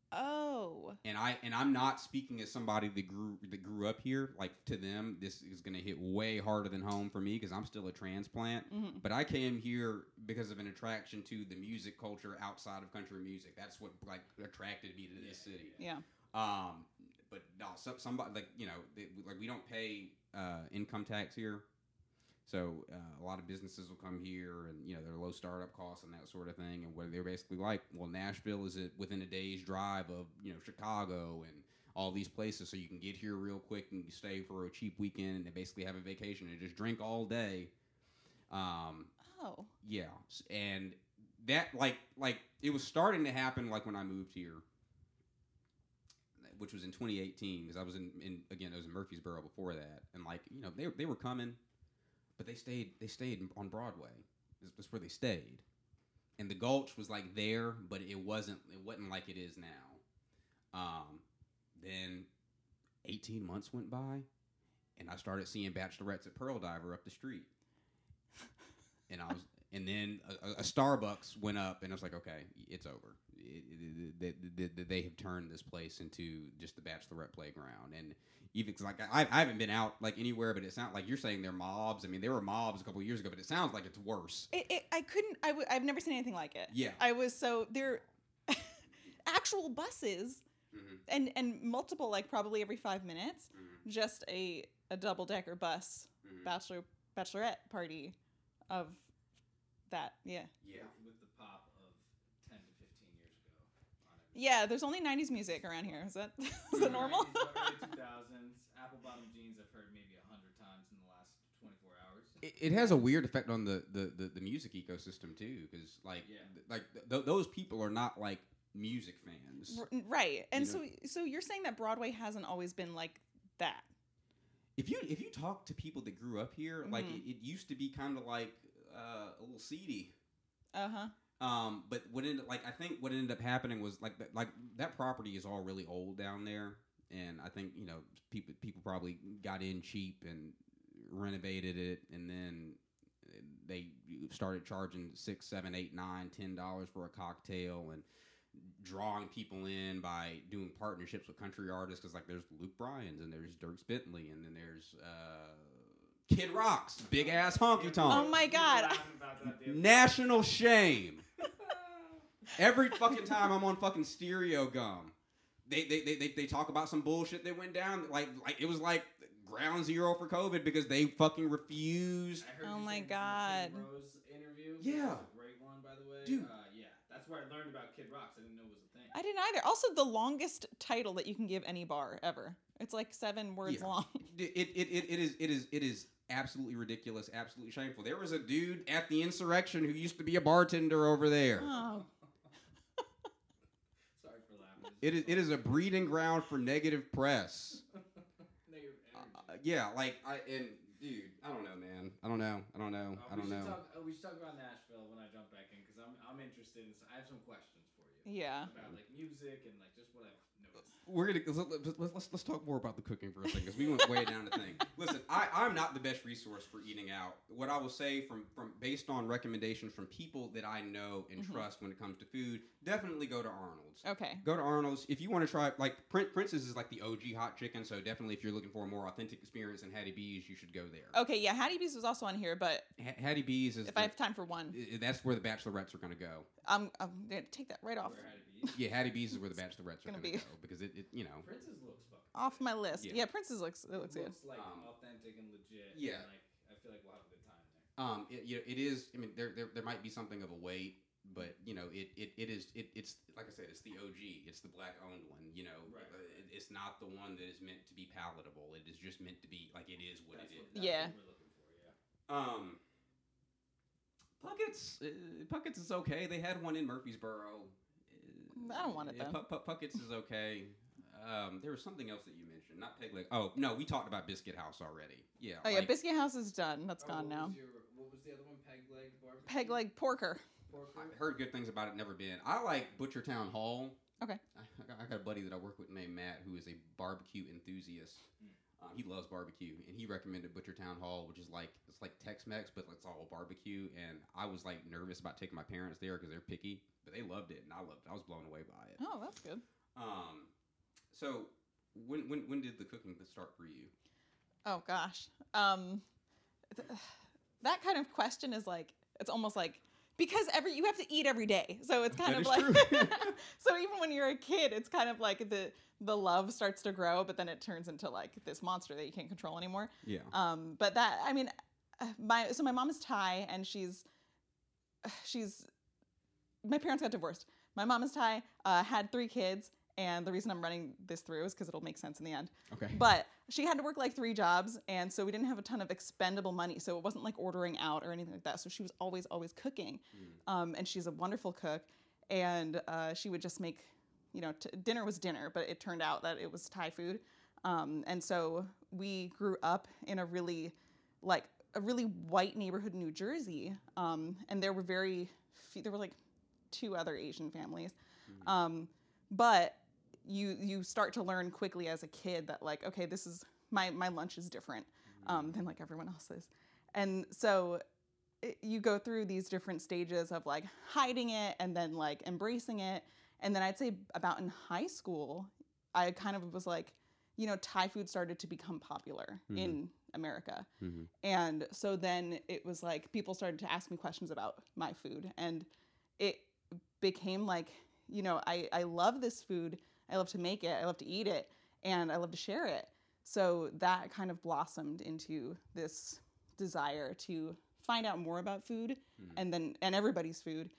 Oh. And I and I'm not speaking as somebody that grew that grew up here. Like to them, this is going to hit way harder than home for me because I'm still a transplant. Mm-hmm. But I came here because of an attraction to the music culture outside of country music. That's what like attracted me to this yeah, city. Yeah. Um. But no, some, somebody like you know they, like we don't pay uh, income tax here, so uh, a lot of businesses will come here, and you know there are low startup costs and that sort of thing. And what they're basically like, well, Nashville is it within a day's drive of you know Chicago and all these places, so you can get here real quick and stay for a cheap weekend and basically have a vacation and just drink all day. Um, oh, yeah, and that like like it was starting to happen like when I moved here, which was in twenty eighteen because I was in, in again I was in Murfreesboro before that, and like you know they they were coming. But they stayed. They stayed on Broadway. That's where they stayed, and the Gulch was like there, but it wasn't. It wasn't like it is now. Um, then, eighteen months went by, and I started seeing bachelorettes at Pearl Diver up the street, and I was. And then a, a Starbucks went up, and I was like, okay, it's over. It, it, it, they, they, they have turned this place into just the bachelorette playground. And even like I, I haven't been out like anywhere, but it's not like you're saying they're mobs. I mean, there were mobs a couple of years ago, but it sounds like it's worse. It, it, I couldn't. I w- I've never seen anything like it. Yeah, I was so there. Actual buses, mm-hmm. and and multiple like probably every five minutes, mm-hmm. just a a double decker bus mm-hmm. bachelor bachelorette party of. That, yeah. Yeah. With the pop of ten to fifteen years ago. On it. Yeah, there's only nineties music around here. Is that, is that yeah, normal? nineties, early two thousands. Apple bottom jeans I've heard maybe one hundred times in the last twenty-four hours. It, it has a weird effect on the, the, the, the music ecosystem, too, because like, yeah. th- like th- those people are not like music fans. R- right. And you so know? so you're saying that Broadway hasn't always been like that? If you, if you talk to people that grew up here, mm-hmm. like it, it used to be kind of like... Uh, a little seedy. Uh-huh. Um, but what ended like I think what ended up happening was like that, like that property is all really old down there, and I think you know people people probably got in cheap and renovated it, and then they started charging six, seven, eight, nine, ten dollars for a cocktail, and drawing people in by doing partnerships with country artists because like there's Luke Bryan's and there's Dierks Bentley and then there's. Uh, Kid Rock's big ass honky tonk. Oh my god! National shame. Every fucking time I'm on fucking Stereo Gum, they they they they talk about some bullshit that went down. Like like it was like ground zero for COVID because they fucking refused. I heard oh my god. Kid Rock's interview. Yeah. That was a great one, by the way. Dude. Uh, yeah. That's where I learned about Kid Rock. I didn't know it was a thing. I didn't either. Also, the longest title that you can give any bar ever. It's like seven words yeah. long. It, it it it is it is it is absolutely ridiculous, absolutely shameful. There was a dude at the insurrection who used to be a bartender over there. Oh. Sorry for laughing. It is it is a breeding ground for negative press. Negative energy. Uh, yeah, like I and dude, I don't know, man. I don't know. I don't know. Uh, I don't know. Talk, uh, we should talk about Nashville when I jump back in because I'm I'm interested. In, I have some questions for you. Yeah. About like music and like just what I've noticed. We're gonna let's let's let's talk more about the cooking for a second because we went way down the thing. Listen, I I'm not the best resource for eating out. What I will say from from based on recommendations from people that I know and mm-hmm. trust when it comes to food, definitely go to Arnold's. Okay. Go to Arnold's if you want to try like Prince's is like the O G hot chicken. So definitely if you're looking for a more authentic experience than Hattie B's, you should go there. Okay, yeah, Hattie B's was also on here, but H- Hattie B's is if the, I have time for one. That's where the Bachelorettes are going to go. Um, I'm gonna take that right off. Hattie yeah, Hattie B's is where the Bachelorettes are going to go because it, it, you know. Prince's looks fucking off good. My list. Yeah, yeah Prince's looks it looks, it looks good. Like um, authentic and legit. Yeah, and like I feel like we'll have a good time there. Um, it, you know, it is. I mean, there there there might be something of a wait. But you know, it, it, it is it it's like I said, it's the O G, it's the black owned one. You know, right, right. It, it's not the one that is meant to be palatable. It is just meant to be like it is what that's it what, is. That's yeah. What we're looking for, yeah. Um, Puckett's uh, Puckett's is okay. They had one in Murfreesboro. Uh, I don't want it though. P- P- Puckett's is okay. Um, there was something else that you mentioned, not Peg Leg. Oh no, we talked about Biscuit House already. Yeah. Oh like, yeah, Biscuit House is done. That's oh, gone what now. Was your, what was the other one? Peg Leg Porker. Peg Leg Porker. I've heard good things about it, never been. I like Butcher Town Hall. Okay. I, I, got, I got a buddy that I work with named Matt who is a barbecue enthusiast. Mm. Um, he loves barbecue, and he recommended Butcher Town Hall, which is like it's like Tex-Mex, but it's all barbecue. And I was like nervous about taking my parents there because they're picky, but they loved it, and I loved it. I was blown away by it. Oh, that's good. Um, so when when when did the cooking start for you? Oh gosh, um, th- that kind of question is like it's almost like. Because every you have to eat every day, so it's kind that of like so even when you're a kid, it's kind of like the the love starts to grow, but then it turns into like this monster that you can't control anymore. Yeah. Um. But that I mean, my so my mom is Thai, and she's she's my parents got divorced. My mom is Thai, uh, had three kids, and the reason I'm running this through is because it'll make sense in the end. Okay. But she had to work like three jobs, and so we didn't have a ton of expendable money. So it wasn't like ordering out or anything like that. So she was always, always cooking. Mm. Um, and she's a wonderful cook. And uh, she would just make, you know, t- dinner was dinner, but it turned out that it was Thai food. Um, and so we grew up in a really, like, a really white neighborhood in New Jersey. Um, and there were very few, there were like two other Asian families. Mm. Um, but... You you start to learn quickly as a kid that like okay this is my my lunch is different um, than like everyone else's, and so it, you go through these different stages of like hiding it and then like embracing it, and then I'd say about in high school I kind of was like you know Thai food started to become popular mm-hmm. in America, mm-hmm. and so then it was like people started to ask me questions about my food, and it became like you know I I love this food. I love to make it, I love to eat it, and I love to share it. So that kind of blossomed into this desire to find out more about food mm-hmm. and then and everybody's food,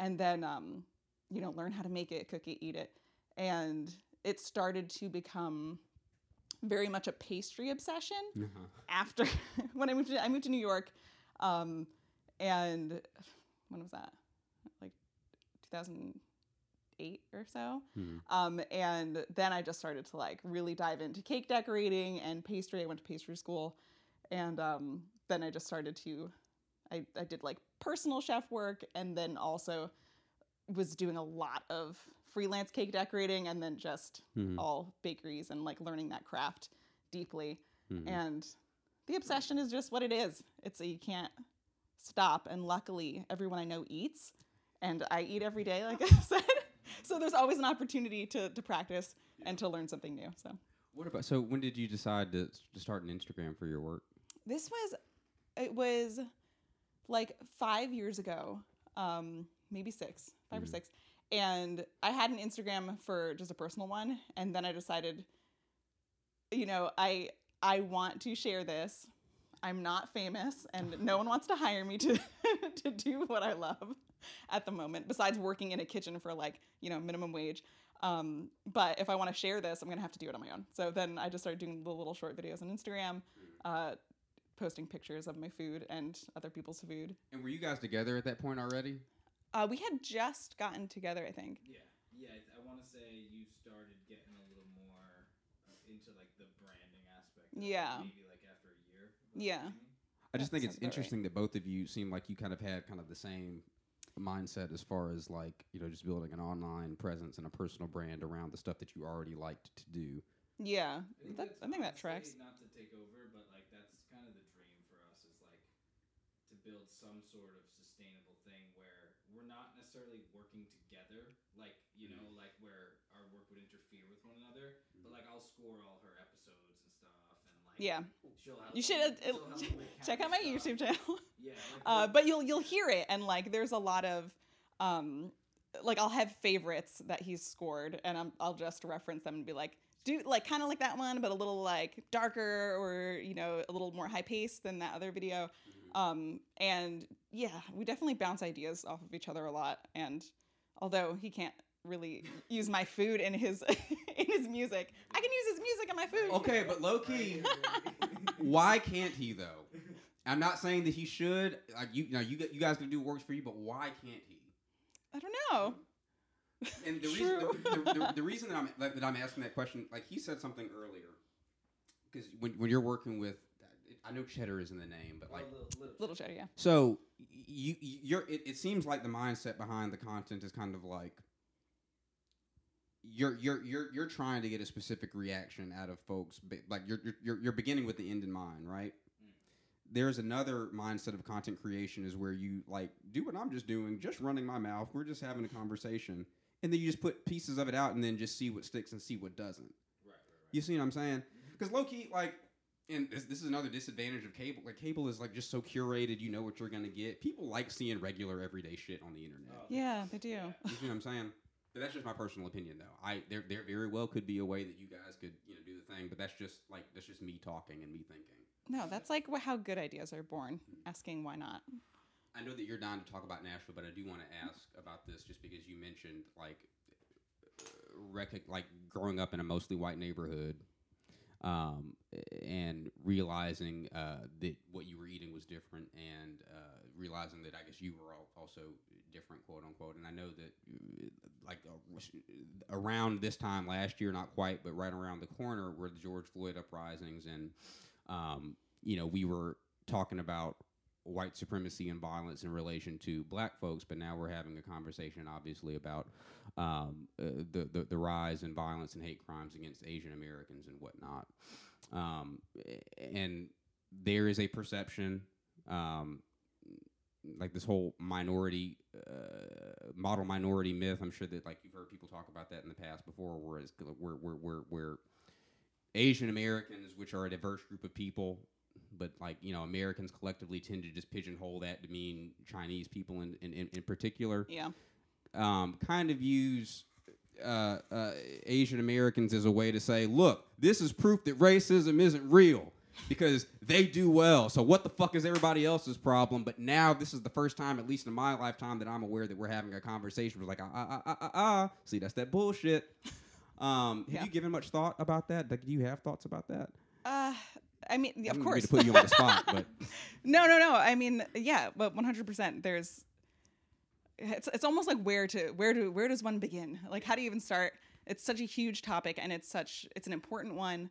and then um, you know, learn how to make it, cook it, eat it. And it started to become very much a pastry obsession uh-huh. after when I moved to I moved to New York, um, and when was that? Like two thousand eight or so. Hmm. Um, and then I just started to like really dive into cake decorating and pastry. I went to pastry school, and um, then I just started to, I, I did like personal chef work, and then also was doing a lot of freelance cake decorating, and then just hmm. all bakeries and like learning that craft deeply. Hmm. And the obsession is just what it is. It's a, you can't stop. And luckily everyone I know eats, and I eat every day. Like I said, so there's always an opportunity to, to practice yeah. and to learn something new. So what about so when did you decide to, to start an Instagram for your work? This was it was like five years ago, um, maybe six, five mm-hmm. or six. And I had an Instagram for just a personal one, and then I decided, you know, I I want to share this. I'm not famous, and no one wants to hire me to to do what I love at the moment, besides working in a kitchen for, like, you know, minimum wage. Um, but if I want to share this, I'm going to have to do it on my own. So then I just started doing the little short videos on Instagram, uh, posting pictures of my food and other people's food. And were you guys together at that point already? Uh, we had just gotten together, I think. Yeah. Yeah, I, I want to say you started getting a little more into, like, the branding aspect. Yeah. Like, maybe, like, after a year. Yeah. I just that think it's interesting right. that both of you seem like you kind of had kind of the same mindset as far as, like, you know, just building an online presence and a personal brand around the stuff that you already liked to do. Yeah. I think, that, I think that tracks. Not to take over, but, like, that's kind of the dream for us, is, like, to build some sort of sustainable thing where we're not necessarily working together, like, you mm-hmm. know, like, where our work would interfere with one another, mm-hmm. but, like, I'll score all her episodes and stuff, and, like, yeah, she'll have you should she'll uh, have check, check out my stuff. YouTube channel. Yeah, like, uh, but you'll you'll hear it, and, like, there's a lot of, um, like, I'll have favorites that he's scored, and I'm I'll just reference them and be like, do like kind of like that one, but a little, like, darker, or, you know, a little more high paced than that other video. Mm-hmm. Um, and yeah, we definitely bounce ideas off of each other a lot. And although he can't really use my food in his in his music, I can use his music in my food. Okay, but low key, why can't he though? I'm not saying that he should. Like, you, you know, you you guys can do works for you, but why can't he? I don't know. And the reason the, the, the, the reason that I'm that, that I'm asking that question, like, he said something earlier, because when when you're working with, I know cheddar is in the name, but, like, oh, little, little, little cheddar, yeah. So you you're it, it seems like the mindset behind the content is kind of like you're you're you're you're trying to get a specific reaction out of folks, like, you're you're you're beginning with the end in mind, right? There's another mindset of content creation is where you, like, do what I'm just doing, just running my mouth. We're just having a conversation. And then you just put pieces of it out and then just see what sticks and see what doesn't. Right, right, right. You see what I'm saying? Because low-key, like, and this, this is another disadvantage of cable. Like, cable is, like, just so curated. You know what you're going to get. People like seeing regular, everyday shit on the internet. Oh, yeah, they do. Yeah. You see what I'm saying? But that's just my personal opinion, though. I There there very well could be a way that you guys could, you know, do the thing. But that's just, like, that's just me talking and me thinking. No, that's like how good ideas are born, asking why not. I know that you're down to talk about Nashville, but I do want to ask about this just because you mentioned, like, uh, rec- like growing up in a mostly white neighborhood um, and realizing uh, that what you were eating was different and uh, realizing that, I guess, you were all also different, quote unquote. And I know that, like, uh, around this time last year, not quite, but right around the corner were the George Floyd uprisings and... Um, you know, we were talking about white supremacy and violence in relation to black folks, but now we're having a conversation, obviously, about um, uh, the, the the rise in violence and hate crimes against Asian Americans and whatnot. Um, and there is a perception, um, like this whole minority, uh, model minority myth. I'm sure that, like, you've heard people talk about that in the past before, where it's, where where where where Asian Americans, which are a diverse group of people, but, like, you know, Americans collectively tend to just pigeonhole that to mean Chinese people in, in, in particular. Yeah. Um, kind of use uh, uh, Asian Americans as a way to say, look, this is proof that racism isn't real because they do well. So what the fuck is everybody else's problem? But now this is the first time, at least in my lifetime, that I'm aware that we're having a conversation. We're like, ah, ah, ah, ah, ah. See, that's that bullshit. Um, have yeah. you given much thought about that? Like, do you have thoughts about that? Uh, I mean, of I'm course. I'm going to put you on the spot, but no, no, no. I mean, yeah, but one hundred percent. There's, it's it's almost like where to where to where does one begin? Like, how do you even start? It's such a huge topic, and it's such it's an important one.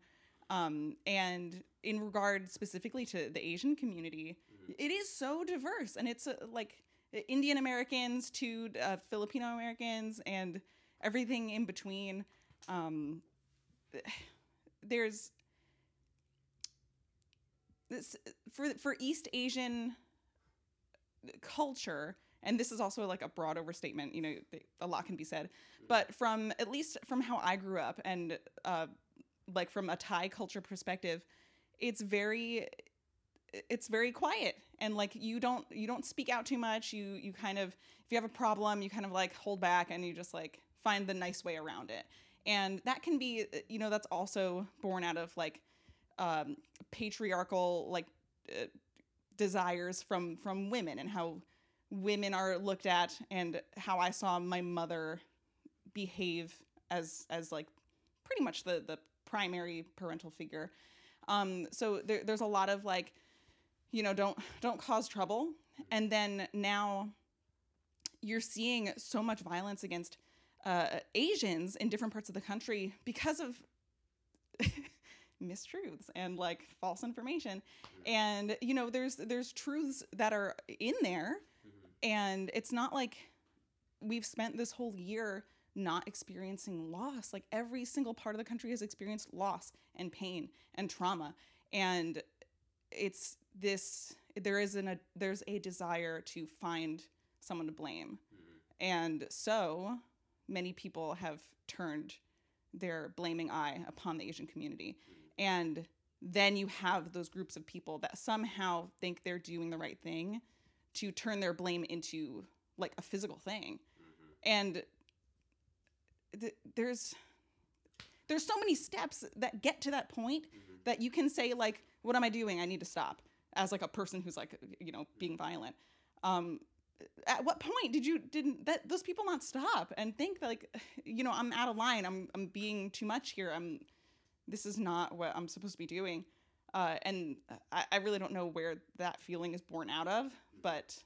Um, and in regard specifically to the Asian community, mm-hmm. it is so diverse, and it's uh, like Indian Americans to uh, Filipino Americans and everything in between. Um, there's this for, for East Asian culture. And this is also like a broad overstatement, you know, they, a lot can be said, but from, at least from how I grew up and, uh, like from a Thai culture perspective, it's very, it's very quiet. And like, you don't, you don't speak out too much. You, you kind of, if you have a problem, you kind of like hold back and you just like find the nice way around it. And that can be, you know, that's also born out of like um, patriarchal like uh, desires from from women and how women are looked at, and how I saw my mother behave as as like pretty much the the primary parental figure. Um, so there, there's a lot of like, you know, don't don't cause trouble. And then now you're seeing so much violence against uh, Asians in different parts of the country because of mistruths and like false information. And, you know, there's there's truths that are in there. And it's not like we've spent this whole year not experiencing loss. Like every single part of the country has experienced loss and pain and trauma. And it's this, there is an, a, there's a desire to find someone to blame. Mm-hmm. And so many people have turned their blaming eye upon the Asian community. Mm-hmm. And then you have those groups of people that somehow think they're doing the right thing to turn their blame into like a physical thing. Mm-hmm. And th- there's, there's so many steps that get to that point mm-hmm. that you can say like, what am I doing? I need to stop, as like a person who's like, you know, being violent. Um, at what point did you, didn't that those people not stop and think that, like, you know, I'm out of line. I'm, I'm being too much here. I'm, this is not what I'm supposed to be doing. Uh, and I, I really don't know where that feeling is born out of, but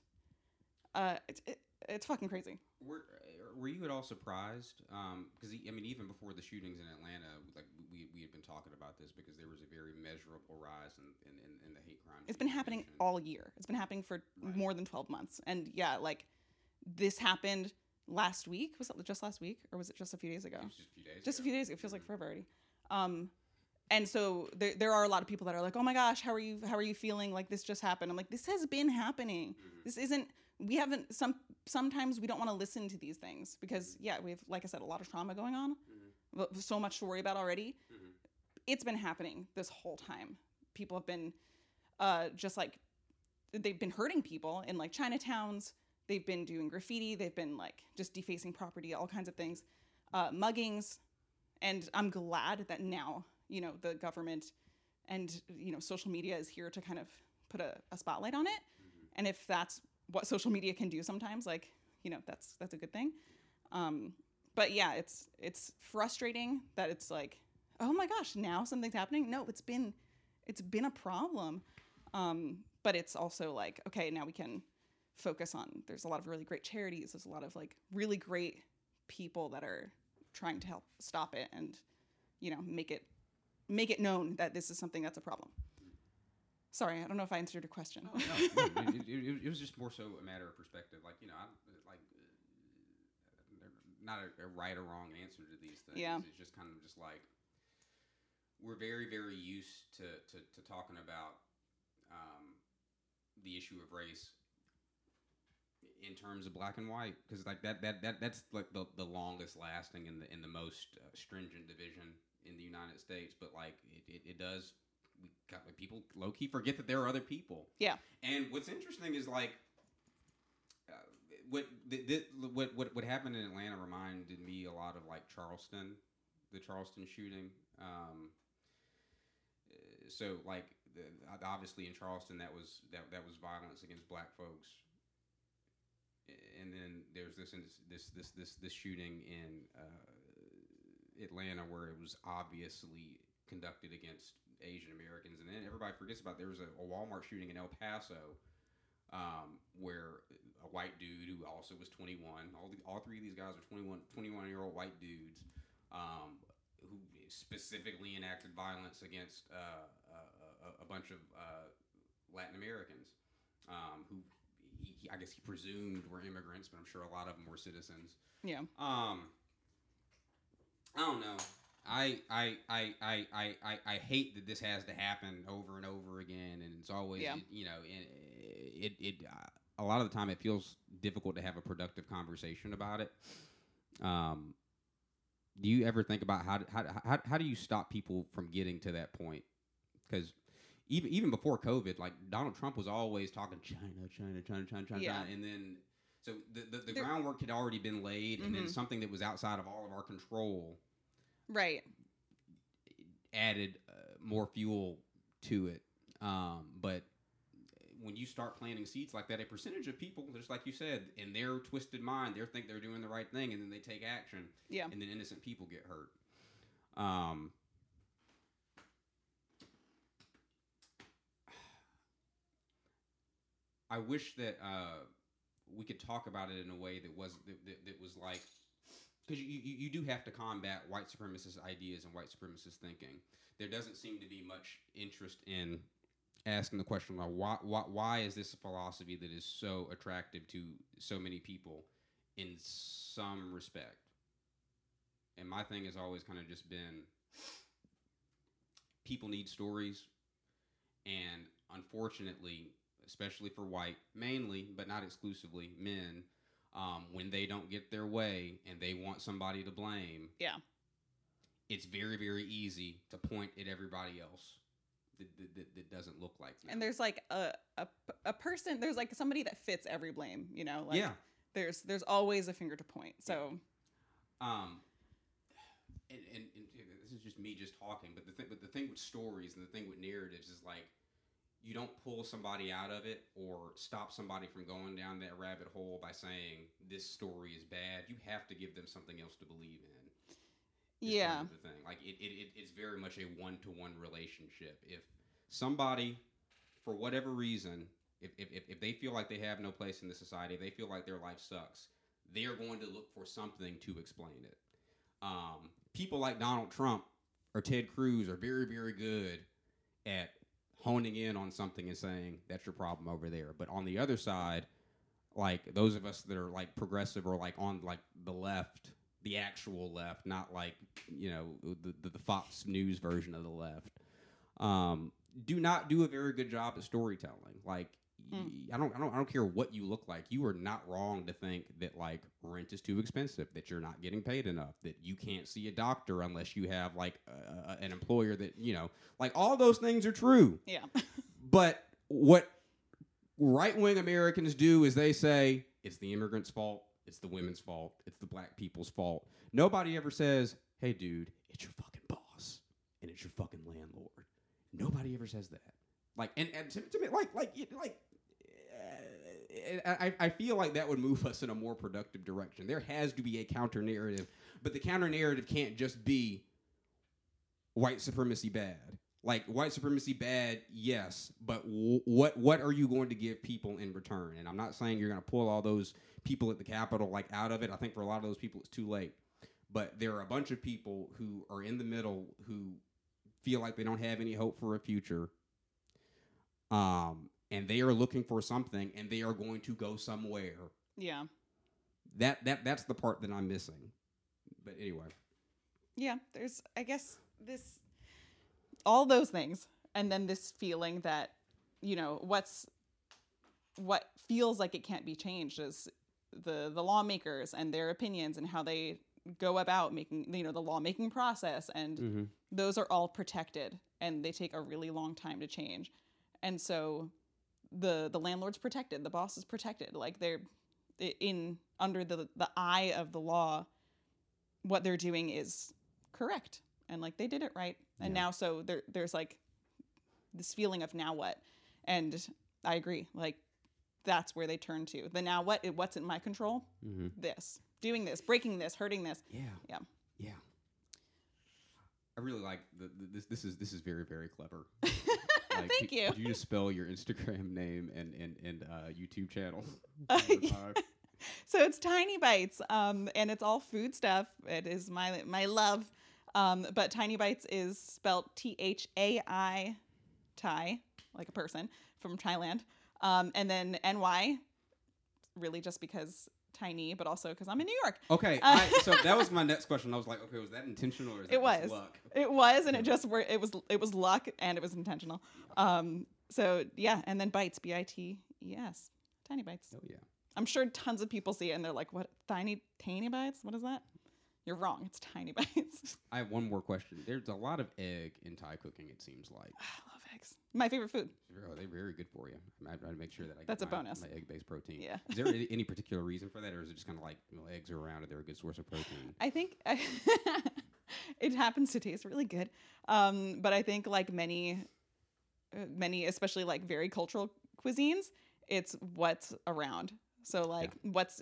uh, it, it, it's fucking crazy. Were, were you at all surprised? Because, um, I mean, even before the shootings in Atlanta, like we, we had been talking about this because there was a very measurable rise in, in, in, in the hate crime. It's been happening all year. It's been happening for right. more than twelve months. And, yeah, like this happened last week. Was it just last week or was it just a few days ago? It was just a few days Just ago. a few days ago. It feels like forever already. Um And so there there are a lot of people that are like, oh my gosh, how are you how are you feeling? Like this just happened. I'm like, this has been happening. Mm-hmm. This isn't we haven't some sometimes we don't want to listen to these things because mm-hmm. yeah, we have, like I said, a lot of trauma going on. Mm-hmm. So much to worry about already. Mm-hmm. It's been happening this whole time. People have been uh, just like they've been hurting people in like Chinatowns, they've been doing graffiti, they've been like just defacing property, all kinds of things. Uh, muggings. And I'm glad that now you know, the government and, you know, social media is here to kind of put a, a spotlight on it. Mm-hmm. And if that's what social media can do sometimes, like, you know, that's, that's a good thing. Um, but yeah, it's, it's frustrating that it's like, oh my gosh, now something's happening. No, it's been, it's been a problem. Um, but it's also like, okay, now we can focus on, there's a lot of really great charities. There's a lot of like really great people that are trying to help stop it and, you know, make it, make it known that this is something that's a problem. Sorry, I don't know if I answered your question. Oh, no, it, it, it, it was just more so a matter of perspective. Like, you know, I'm like uh, not a, a right or wrong answer to these things. Yeah. It's just kind of just like we're very, very used to, to, to talking about um, the issue of race in terms of black and white, because like that that that that's like the, the longest lasting and the in the most uh, stringent division in the United States, but like it, it, it does, we got, like, people low key forget that there are other people. Yeah. And what's interesting is like uh, what, the, the, what what what happened in Atlanta reminded me a lot of like Charleston, the Charleston shooting. Um, so like the, obviously in Charleston that was that that was violence against black folks, and then there's this this this this this shooting in. Uh, Atlanta, where it was obviously conducted against Asian Americans, and then everybody forgets about there was a, a Walmart shooting in El Paso, um, where a white dude who also was twenty-one. All the, all three of these guys are twenty-one, twenty-one year old white dudes, um, who specifically enacted violence against uh, a, a bunch of uh, Latin Americans, um, who he, he, I guess he presumed were immigrants, but I'm sure a lot of them were citizens. Yeah. Um. I don't know. I I, I I I I hate that this has to happen over and over again, and it's always yeah. you know it it, it uh, a lot of the time it feels difficult to have a productive conversation about it. Um, do you ever think about how how how, how do you stop people from getting to that point? Because even even before COVID, like Donald Trump was always talking China, China, China, China, China, yeah. China and then. So the, the, the there, groundwork had already been laid, mm-hmm. and then something that was outside of all of our control, right, added uh, more fuel to it. Um, but when you start planting seeds like that, a percentage of people, just like you said, in their twisted mind, they think they're doing the right thing, and then they take action, yeah. and then innocent people get hurt. Um, I wish that uh, we could talk about it in a way that was that, that, that was like, because you, you, you do have to combat white supremacist ideas and white supremacist thinking. There doesn't seem to be much interest in asking the question, like, why, why, why is this a philosophy that is so attractive to so many people in some respect? And my thing has always kind of just been, people need stories, and unfortunately, especially for white, mainly, but not exclusively, men, um, when they don't get their way and they want somebody to blame, yeah, it's very, very easy to point at everybody else. That, that, that doesn't look like them. And there's like a, a a person, there's like somebody that fits every blame, you know? Like yeah. There's there's always a finger to point, so. Yeah. Um, and, and, and this is just me just talking, but the, th- but the thing with stories and the thing with narratives is like, you don't pull somebody out of it or stop somebody from going down that rabbit hole by saying, this story is bad. You have to give them something else to believe in. Yeah. Kind of the thing. Like it, it, it, it's very much a one-to-one relationship. If somebody, for whatever reason, if, if, if they feel like they have no place in the society, if they feel like their life sucks, they are going to look for something to explain it. Um, people like Donald Trump or Ted Cruz are very, very good at honing in on something and saying, that's your problem over there. But on the other side, like those of us that are like progressive or like on like the left, the actual left, not like, you know, the, the, the Fox News version of the left, um, do not do a very good job at storytelling. Like, mm. y- I don't, I don't, I don't care what you look like. You are not wrong to think that like rent is too expensive, that you're not getting paid enough, that you can't see a doctor unless you have like uh, an employer that, you know, like all those things are true. Yeah. But what right-wing Americans do is they say it's the immigrants' fault. It's the women's fault. It's the black people's fault. Nobody ever says, hey, dude, it's your fucking boss and it's your fucking landlord. Nobody ever says that. Like, and, and to, to me, like, like, like, uh, I, I feel like that would move us in a more productive direction. There has to be a counter narrative, but the counter narrative can't just be white supremacy bad. Like, white supremacy bad, yes, but w- what what are you going to give people in return? And I'm not saying you're going to pull all those people at the Capitol like out of it. I think for a lot of those people, it's too late. But there are a bunch of people who are in the middle who feel like they don't have any hope for a future, um, and they are looking for something, and they are going to go somewhere. Yeah. That that that's the part that I'm missing. But anyway. Yeah, there's, I guess, this... all those things. And then this feeling that, you know, what's, what feels like it can't be changed is the, the lawmakers and their opinions and how they go about making, you know, the lawmaking process. And mm-hmm. those are all protected and they take a really long time to change. And so the, the landlord's protected, the boss is protected. Like they're in under the, the eye of the law, what they're doing is correct. And like they did it right. And yeah. now so there there's like this feeling of now what? And I agree. Like that's where they turn to. The now what what's in my control? Mm-hmm. This. Doing this, breaking this, hurting this. Yeah. Yeah. Yeah. I really like the, the, this this is this is very, very clever. Like, Thank you. Could you just spell your Instagram name and and, and uh, YouTube channel? Uh, yeah. So it's Tiny Bites. Um and it's all food stuff. It is my my love. Um, but Tiny Bites is spelled T H A I, Thai, like a person from Thailand. Um, and then N Y, really just because tiny, but also because I'm in New York. Okay, uh, I, so that was my next question. I was like, okay, was that intentional or is it was. luck? It was, and it just were, it was it was luck and it was intentional. Um, so yeah, and then Bites, B I T E S, Tiny Bites. Oh yeah. I'm sure tons of people see it and they're like, what, tiny, tiny bites? What is that? You're wrong. It's Tiny Bites. I have one more question. There's a lot of egg in Thai cooking, it seems like. I love eggs. My favorite food. Oh, they're very good for you. I try to make sure that I get That's a my, bonus. my egg-based protein. Yeah. Is there any particular reason for that, or is it just kind of like, you know, eggs are around and they're a good source of protein? I think I It happens to taste really good. Um, but I think like many, many, especially like very cultural cuisines, it's what's around. So like yeah. what's,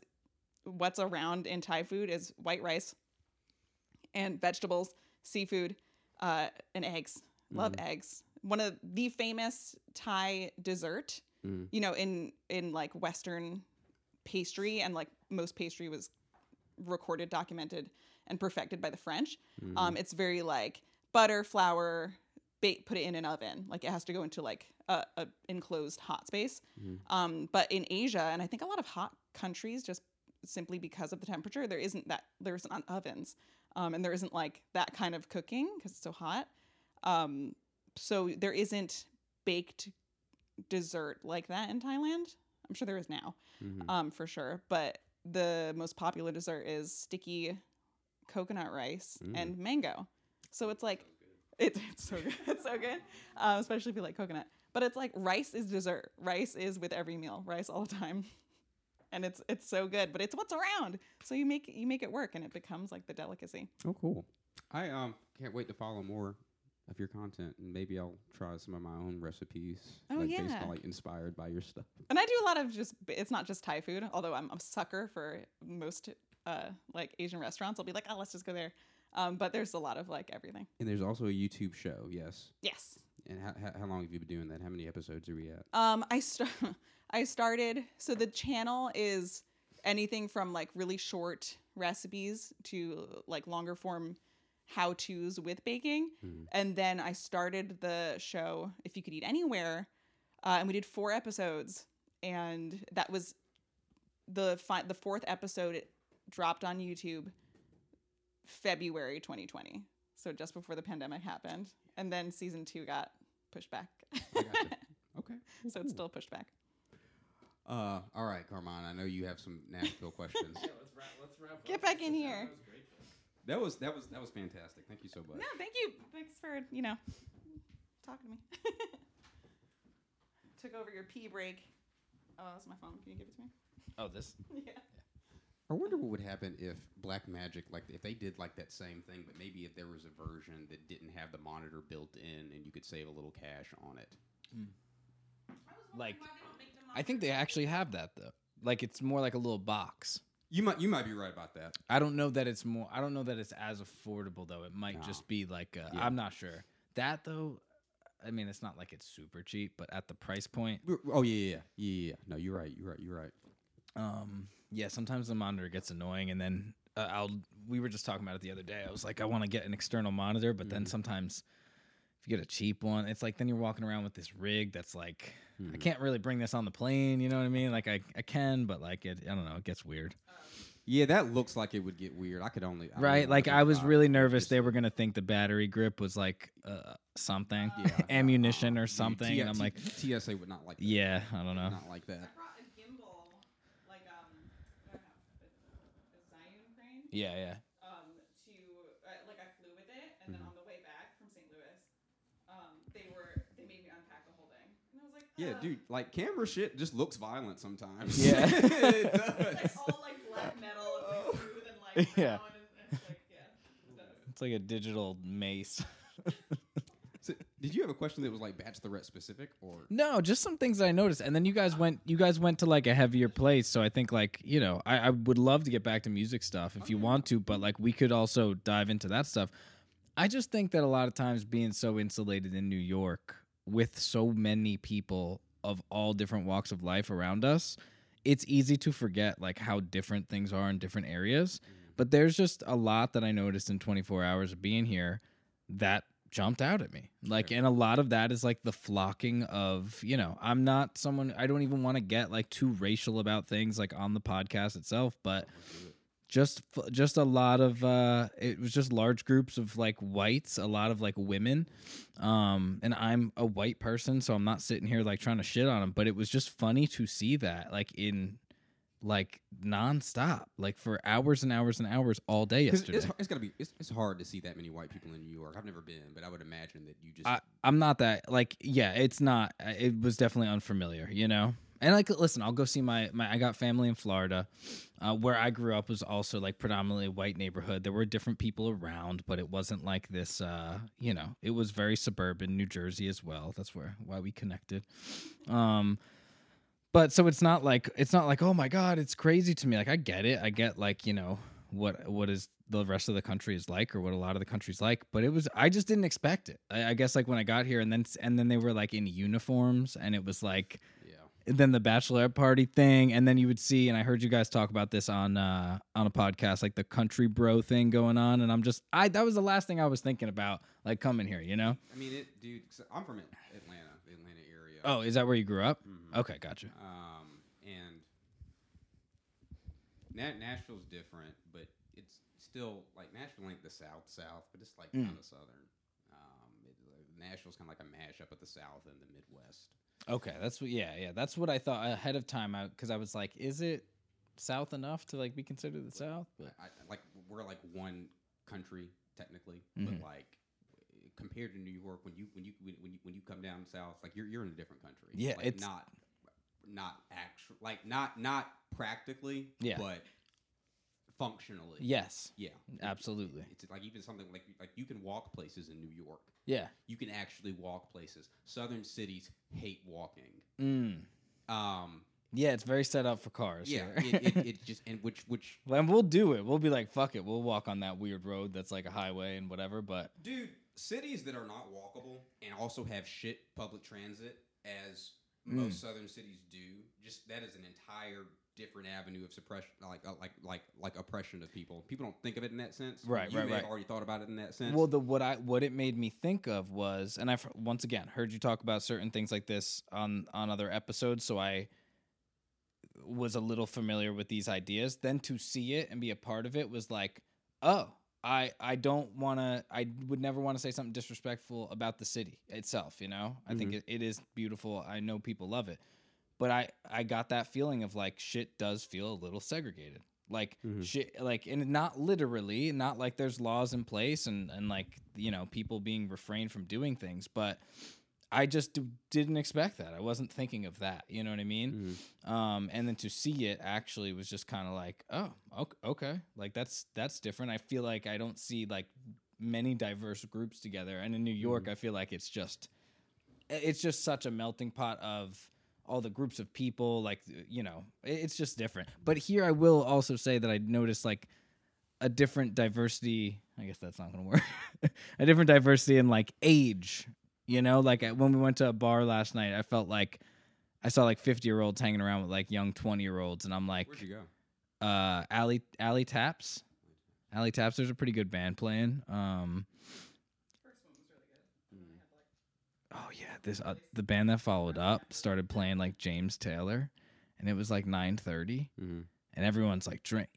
what's around in Thai food is white rice and vegetables, seafood, uh, and eggs. Love mm. eggs. One of the famous Thai dessert, mm. you know, in, in like Western pastry, and like most pastry was recorded, documented, and perfected by the French. Mm. Um, it's very like butter, flour, bake, put it in an oven. Like it has to go into like a, a enclosed hot space. Mm. Um, but in Asia, and I think a lot of hot countries, just simply because of the temperature, there isn't that there isn't ovens, um, and there isn't like that kind of cooking because it's so hot. Um, so there isn't baked dessert like that in Thailand. I'm sure there is now, mm-hmm. um, for sure. But the most popular dessert is sticky coconut rice mm. and mango. So it's like, so it's, it's so good. It's so good. Um, especially if you like coconut, but it's like rice is dessert. Rice is with every meal, rice all the time. And it's, it's so good, but it's what's around. So you make, you make it work and it becomes like the delicacy. Oh, cool. I, um, can't wait to follow more of your content, and maybe I'll try some of my own recipes. Oh, like, yeah. Based on, like, inspired by your stuff. And I do a lot of just, it's not just Thai food, although I'm a sucker for most, uh, like, Asian restaurants. I'll be like, oh, let's just go there. Um, but there's a lot of, like, everything. And there's also a YouTube show, yes? Yes. And how, how, how long have you been doing that? How many episodes are we at? Um, I, st- I started, so the channel is anything from, like, really short recipes to, like, longer form how-tos with baking. Mm. And then I started the show If You Could Eat Anywhere, uh, and we did four episodes, and that was the fi- the fourth episode. It dropped on YouTube February twenty twenty, so just before the pandemic happened, and then season two got pushed back. I gotcha. Okay. So it's still pushed back. Uh, all right, Carmine, I know you have some Nashville questions. Yeah, let's wrap, let's wrap Get up. back in yeah, here. That was that was that was fantastic. Thank you so much. No, thank you. Thanks for, you know, talking to me. Took over your pee break. Oh, that's my phone. Can you give it to me? Oh, this. Yeah. yeah. I wonder what would happen if Black Magic, like, if they did like that same thing, but maybe if there was a version that didn't have the monitor built in, and you could save a little cash on it. Mm. I like, I think they actually have that though. Like, it's more like a little box. You might you might be right about that. I don't know that it's more. I don't know that it's as affordable though. It might no. just be like a, yeah. I'm not sure that though. I mean, it's not like it's super cheap, but at the price point. Oh yeah, yeah, yeah. yeah. No, you're right. You're right. You're right. Um, yeah. Sometimes the monitor gets annoying, and then uh, I'll. We were just talking about it the other day. I was like, I want to get an external monitor, but mm-hmm. then sometimes if you get a cheap one, it's like then you're walking around with this rig that's like, mm-hmm. I can't really bring this on the plane. You know what I mean? Like I, I can, but like it, I don't know. It gets weird. Yeah, that looks like it would get weird. I could only I right. Like I was really nervous they were gonna think the battery grip was like uh, something, yeah, ammunition uh, or something. Dude, T- and I'm like, T- TSA would not like that. Yeah, I don't know. Not like that. I brought a gimbal, like um, I don't know, a Zion crane. Yeah, yeah. Um, to uh, like I flew with it, and mm-hmm. then on the way back from Saint Louis, um, they were they made me unpack the whole thing, and I was like, uh, yeah, dude, like camera shit just looks violent sometimes. Yeah, it does. It's like all like black metal. Yeah. It's like a digital mace. So, did you have a question that was like Bachelorette specific or no? Just some things that I noticed, and then you guys went. You guys went to like a heavier place, so I think like you know I, I would love to get back to music stuff if okay. you want to, but like we could also dive into that stuff. I just think that a lot of times being so insulated in New York with so many people of all different walks of life around us, it's easy to forget like how different things are in different areas. But there's just a lot that I noticed in twenty-four hours of being here that jumped out at me. Like, sure. And a lot of that is like the flocking of, you know, I'm not someone, I don't even want to get like too racial about things like on the podcast itself, but just, just a lot of, uh, it was just large groups of like whites, a lot of like women. Um, and I'm a white person, so I'm not sitting here like trying to shit on them, but it was just funny to see that like in, like nonstop, like for hours and hours and hours all day yesterday. It's, it's gotta be. It's, it's hard to see that many white people in New York. I've never been, but I would imagine that you just. I, I'm not that like. Yeah, it's not. It was definitely unfamiliar, you know. And like, listen, I'll go see my, my I got family in Florida. Uh, where I grew up was also like predominantly a white neighborhood. There were different people around, but it wasn't like this, uh, you know, it was very suburban New Jersey as well. That's where, why we connected. Um, but so it's not like, it's not like, oh my God, it's crazy to me. Like, I get it. I get like, you know, what, what is the rest of the country is like, or what a lot of the country's like, but it was, I just didn't expect it. I, I guess like when I got here and then, and then they were like in uniforms and it was like, and then the Bachelorette party thing, and then you would see, and I heard you guys talk about this on uh, on a podcast, like the country bro thing going on, and I'm just, I that was the last thing I was thinking about, like coming here, you know. I mean, it, dude, I'm from Atlanta, the Atlanta area. Oh, is that where you grew up? Mm-hmm. Okay, gotcha. Um, and Na- Nashville's different, but it's still like Nashville ain't the South South, but it's like mm. kind of southern. Um, it, like, Nashville's kind of like a mashup of the South and the Midwest. Okay, that's what, yeah, yeah, that's what I thought ahead of time, because I, I was like, is it South enough to, like, be considered the South? But I, I, like, we're, like, one country, technically, mm-hmm. but, like, compared to New York, when you when you, when you when you come down South, like, you're you're in a different country. Yeah, like, it's... Not, not actually, like, not, not practically, yeah. but functionally. Yes. Yeah. Absolutely. It's, it's, like, even something, like, like, you can walk places in New York. Yeah. You can actually walk places. Southern cities hate walking. Mm. Um, yeah, it's very set up for cars. Yeah, it, it, it just, and which, which. And we'll do it. We'll be like, fuck it. We'll walk on that weird road that's like a highway and whatever, but. Dude, cities that are not walkable and also have shit public transit, as mm. most southern cities do, just that is an entire different avenue of suppression, like uh, like like like oppression of people. People don't think of it in that sense. Right, you right, may right. have already thought about it in that sense. Well, the what I what it made me think of was, and I've once again heard you talk about certain things like this on on other episodes, so I was a little familiar with these ideas. Then to see it and be a part of it was like, oh, I I don't want to. I would never want to say something disrespectful about the city itself. You know, I mm-hmm. think it, it is beautiful. I know people love it. But I, I got that feeling of, like, shit does feel a little segregated. Like, mm-hmm. shit, like, and not literally, not like there's laws in place and, and, like, you know, people being refrained from doing things. But I just d- didn't expect that. I wasn't thinking of that. You know what I mean? Mm-hmm. Um, and then to see it actually was just kind of like, oh, okay. Like, that's that's different. I feel like I don't see, like, many diverse groups together. And in New York, mm-hmm. I feel like it's just it's just such a melting pot of all the groups of people, like, you know, it's just different. But here I will also say that I noticed, like, a different diversity. I guess that's not going to work. A different diversity in, like, age, you know? Like, when we went to a bar last night, I felt like I saw, like, fifty-year-olds hanging around with, like, young twenty-year-olds, and I'm like... Where'd you go? Uh, Alley, Alley Taps. Alley Taps, there's a pretty good band playing. Um... Oh yeah, this uh, the band that followed up started playing like James Taylor, and it was like nine thirty, mm-hmm. and everyone's like, "Drink,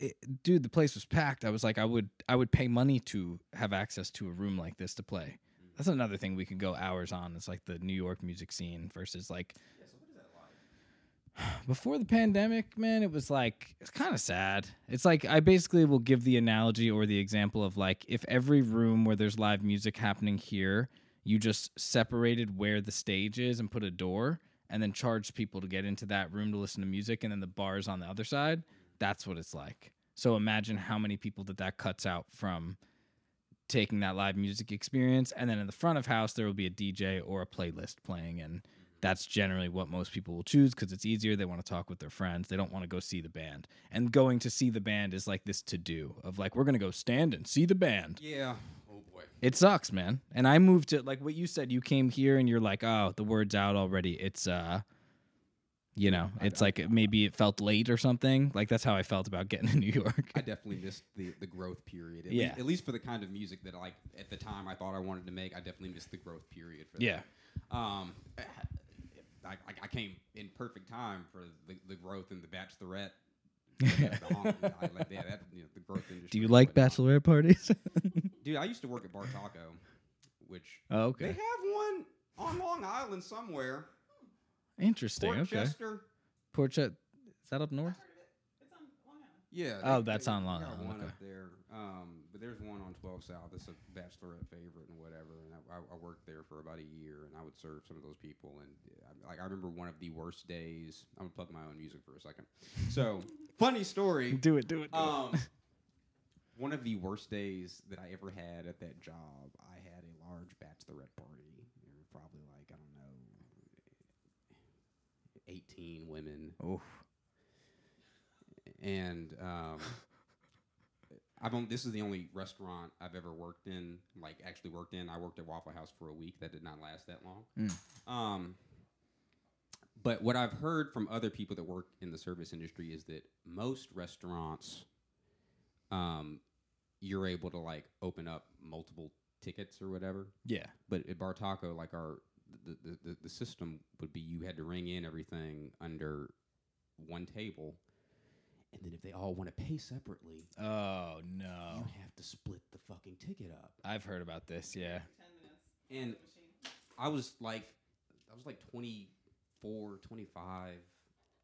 it, dude!" The place was packed. I was like, "I would, I would pay money to have access to a room like this to play." Mm-hmm. That's another thing we can go hours on. It's like the New York music scene versus like. Yeah, so what is that like? Before the pandemic, man, it was like it's kind of sad. It's like I basically will give the analogy or the example of like if every room where there's live music happening here. You just separated where the stage is and put a door and then charged people to get into that room to listen to music and then the bar's on the other side. That's what it's like. So imagine how many people that that cuts out from taking that live music experience. And then in the front of house, there will be a D J or a playlist playing. And that's generally what most people will choose because it's easier. They want to talk with their friends. They don't want to go see the band. And going to see the band is like this to-do of like, we're going to go stand and see the band. Yeah. It sucks, man. And I moved to, like what you said, you came here and you're like, oh, the word's out already. It's, uh, you know, it's I, like I, maybe it felt late or something. Like that's how I felt about getting to New York. I definitely missed the, the growth period. At yeah. Least, at least for the kind of music that like at the time I thought I wanted to make, I definitely missed the growth period. For yeah. That. Um, I, I came in perfect time for the, the growth in the Bachelorette. yeah, the home, you know, like, yeah, that, you know, the growth industry. Do you like bachelorette parties? Dude, I used to work at Bar Taco, which oh, okay. they have one on Long Island somewhere. Interesting. Port okay. Chester. Port Chester. Is that up north? It's on Long Island. Yeah. They, oh, that's they, online. They got one okay. up there. Um, but there's one on twelve South. It's a Bachelorette favorite and whatever. And I, I worked there for about a year, and I would serve some of those people. And I, like I remember one of the worst days. I'm gonna plug my own music for a second. So funny story. Do it. Do it. Do um, it. One of the worst days that I ever had at that job, I had a large Bachelorette party. There were probably like I don't know, eighteen women. Oh. And um, I've only, this is the only restaurant I've ever worked in, like actually worked in. I worked at Waffle House for a week. That did not last that long. Mm. Um, but what I've heard from other people that work in the service industry is that most restaurants, um, you're able to like open up multiple tickets or whatever. Yeah. But at Bar Taco, like our the the, the, the system would be you had to ring in everything under one table. And then if they all want to pay separately, oh no, you have to split the fucking ticket up. I've heard about this, yeah. ten minutes. And I was like, I was like twenty-four, twenty-five,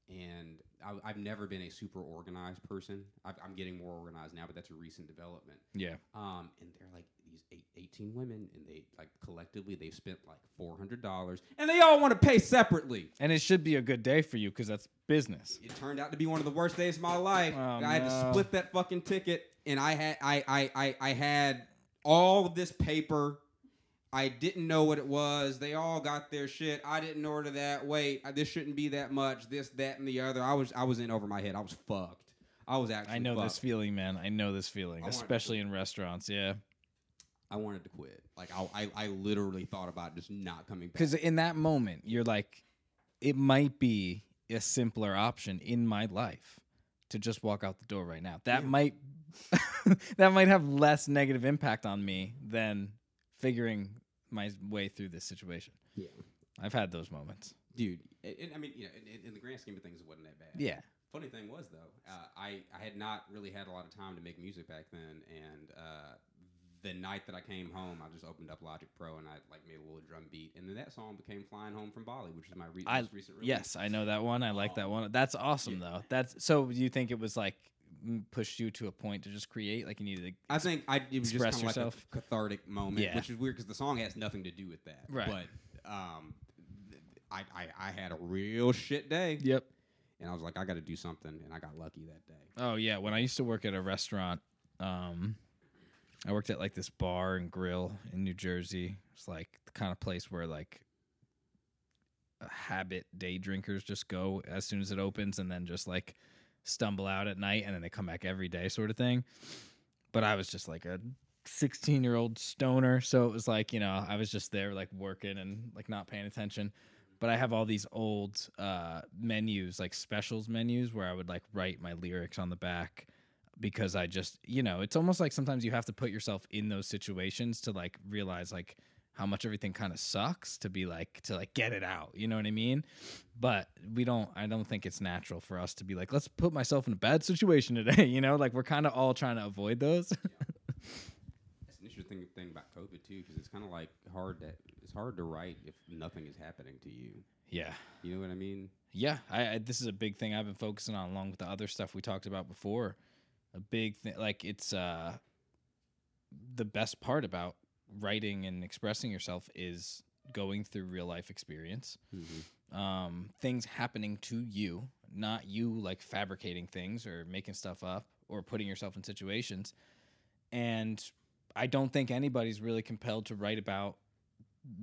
and I, I've never been a super organized person. I've, I'm getting more organized now, but that's a recent development. Yeah. Um, and they're like these eight, eighteen women, and they like collectively they've spent like four hundred dollars, and they all want to pay separately. And it should be a good day for you because that's business. It turned out to be one of the worst days of my life. Oh, I no. had to split that fucking ticket, and I had I, I, I, I had all of this paper. I didn't know what it was. They all got their shit. I didn't order that. Wait, I, this shouldn't be that much. This, that, and the other. I was I was in over my head. I was fucked. I was actually. I know fucked. this feeling, man. I know this feeling, I especially in restaurants. Yeah. I wanted to quit. Like I, I, I literally thought about just not coming back. Because in that moment, you're like, it might be a simpler option in my life to just walk out the door right now. That yeah. might that might have less negative impact on me than figuring my way through this situation. Yeah. I've had those moments. Dude, it, it, I mean, you know, it, it, in the grand scheme of things, it wasn't that bad. Yeah. Funny thing was, though, uh, I, I had not really had a lot of time to make music back then, and uh, the night that I came home, I just opened up Logic Pro, and I like made a little drum beat, and then that song became "Flying Home from Bali," which is my re- I, most recent release. Yes, I know that one. I like oh. that one. That's awesome, yeah. though. That's so. You think it was like pushed you to a point to just create? Like you needed to. Ex- I think I it was just kind of like a cathartic moment, yeah. which is weird because the song has nothing to do with that. Right. But um, th- I, I I had a real shit day. Yep. And I was like, I got to do something, and I got lucky that day. Oh yeah, when I used to work at a restaurant, um. I worked at, like, this bar and grill in New Jersey. It's, like, the kind of place where, like, habit day drinkers just go as soon as it opens and then just, like, stumble out at night and then they come back every day sort of thing. But I was just, like, a sixteen-year-old stoner. So it was, like, you know, I was just there, like, working and, like, not paying attention. But I have all these old uh, menus, like, specials menus where I would, like, write my lyrics on the back. Because I just, you know, it's almost like sometimes you have to put yourself in those situations to, like, realize, like, how much everything kind of sucks to be, like, to, like, get it out. You know what I mean? But we don't, I don't think it's natural for us to be, like, let's put myself in a bad situation today, you know? Like, we're kind of all trying to avoid those. Yeah. That's an interesting thing about COVID, too, because it's kind of, like, hard to, it's hard to write if nothing is happening to you. Yeah. You know what I mean? Yeah. I, I this is a big thing I've been focusing on along with the other stuff we talked about before. A big thing, like it's uh, the best part about writing and expressing yourself is going through real life experience, mm-hmm. um, things happening to you, not you like fabricating things or making stuff up or putting yourself in situations. And I don't think anybody's really compelled to write about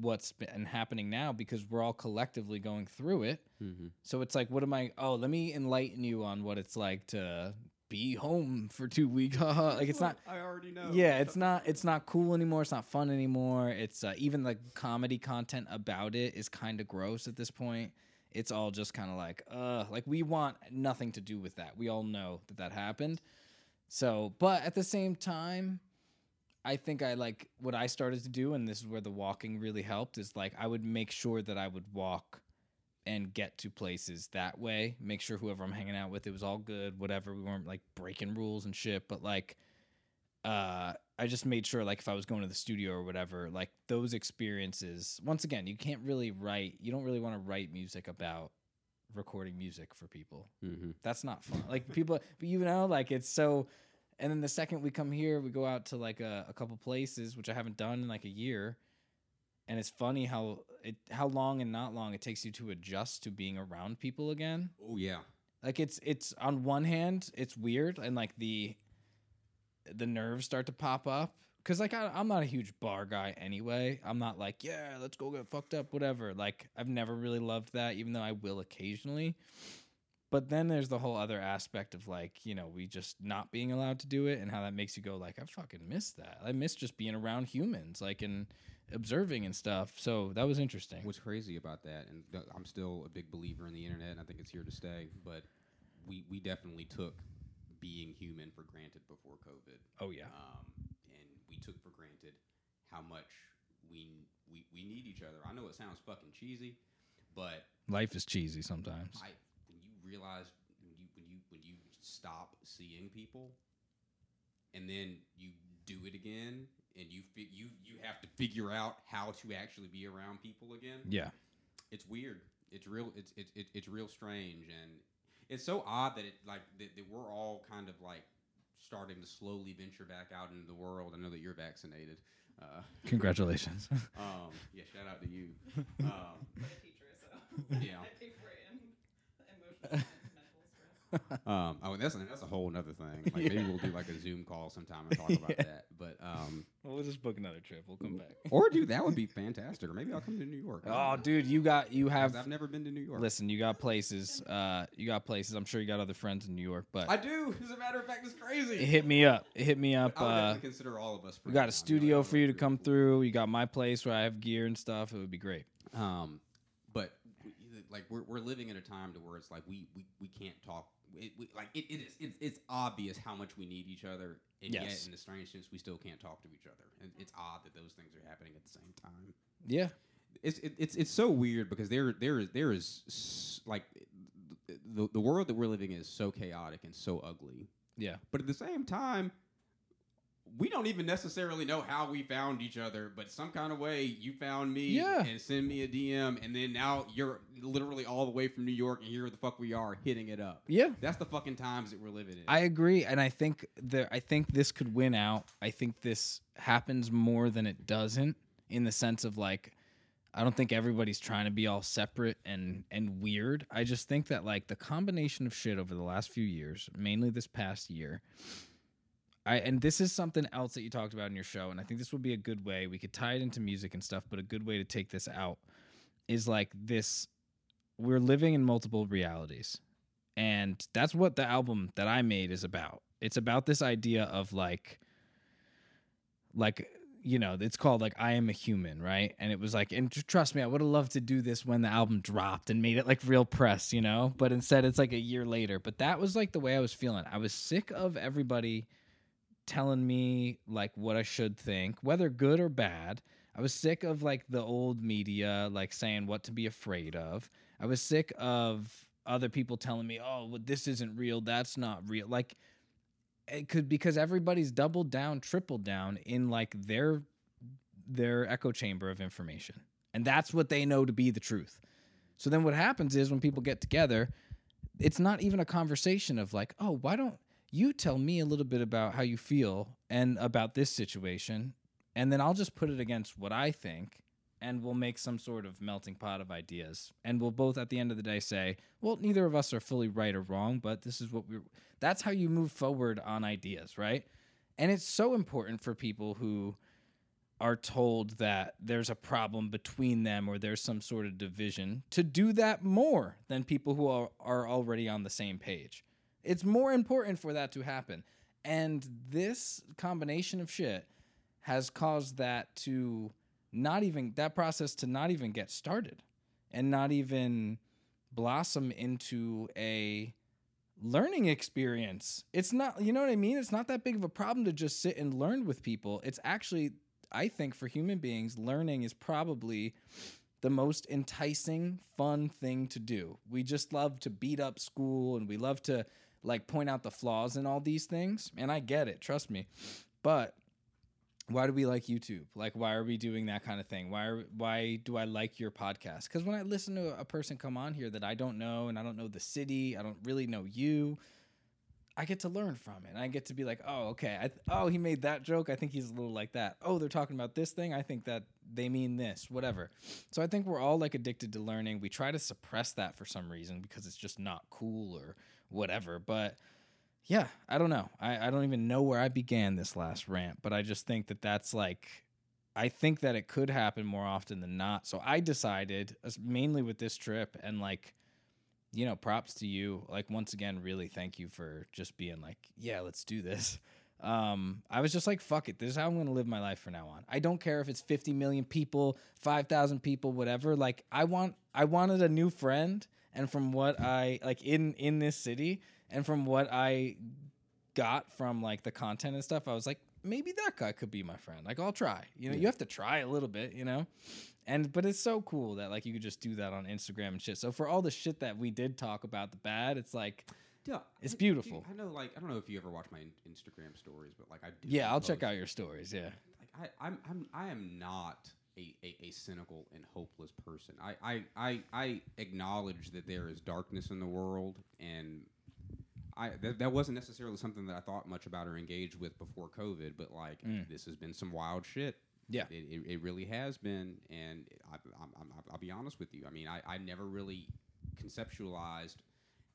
what's been happening now because we're all collectively going through it. Mm-hmm. So it's like, what am I? Oh, let me enlighten you on what it's like to be home for two weeks. Like it's not. I already know. Yeah, it's not. It's not cool anymore. It's not fun anymore. It's uh, even like comedy content about it is kind of gross at this point. It's all just kind of like, uh, like we want nothing to do with that. We all know that that happened. So, but at the same time, I think I like what I started to do, and this is where the walking really helped. Is like I would make sure that I would walk and get to places that way, make sure whoever I'm hanging out with, it was all good, whatever. We weren't like breaking rules and shit, but like, uh, I just made sure like if I was going to the studio or whatever, like those experiences, once again, you can't really write, you don't really want to write music about recording music for people. Mm-hmm. That's not fun. Like people, but you know, like it's so. And then the second we come here, we go out to like a, a couple places, which I haven't done in like a year. And it's funny how it how long and not long it takes you to adjust to being around people again. Oh yeah. Like it's it's on one hand it's weird and like the the nerves start to pop up because like I, I'm not a huge bar guy anyway. I'm not like yeah let's go get fucked up whatever. Like I've never really loved that even though I will occasionally. But then there's the whole other aspect of like, you know, we just not being allowed to do it and how that makes you go like, I fucking miss that. I miss just being around humans, like and observing and stuff. So that was interesting. What's crazy about that, and th- I'm still a big believer in the internet and I think it's here to stay, but we, we definitely took being human for granted before COVID. Oh, yeah. Um, and we took for granted how much we, we, we need each other. I know it sounds fucking cheesy, but... Life is cheesy sometimes. I, realize when you when you when you stop seeing people and then you do it again and you fi- you you have to figure out how to actually be around people again. Yeah. It's weird. It's real it's it's it's, it's real strange and it's so odd that it like that, that we're all kind of like starting to slowly venture back out into the world. I know that you're vaccinated. Uh, Congratulations. um yeah, shout out to you. Um teacher, so. Yeah. um, oh, and that's that's a whole other thing. Like yeah. Maybe we'll do like a Zoom call sometime and talk about yeah. that. But um, well, we'll just book another trip. We'll come back. Or dude, that would be fantastic. Or maybe I'll come to New York. Oh, dude, you got you have. I've never been to New York. Listen, you got places. Uh, you got places. I'm sure you got other friends in New York, but I do. As a matter of fact, it's crazy. It hit me up. It hit me up. I would uh, consider all of us. We got a studio I mean, like, for you to come cool. through. You got my place where I have gear and stuff. It would be great. Um, but. Like we're we're living in a time to where it's like we we, we can't talk. It, we, like it, it is it's, it's obvious how much we need each other, and yes. yet in the strange sense we still can't talk to each other. And it's odd that those things are happening at the same time. Yeah, it's it, it's it's so weird because there there is there is like the the world that we're living in is so chaotic and so ugly. Yeah, but at the same time. We don't even necessarily know how we found each other, but some kind of way you found me yeah. and send me a D M, and then now you're literally all the way from New York, and here the fuck we are hitting it up. Yeah, that's the fucking times that we're living in. I agree, and I think the I think this could win out. I think this happens more than it doesn't, in the sense of like, I don't think everybody's trying to be all separate and and weird. I just think that like the combination of shit over the last few years, mainly this past year. I, and this is something else that you talked about in your show, and I think this would be a good way. We could tie it into music and stuff, but a good way to take this out is like this. We're living in multiple realities, and that's what the album that I made is about. It's about this idea of like, like, you know, it's called like I Am a Human, right? And it was like, and trust me, I would have loved to do this when the album dropped and made it like real press, you know, but instead it's like a year later. But that was like the way I was feeling. I was sick of everybody telling me like what I should think, whether good or bad. I was sick of like the old media, like saying what to be afraid of. I was sick of other people telling me, oh, well, this isn't real. That's not real. Like it could, because everybody's doubled down, tripled down in like their, their echo chamber of information. And that's what they know to be the truth. So then what happens is when people get together, it's not even a conversation of like, oh, why don't, you tell me a little bit about how you feel and about this situation, and then I'll just put it against what I think, and we'll make some sort of melting pot of ideas. And we'll both, at the end of the day, say, well, neither of us are fully right or wrong, but this is what we're... That's how you move forward on ideas, right? And it's so important for people who are told that there's a problem between them or there's some sort of division to do that more than people who are, are already on the same page. It's more important for that to happen. And this combination of shit has caused that to not even, that process to not even get started and not even blossom into a learning experience. It's not, you know what I mean? It's not that big of a problem to just sit and learn with people. It's actually, I think for human beings, learning is probably the most enticing, fun thing to do. We just love to beat up school and we love to like point out the flaws in all these things. And I get it, trust me. But why do we like YouTube? Like, why are we doing that kind of thing? Why are, why do I like your podcast? Because when I listen to a person come on here that I don't know, and I don't know the city, I don't really know you, I get to learn from it. I get to be like, oh, okay. I th- oh, he made that joke. I think he's a little like that. Oh, they're talking about this thing. I think that they mean this, whatever. So I think we're all like addicted to learning. We try to suppress that for some reason because it's just not cool or whatever. But yeah, I don't know. I, I don't even know where I began this last rant, but I just think that that's like, I think that it could happen more often than not. So I decided, mainly with this trip, and like, you know, props to you. Like, once again, really thank you for just being like, yeah, let's do this. Um, I was just like, fuck it. This is how I'm going to live my life from now on. I don't care if it's fifty million people, five thousand people, whatever. Like, I want, I wanted a new friend. And from what I like in, in this city, and from what I got from like the content and stuff, I was like, maybe that guy could be my friend. Like, I'll try, you know, yeah. You have to try a little bit, you know? And, but it's so cool that like you could just do that on Instagram and shit. So for all the shit that we did talk about, the bad, it's like, yeah, it's I, beautiful. Dude, I know, like, I don't know if you ever watch my in- Instagram stories, but like I do. Yeah, I'll post. Check out your stories. Yeah. Like I, I'm, I'm, I am not a, a, a cynical and hopeless person. I, I, I, I acknowledge that there is darkness in the world, and I th- that wasn't necessarily something that I thought much about or engaged with before COVID, but like mm. this has been some wild shit. Yeah, it, it, it really has been, and I, I, I, I'll be honest with you. I mean, I, I never really conceptualized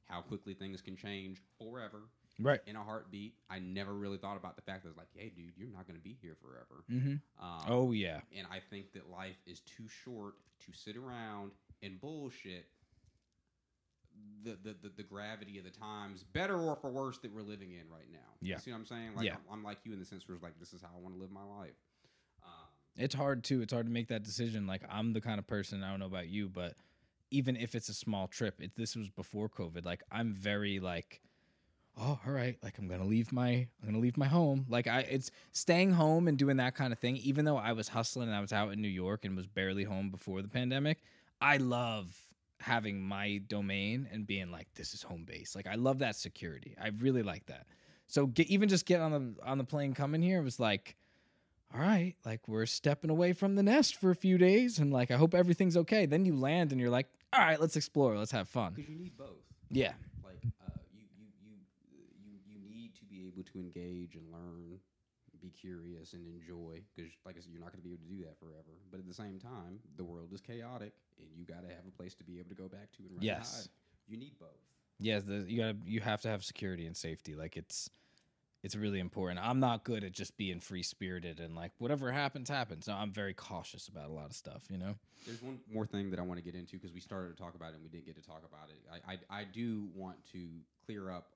how quickly things can change forever, right? In a heartbeat. I never really thought about the fact that it's like, hey, dude, you're not going to be here forever. Mm-hmm. Um, oh yeah, and I think that life is too short to sit around and bullshit. The, the, the, the gravity of the times, better or for worse, that we're living in right now. Yeah, you see what I'm saying? Like, yeah. I'm, I'm like you in the sense where it's like, this is how I want to live my life. It's hard, too. It's hard to make that decision. Like, I'm the kind of person, I don't know about you, but even if it's a small trip, it, this was before COVID, like, I'm very, like, oh, all right, like, I'm going to leave my, I'm going to leave my home. Like, I, it's staying home and doing that kind of thing. Even though I was hustling and I was out in New York and was barely home before the pandemic, I love having my domain and being like, this is home base. Like, I love that security. I really like that. So get, even just get on the, on the plane coming here, it was like, all right, like, we're stepping away from the nest for a few days, and like, I hope everything's okay. Then you land, and you're like, all right, let's explore, let's have fun. Because you need both. Yeah. Like, uh, you, you, you, you, you need to be able to engage and learn, be curious and enjoy. Because, like I said, you're not going to be able to do that forever. But at the same time, the world is chaotic, and you got to have a place to be able to go back to and ride. Yes. You need both. Yes, the, you gotta, you have to have security and safety. Like, it's. It's really important. I'm not good at just being free-spirited and, like, whatever happens, happens. No, I'm very cautious about a lot of stuff, you know? There's one more thing that I want to get into because we started to talk about it and we didn't get to talk about it. I, I, I do want to clear up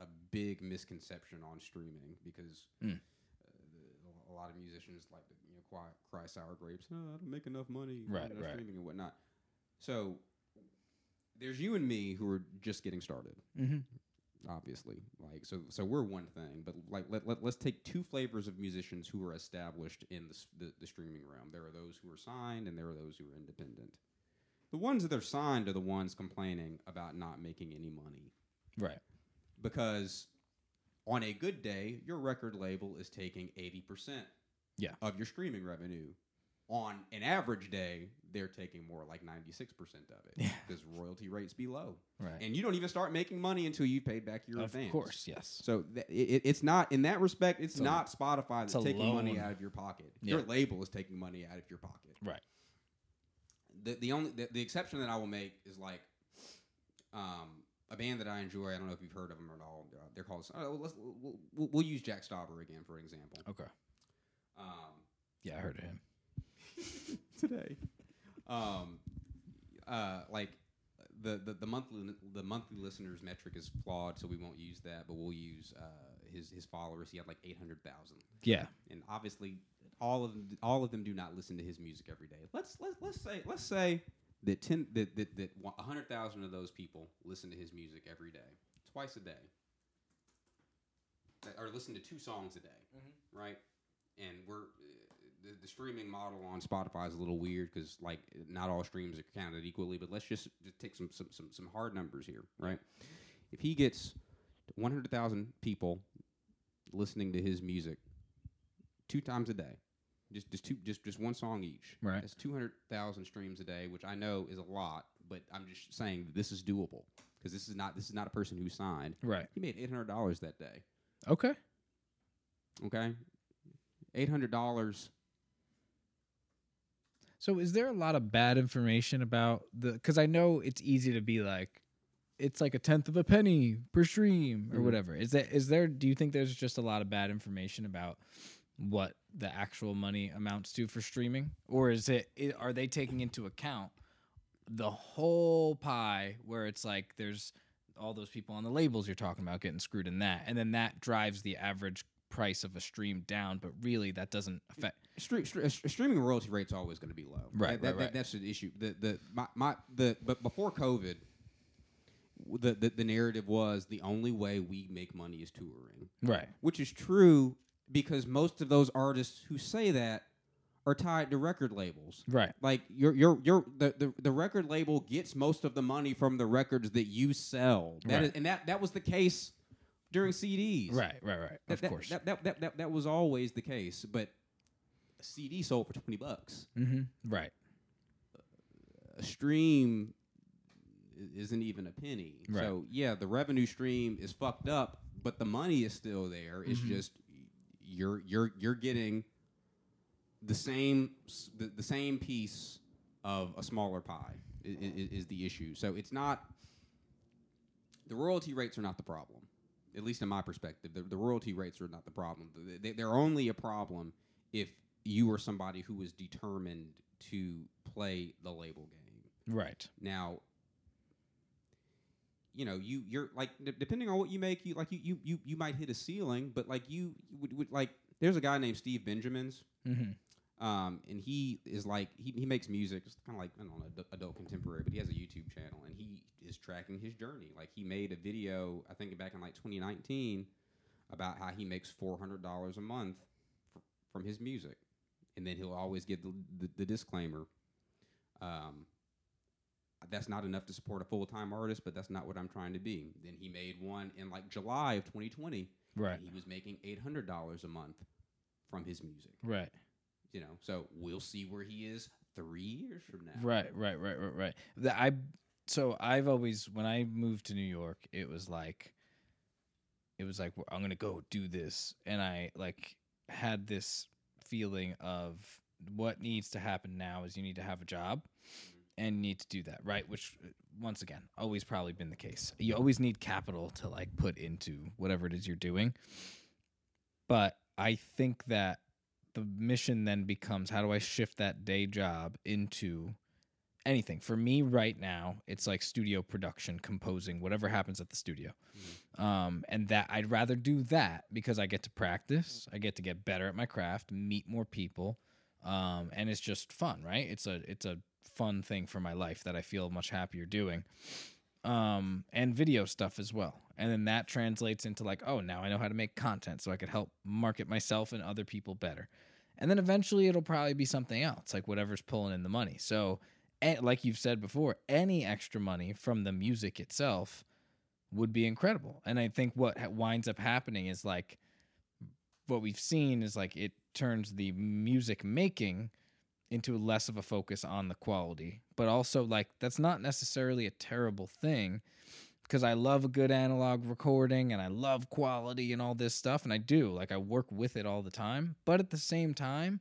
a big misconception on streaming because mm. uh, the, a lot of musicians like to, you know, cry, cry sour grapes. No, I don't make enough money. Right, right. Streaming and whatnot. So there's you and me who are just getting started. Mm-hmm. Obviously, like so, so we're one thing, but like let, let let's take two flavors of musicians who are established in the, the the streaming realm. There are those who are signed, and there are those who are independent. The ones that are signed are the ones complaining about not making any money, right? Because on a good day, your record label is taking eighty percent yeah. of your streaming revenue. On an average day, they're taking more like ninety-six percent of it because yeah. royalty rates be low. Right. And you don't even start making money until you paid back your advance. Of course, yes. So th- it, it's not, in that respect, it's, it's not a, Spotify that's taking loan. money out of your pocket. Yeah. Your label is taking money out of your pocket. Right. The the only the, the exception that I will make is like um, a band that I enjoy. I don't know if you've heard of them at all. Uh, they're called, uh, let's, we'll, we'll, we'll use Jack Stauber again for example. Okay. Um, yeah, I heard of him. Today, um, uh, like the, the the monthly the monthly listeners metric is flawed, so we won't use that, but we'll use uh, his his followers. He had like eight hundred thousand. Yeah, and obviously all of them, all of them do not listen to his music every day. Let's let's let's say let's say that ten that that, that a hundred thousand of those people listen to his music every day, twice a day, or listen to two songs a day, mm-hmm. right? And we're The, the streaming model on Spotify is a little weird because, like, not all streams are counted equally. But let's just, just take some, some some some hard numbers here, right? If he gets one hundred thousand people listening to his music two times a day. Just just two, just just one song each. Right. That's two hundred thousand streams a day, which I know is a lot, but I'm just saying that this is doable because this is not this is not a person who signed. Right. He made eight hundred dollars that day. Okay. Okay. eight hundred dollars. So is there a lot of bad information about the? Because I know it's easy to be like, it's like a tenth of a penny per stream or mm-hmm. whatever. Is that is there? Do you think there's just a lot of bad information about what the actual money amounts to for streaming, or is it, it are they taking into account the whole pie where it's like there's all those people on the labels you're talking about getting screwed in that, and then that drives the average price of a stream down, but really that doesn't affect stream, stream, streaming royalty rate's always going to be low, right? That, right, that, right. That, that's the issue. The the my, my the but before COVID, the, the the narrative was the only way we make money is touring, right? Which is true. Because most of those artists who say that are tied to record labels, right? Like your your your the, the, the record label gets most of the money from the records that you sell. That right. is, and that, that was the case during C Ds. Right, right, right. That, of that, course, that, that that that that was always the case. But a C D sold for twenty bucks. Mm-hmm. Right. A stream isn't even a penny. Right. So yeah, the revenue stream is fucked up, but the money is still there. Mm-hmm. It's just. You're you're you're getting the same the, the same piece of a smaller pie is, is, is the issue. So it's not the royalty rates are not the problem, at least in my perspective. The, the royalty rates are not the problem. They, they're only a problem if you are somebody who is determined to play the label game. Right. Now, you know, you you're like d- depending on what you make, you like you you you, you might hit a ceiling, but like you would, would like there's a guy named Steve Benjamins, mm-hmm. um, and he is like he, he makes music, it's kind of like I don't know ad- adult contemporary, but he has a YouTube channel and he is tracking his journey. Like he made a video I think back in like twenty nineteen about how he makes four hundred dollars a month f- from his music, and then he'll always give the the, the disclaimer. Um, That's not enough to support a full-time artist, but that's not what I'm trying to be. Then he made one in like July of twenty twenty. Right. And he was making eight hundred dollars a month from his music. Right. You know, so we'll see where he is three years from now. Right, right, right, right, right. The, I so I've always, when I moved to New York, it was like, it was like well, I'm gonna go do this, and I like had this feeling of what needs to happen now is you need to have a job. And need to do that, right? Which, once again, always probably been the case. You always need capital to, like, put into whatever it is you're doing. But I think that the mission then becomes, how do I shift that day job into anything? For me right now, it's like studio production, composing, whatever happens at the studio. Mm-hmm. Um, and that I'd rather do that because I get to practice. I get to get better at my craft, meet more people. Um, and it's just fun, right? It's a it's a fun thing for my life that I feel much happier doing. Um, and video stuff as well. And then that translates into like, oh, now I know how to make content so I could help market myself and other people better. And then eventually it'll probably be something else, like whatever's pulling in the money. So like you've said before, any extra money from the music itself would be incredible. And I think what winds up happening is like, what we've seen is like it turns the music making into less of a focus on the quality, but also like that's not necessarily a terrible thing because I love a good analog recording and I love quality and all this stuff. And I do like, I work with it all the time, but at the same time,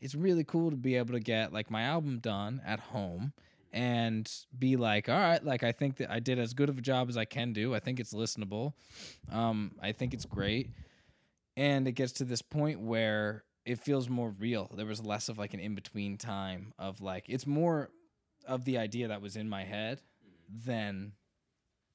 it's really cool to be able to get like my album done at home and be like, all right, like I think that I did as good of a job as I can do. I think it's listenable. Um, I think it's great. And it gets to this point where it feels more real. There was less of like an in-between time of like, it's more of the idea that was in my head than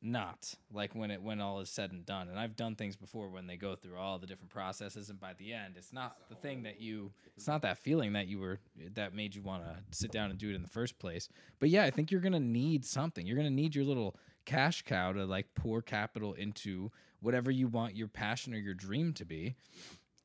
not, like when it when all is said and done. And I've done things before when they go through all the different processes, and by the end, it's not the thing that you, it's not that feeling that you were, that made you want to sit down and do it in the first place. But yeah, I think you're going to need something. You're going to need your little cash cow to like pour capital into whatever you want your passion or your dream to be.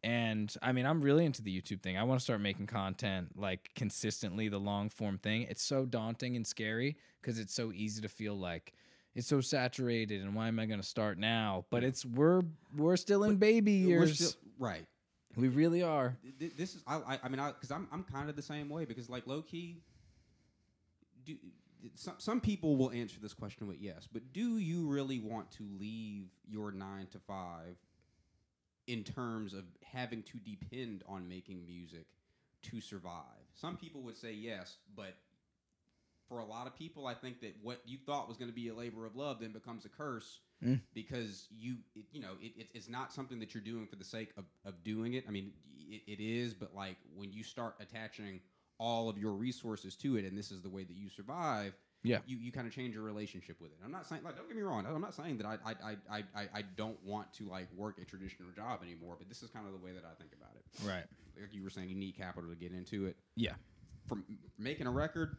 And I mean, I'm really into the YouTube thing. I want to start making content like consistently, the long form thing. It's so daunting and scary because it's so easy to feel like it's so saturated and why am I going to start now? But it's we're we're still in baby years. Still, right. We really are. This is, I, I mean, I, because I'm, I'm kind of the same way. Because, like, low key, do some, some people will answer this question with yes, but do you really want to leave your nine to five in terms of having to depend on making music to survive? Some people would say yes, but for a lot of people, I think that what you thought was going to be a labor of love then becomes a curse. Mm. Because you, it, you know, it, it, it's not something that you're doing for the sake of, of doing it. I mean, it, it is, but like when you start attaching all of your resources to it, and this is the way that you survive, yeah, you, you kind of change your relationship with it. I'm not saying, like, don't get me wrong, I'm not saying that I I I I, I don't want to like work a traditional job anymore, but this is kind of the way that I think about it. Right. Like you were saying, you need capital to get into it. Yeah. From making a record,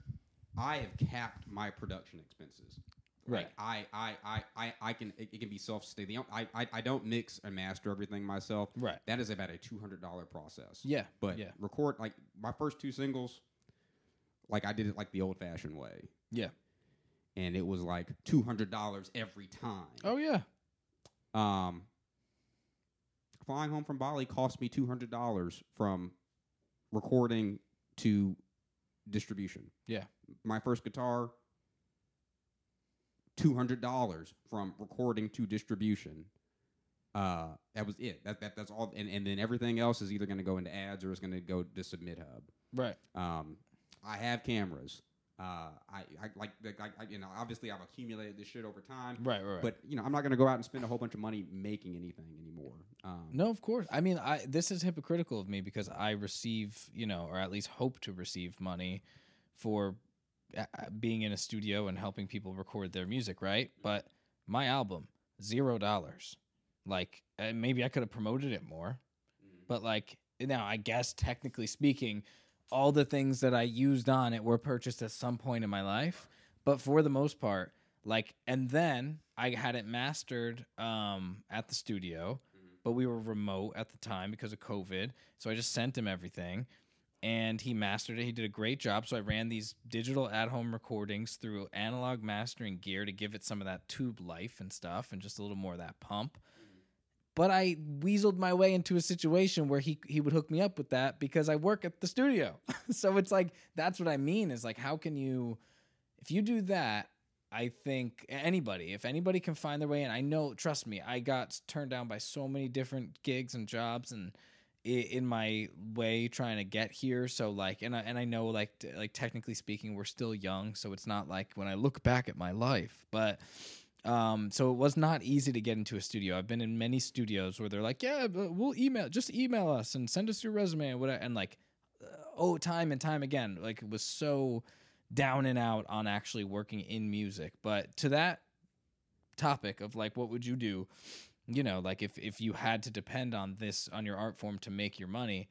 I have capped my production expenses. Right. Like I, I, I, I, I can it, it can be self-sustaining. I, I I don't mix and master everything myself. Right. That is about a two hundred dollar process. Yeah. But yeah. record like my first two singles, like I did it like the old fashioned way. Yeah. And it was like two hundred dollars every time. Oh yeah. Um Flying Home from Bali cost me two hundred dollars from recording to distribution. Yeah. My first guitar, two hundred dollars from recording to distribution. Uh, that was it. That, that that's all. And, and then everything else is either going to go into ads or it's going to go to Submit Hub. Right. Um, I have cameras. Uh, I, I like, I, I, you know, obviously I've accumulated this shit over time. Right, right, right. But you know, I'm not going to go out and spend a whole bunch of money making anything anymore. Um, no, of course. I mean, I this is hypocritical of me because I receive, you know, or at least hope to receive money for being in a studio and helping people record their music, right? But my album, zero dollars. Like, maybe I could have promoted it more. Mm-hmm. But, like, now I guess technically speaking, all the things that I used on it were purchased at some point in my life. But for the most part, like, and then I had it mastered um, at the studio, mm-hmm. but we were remote at the time because of COVID. So I just sent him everything. And he mastered it. He did a great job. So I ran these digital at-home recordings through analog mastering gear to give it some of that tube life and stuff and just a little more of that pump. But I weaseled my way into a situation where he he would hook me up with that because I work at the studio. So it's like, that's what I mean is like, how can you, if you do that, I think anybody, if anybody can find their way in, I know, trust me, I got turned down by so many different gigs and jobs and in my way trying to get here. So like, and I, and I know like, t- like technically speaking, we're still young. So it's not like when I look back at my life, but, um, so it was not easy to get into a studio. I've been in many studios where they're like, yeah, but we'll email, just email us and send us your resume and whatever. And like, oh, time and time again, like it was so down and out on actually working in music. But to that topic of like, what would you do? You know, like if, if you had to depend on this, on your art form to make your money,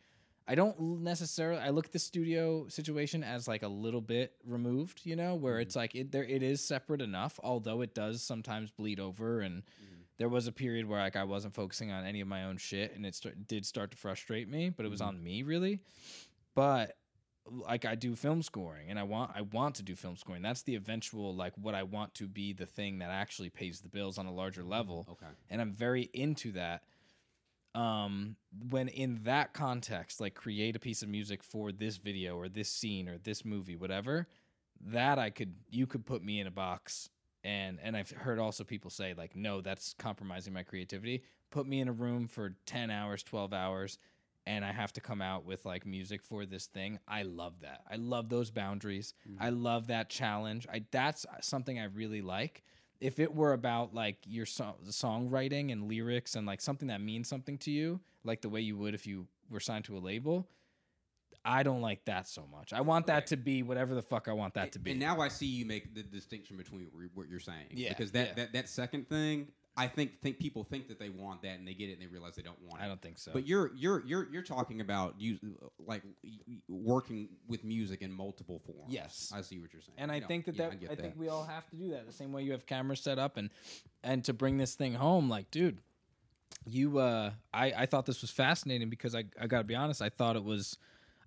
I don't necessarily, I look at the studio situation as like a little bit removed, you know, where mm-hmm. it's like it there it is separate enough, although it does sometimes bleed over. And mm-hmm. there was a period where like I wasn't focusing on any of my own shit and it st- did start to frustrate me, but it was mm-hmm. on me really. But like I do film scoring and I want, I want to do film scoring. That's the eventual, like what I want to be the thing that actually pays the bills on a larger level. Okay. And I'm very into that. Um, when in that context, like create a piece of music for this video or this scene or this movie, whatever, that I could, you could put me in a box. And, and I've heard also people say like, no, that's compromising my creativity. Put me in a room for ten hours, twelve hours. And I have to come out with like music for this thing. I love that. I love those boundaries. Mm-hmm. I love that challenge. I that's something I really like. If it were about like your so- songwriting and lyrics and like something that means something to you, like the way you would if you were signed to a label, I don't like that so much. I want that right. to be whatever the fuck I want that it, to be. And now I see you make the distinction between what you're saying. Yeah, because that, yeah. that, that second thing, I think think people think that they want that and they get it and they realize they don't want it. I don't think so. But you're you're you're you're talking about you like working with music in multiple forms. Yes, I see what you're saying. And I no, think that, yeah, that I, I that. think we all have to do that the same way you have cameras set up and and to bring this thing home. Like, dude, you uh, I I thought this was fascinating because I I gotta be honest. I thought it was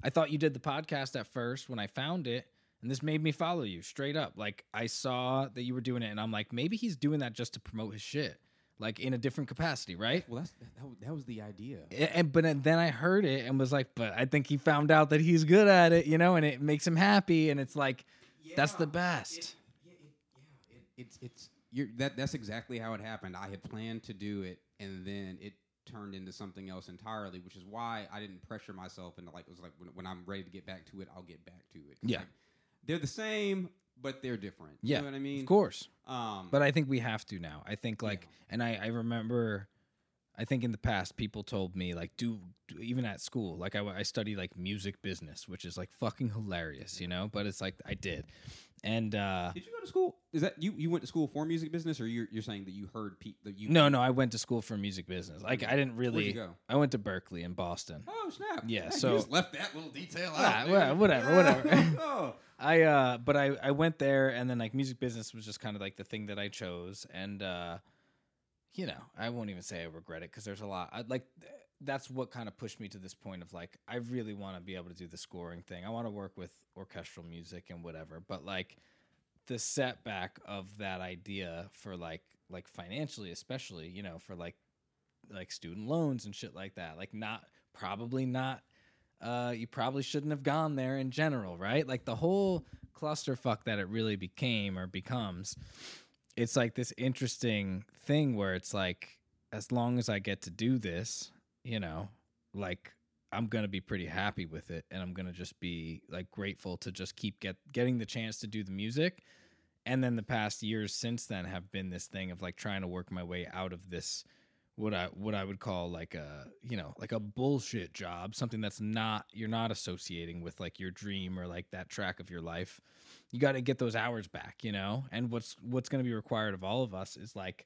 I thought you did the podcast at first when I found it. And this made me follow you straight up. Like I saw that you were doing it and I'm like, maybe he's doing that just to promote his shit. like in a different capacity, right? Well, that's, that, that was the idea. And but then I heard it and was like, but I think he found out that he's good at it, you know, and it makes him happy, and it's like, yeah, that's the best. It, yeah, it, yeah it, it's it's you're, that that's exactly how it happened. I had planned to do it, and then it turned into something else entirely, which is why I didn't pressure myself into like it was like when, when I'm ready to get back to it, I'll get back to it. Yeah, like, they're the same, but they're different. Yeah, you know what I mean? Of course. Um, but I think we have to now. I think like, yeah. and I, I remember, I think in the past people told me like, do, do even at school, like I, I studied like music business, which is like fucking hilarious, you know? But it's like, I did. And, uh, did you go to school? Is that you, you went to school for music business, or you're, you're saying that you heard people that you, no, no, I went to school for music business. Like I didn't really, Where'd you go? I went to Berkeley in Boston. Oh, snap. Yeah. yeah so you just left that little detail out. Nah, whatever, whatever. oh. I uh but I, I went there, and then like music business was just kind of like the thing that I chose, and uh you know, I won't even say I regret it, cuz there's a lot I, like th- that's what kind of pushed me to this point of like I really want to be able to do the scoring thing. I want to work with orchestral music and whatever, but like the setback of that idea for like like financially, especially, you know, for like like student loans and shit like that. Like not probably not Uh, you probably shouldn't have gone there in general, right? Like the whole clusterfuck that it really became or becomes, it's like this interesting thing where it's like, as long as I get to do this, you know, like I'm going to be pretty happy with it, and I'm going to just be like grateful to just keep get getting the chance to do the music. And then the past years since then have been this thing of like trying to work my way out of this what I what I would call like a, you know, like a bullshit job, something that's not, you're not associating with like your dream or like that track of your life. You got to get those hours back, you know? And what's what's going to be required of all of us is like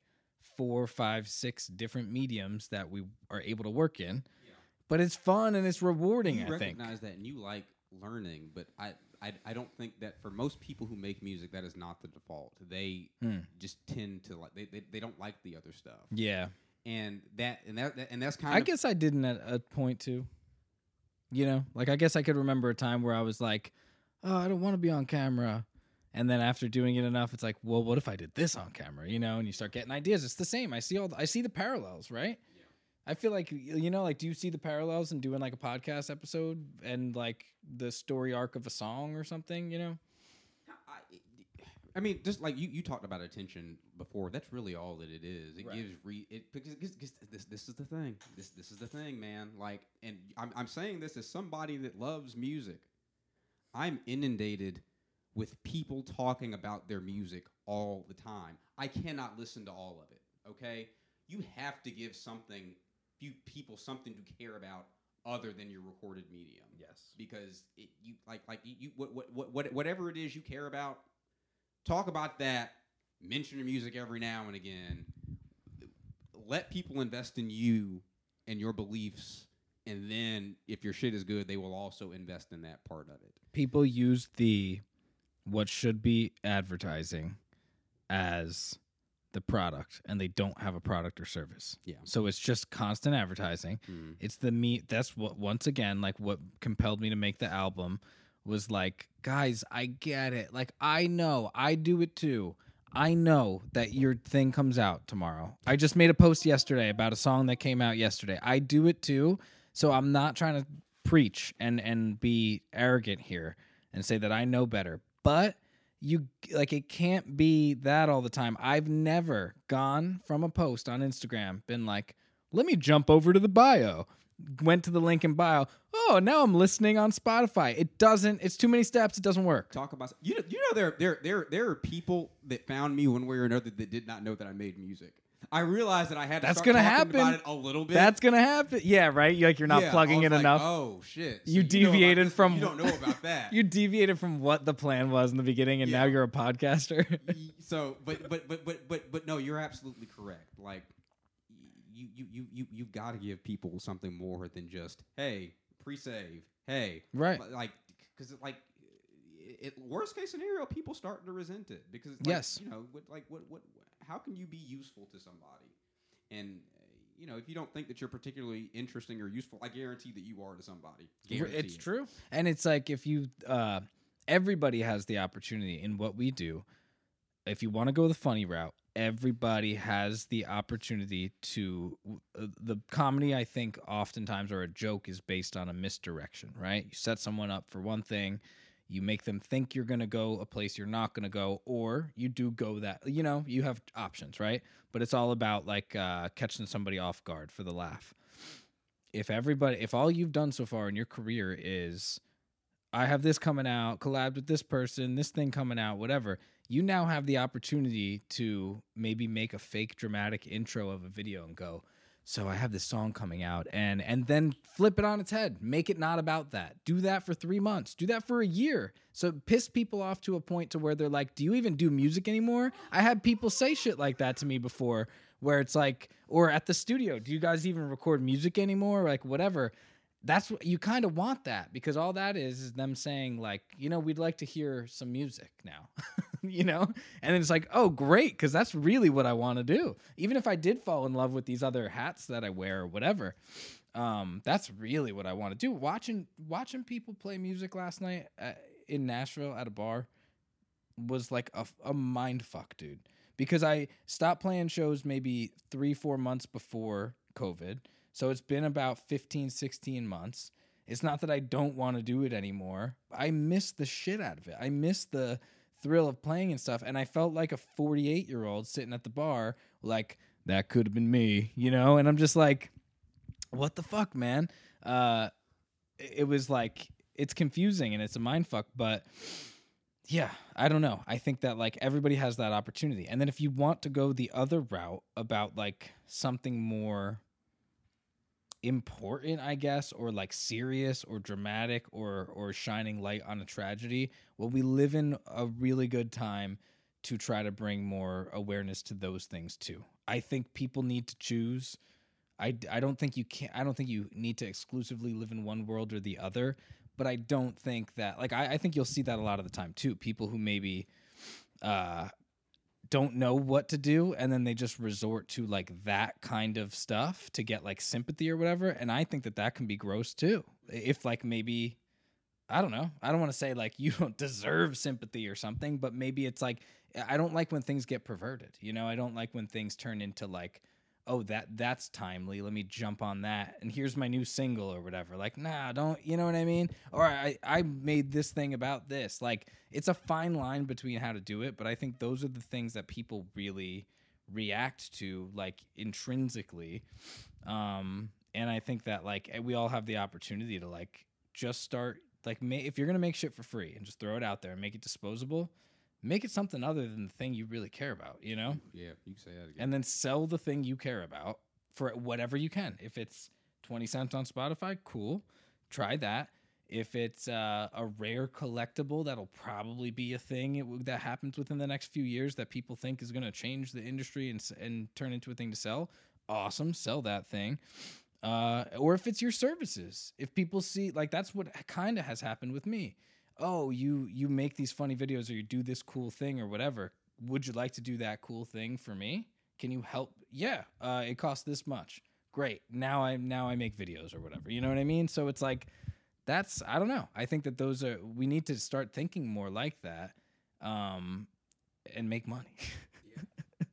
four, five, six different mediums that we are able to work in. Yeah. But it's fun and it's rewarding, you I think. You recognize that and you like learning, but I, I, I don't think that for most people who make music, that is not the default. They mm. just tend to like, they, they, they don't like the other stuff. Yeah. And that and that and that's kind I of. I guess I didn't at a point too. You know, like I guess I could remember a time where I was like, "Oh, I don't want to be on camera," and then after doing it enough, it's like, "Well, what if I did this on camera?" You know, and you start getting ideas. It's the same. I see all. The, I see the parallels, right? Yeah. I feel like, you know, like do you see the parallels in doing like a podcast episode and like the story arc of a song or something? You know. I, I mean, just like you, you talked about attention before. That's really all that it is. It right. gives re it because, because this this is the thing. This this is the thing, man. Like, and I'm I'm saying this as somebody that loves music. I'm inundated with people talking about their music all the time. I cannot listen to all of it. Okay, you have to give something, few people something to care about other than your recorded medium. Yes, because it, you like like you what what what whatever it is you care about. Talk about that. Mention your music every now and again. Let people invest in you and your beliefs, and then if your shit is good, they will also invest in that part of it. People use the what should be advertising as the product, and they don't have a product or service. Yeah. So it's just constant advertising. Mm. It's the me. That's what once again, like what compelled me to make the album. Was like, guys, I get it. Like, I know. I do it too. I know that your thing comes out tomorrow. I just made a post yesterday about a song that came out yesterday. I do it too. So I'm not trying to preach and, and be arrogant here and say that I know better. But you like it can't be that all the time. I've never gone from a post on Instagram, been like, let me jump over to the bio. Went to the link in bio. Oh, now I'm listening on Spotify. It doesn't. It's too many steps. It doesn't work. Talk about you. Know, you know there there there there are people that found me one way or another that did not know that I made music. I realized that I had to That's start gonna happen. About it a little bit. That's gonna happen. Yeah, right. You're like you're not yeah, plugging in like, enough. Oh shit! So you, you deviated about, from. You don't know about that. You deviated from what the plan was in the beginning, and yeah. now you're a podcaster. so, but but but but but but no, you're absolutely correct. Like. You you you you you've got to give people something more than just hey pre-save hey right like because like it, worst case scenario people start to resent it because like, yes you know what, like what what how can you be useful to somebody and you know if you don't think that you're particularly interesting or useful I guarantee that you are to somebody guarantee it's it. True and it's like if you uh, everybody has the opportunity in what we do if you want to go the funny route everybody has the opportunity to uh, the comedy, I think, oftentimes, or a joke is based on a misdirection, right? You set someone up for one thing, you make them think you're going to go a place you're not going to go, or you do go that, you know, you have options, right? But it's all about like uh, catching somebody off guard for the laugh. If everybody, if all you've done so far in your career is, I have this coming out, collabed with this person, this thing coming out, whatever, you now have the opportunity to maybe make a fake dramatic intro of a video and go, so I have this song coming out, and and then flip it on its head. Make it not about that. Do that for three months. Do that for a year. So piss people off to a point to where they're like, do you even do music anymore? I had people say shit like that to me before, where it's like, or at the studio, do you guys even record music anymore? Like, whatever. That's what you kind of want, that, because all that is is them saying like, you know, we'd like to hear some music now, you know, and it's like, oh, great, because that's really what I want to do. Even if I did fall in love with these other hats that I wear or whatever, um, that's really what I want to do. Watching watching people play music last night at, in Nashville at a bar was like a, a mind fuck, dude, because I stopped playing shows maybe three, four months before COVID. So it's been about fifteen, sixteen months. It's not that I don't want to do it anymore. I miss the shit out of it. I miss the thrill of playing and stuff. And I felt like a forty-eight-year-old sitting at the bar, like, that could have been me, you know? And I'm just like, what the fuck, man? Uh, it was like, it's confusing and it's a mindfuck, but yeah, I don't know. I think that like everybody has that opportunity. And then if you want to go the other route about like something more important, I guess, or like serious or dramatic or or shining light on a tragedy, well, we live in a really good time to try to bring more awareness to those things too. I think people need to choose. I, I don't think you can I don't think you need to exclusively live in one world or the other, but I don't think that like I, I think you'll see that a lot of the time too. People who maybe uh don't know what to do, and then they just resort to like that kind of stuff to get like sympathy or whatever. And I think that that can be gross too. If like maybe, I don't know, I don't want to say like you don't deserve sympathy or something, but maybe it's like, I don't like when things get perverted. You know, I don't like when things turn into like, oh, that that's timely, let me jump on that, and here's my new single or whatever. Like, nah, don't, you know what I mean? Or I, I made this thing about this. Like, it's a fine line between how to do it, but I think those are the things that people really react to, like, intrinsically. Um, and I think that, like, we all have the opportunity to, like, just start, like, may, if you're going to make shit for free and just throw it out there and make it disposable, make it something other than the thing you really care about, you know? Yeah, you can say that again. And then sell the thing you care about for whatever you can. If it's twenty cents on Spotify, cool. Try that. If it's uh, a rare collectible, that'll probably be a thing it w- that happens within the next few years that people think is going to change the industry and and turn into a thing to sell. Awesome. Sell that thing. Uh, or if it's your services. If people see, like, that's what kind of has happened with me. Oh, you you make these funny videos or you do this cool thing or whatever. Would you like to do that cool thing for me? Can you help? Yeah, uh, it costs this much. Great. Now I now I make videos or whatever. You know what I mean? So it's like, that's, I don't know. I think that those are, we need to start thinking more like that um, and make money. Yeah.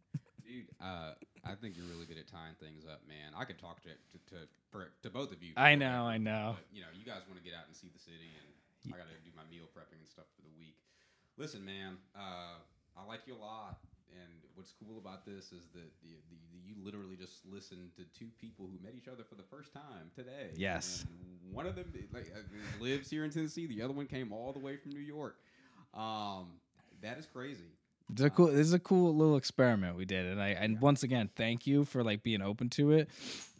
Dude, uh, I think you're really good at tying things up, man. I could talk to to to, for, to both of you. I know, I know. But, you know, you guys want to get out and see the city and I got to do my meal prepping and stuff for the week. Listen, man, uh, I like you a lot. And what's cool about this is that the, the, the, you literally just listened to two people who met each other for the first time today. Yes. And one of them like, lives here in Tennessee. The other one came all the way from New York. Um, that is crazy. It's a cool, this is a cool little experiment we did, and I and yeah. once again, thank you for like being open to it,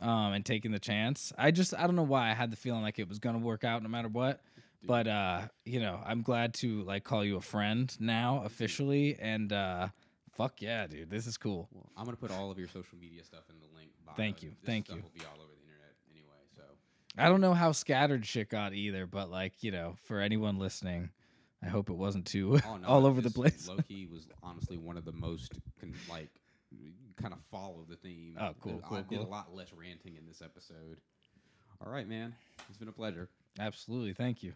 um, and taking the chance. I just I don't know why I had the feeling like it was gonna work out no matter what, dude. But uh, you know, I'm glad to like call you a friend now officially, and uh, fuck yeah, dude, this is cool. Well, I'm gonna put all of your social media stuff in the link bio. Thank you, this thank stuff you. Will be all over the internet anyway, so I don't know how scattered shit got either, but like you know, for anyone listening, I hope it wasn't too oh, no, all over the place. Loki was honestly one of the most, con- like, kind of follow the theme. Oh, cool, I cool, did cool. a lot less ranting in this episode. All right, man. It's been a pleasure. Absolutely. Thank you.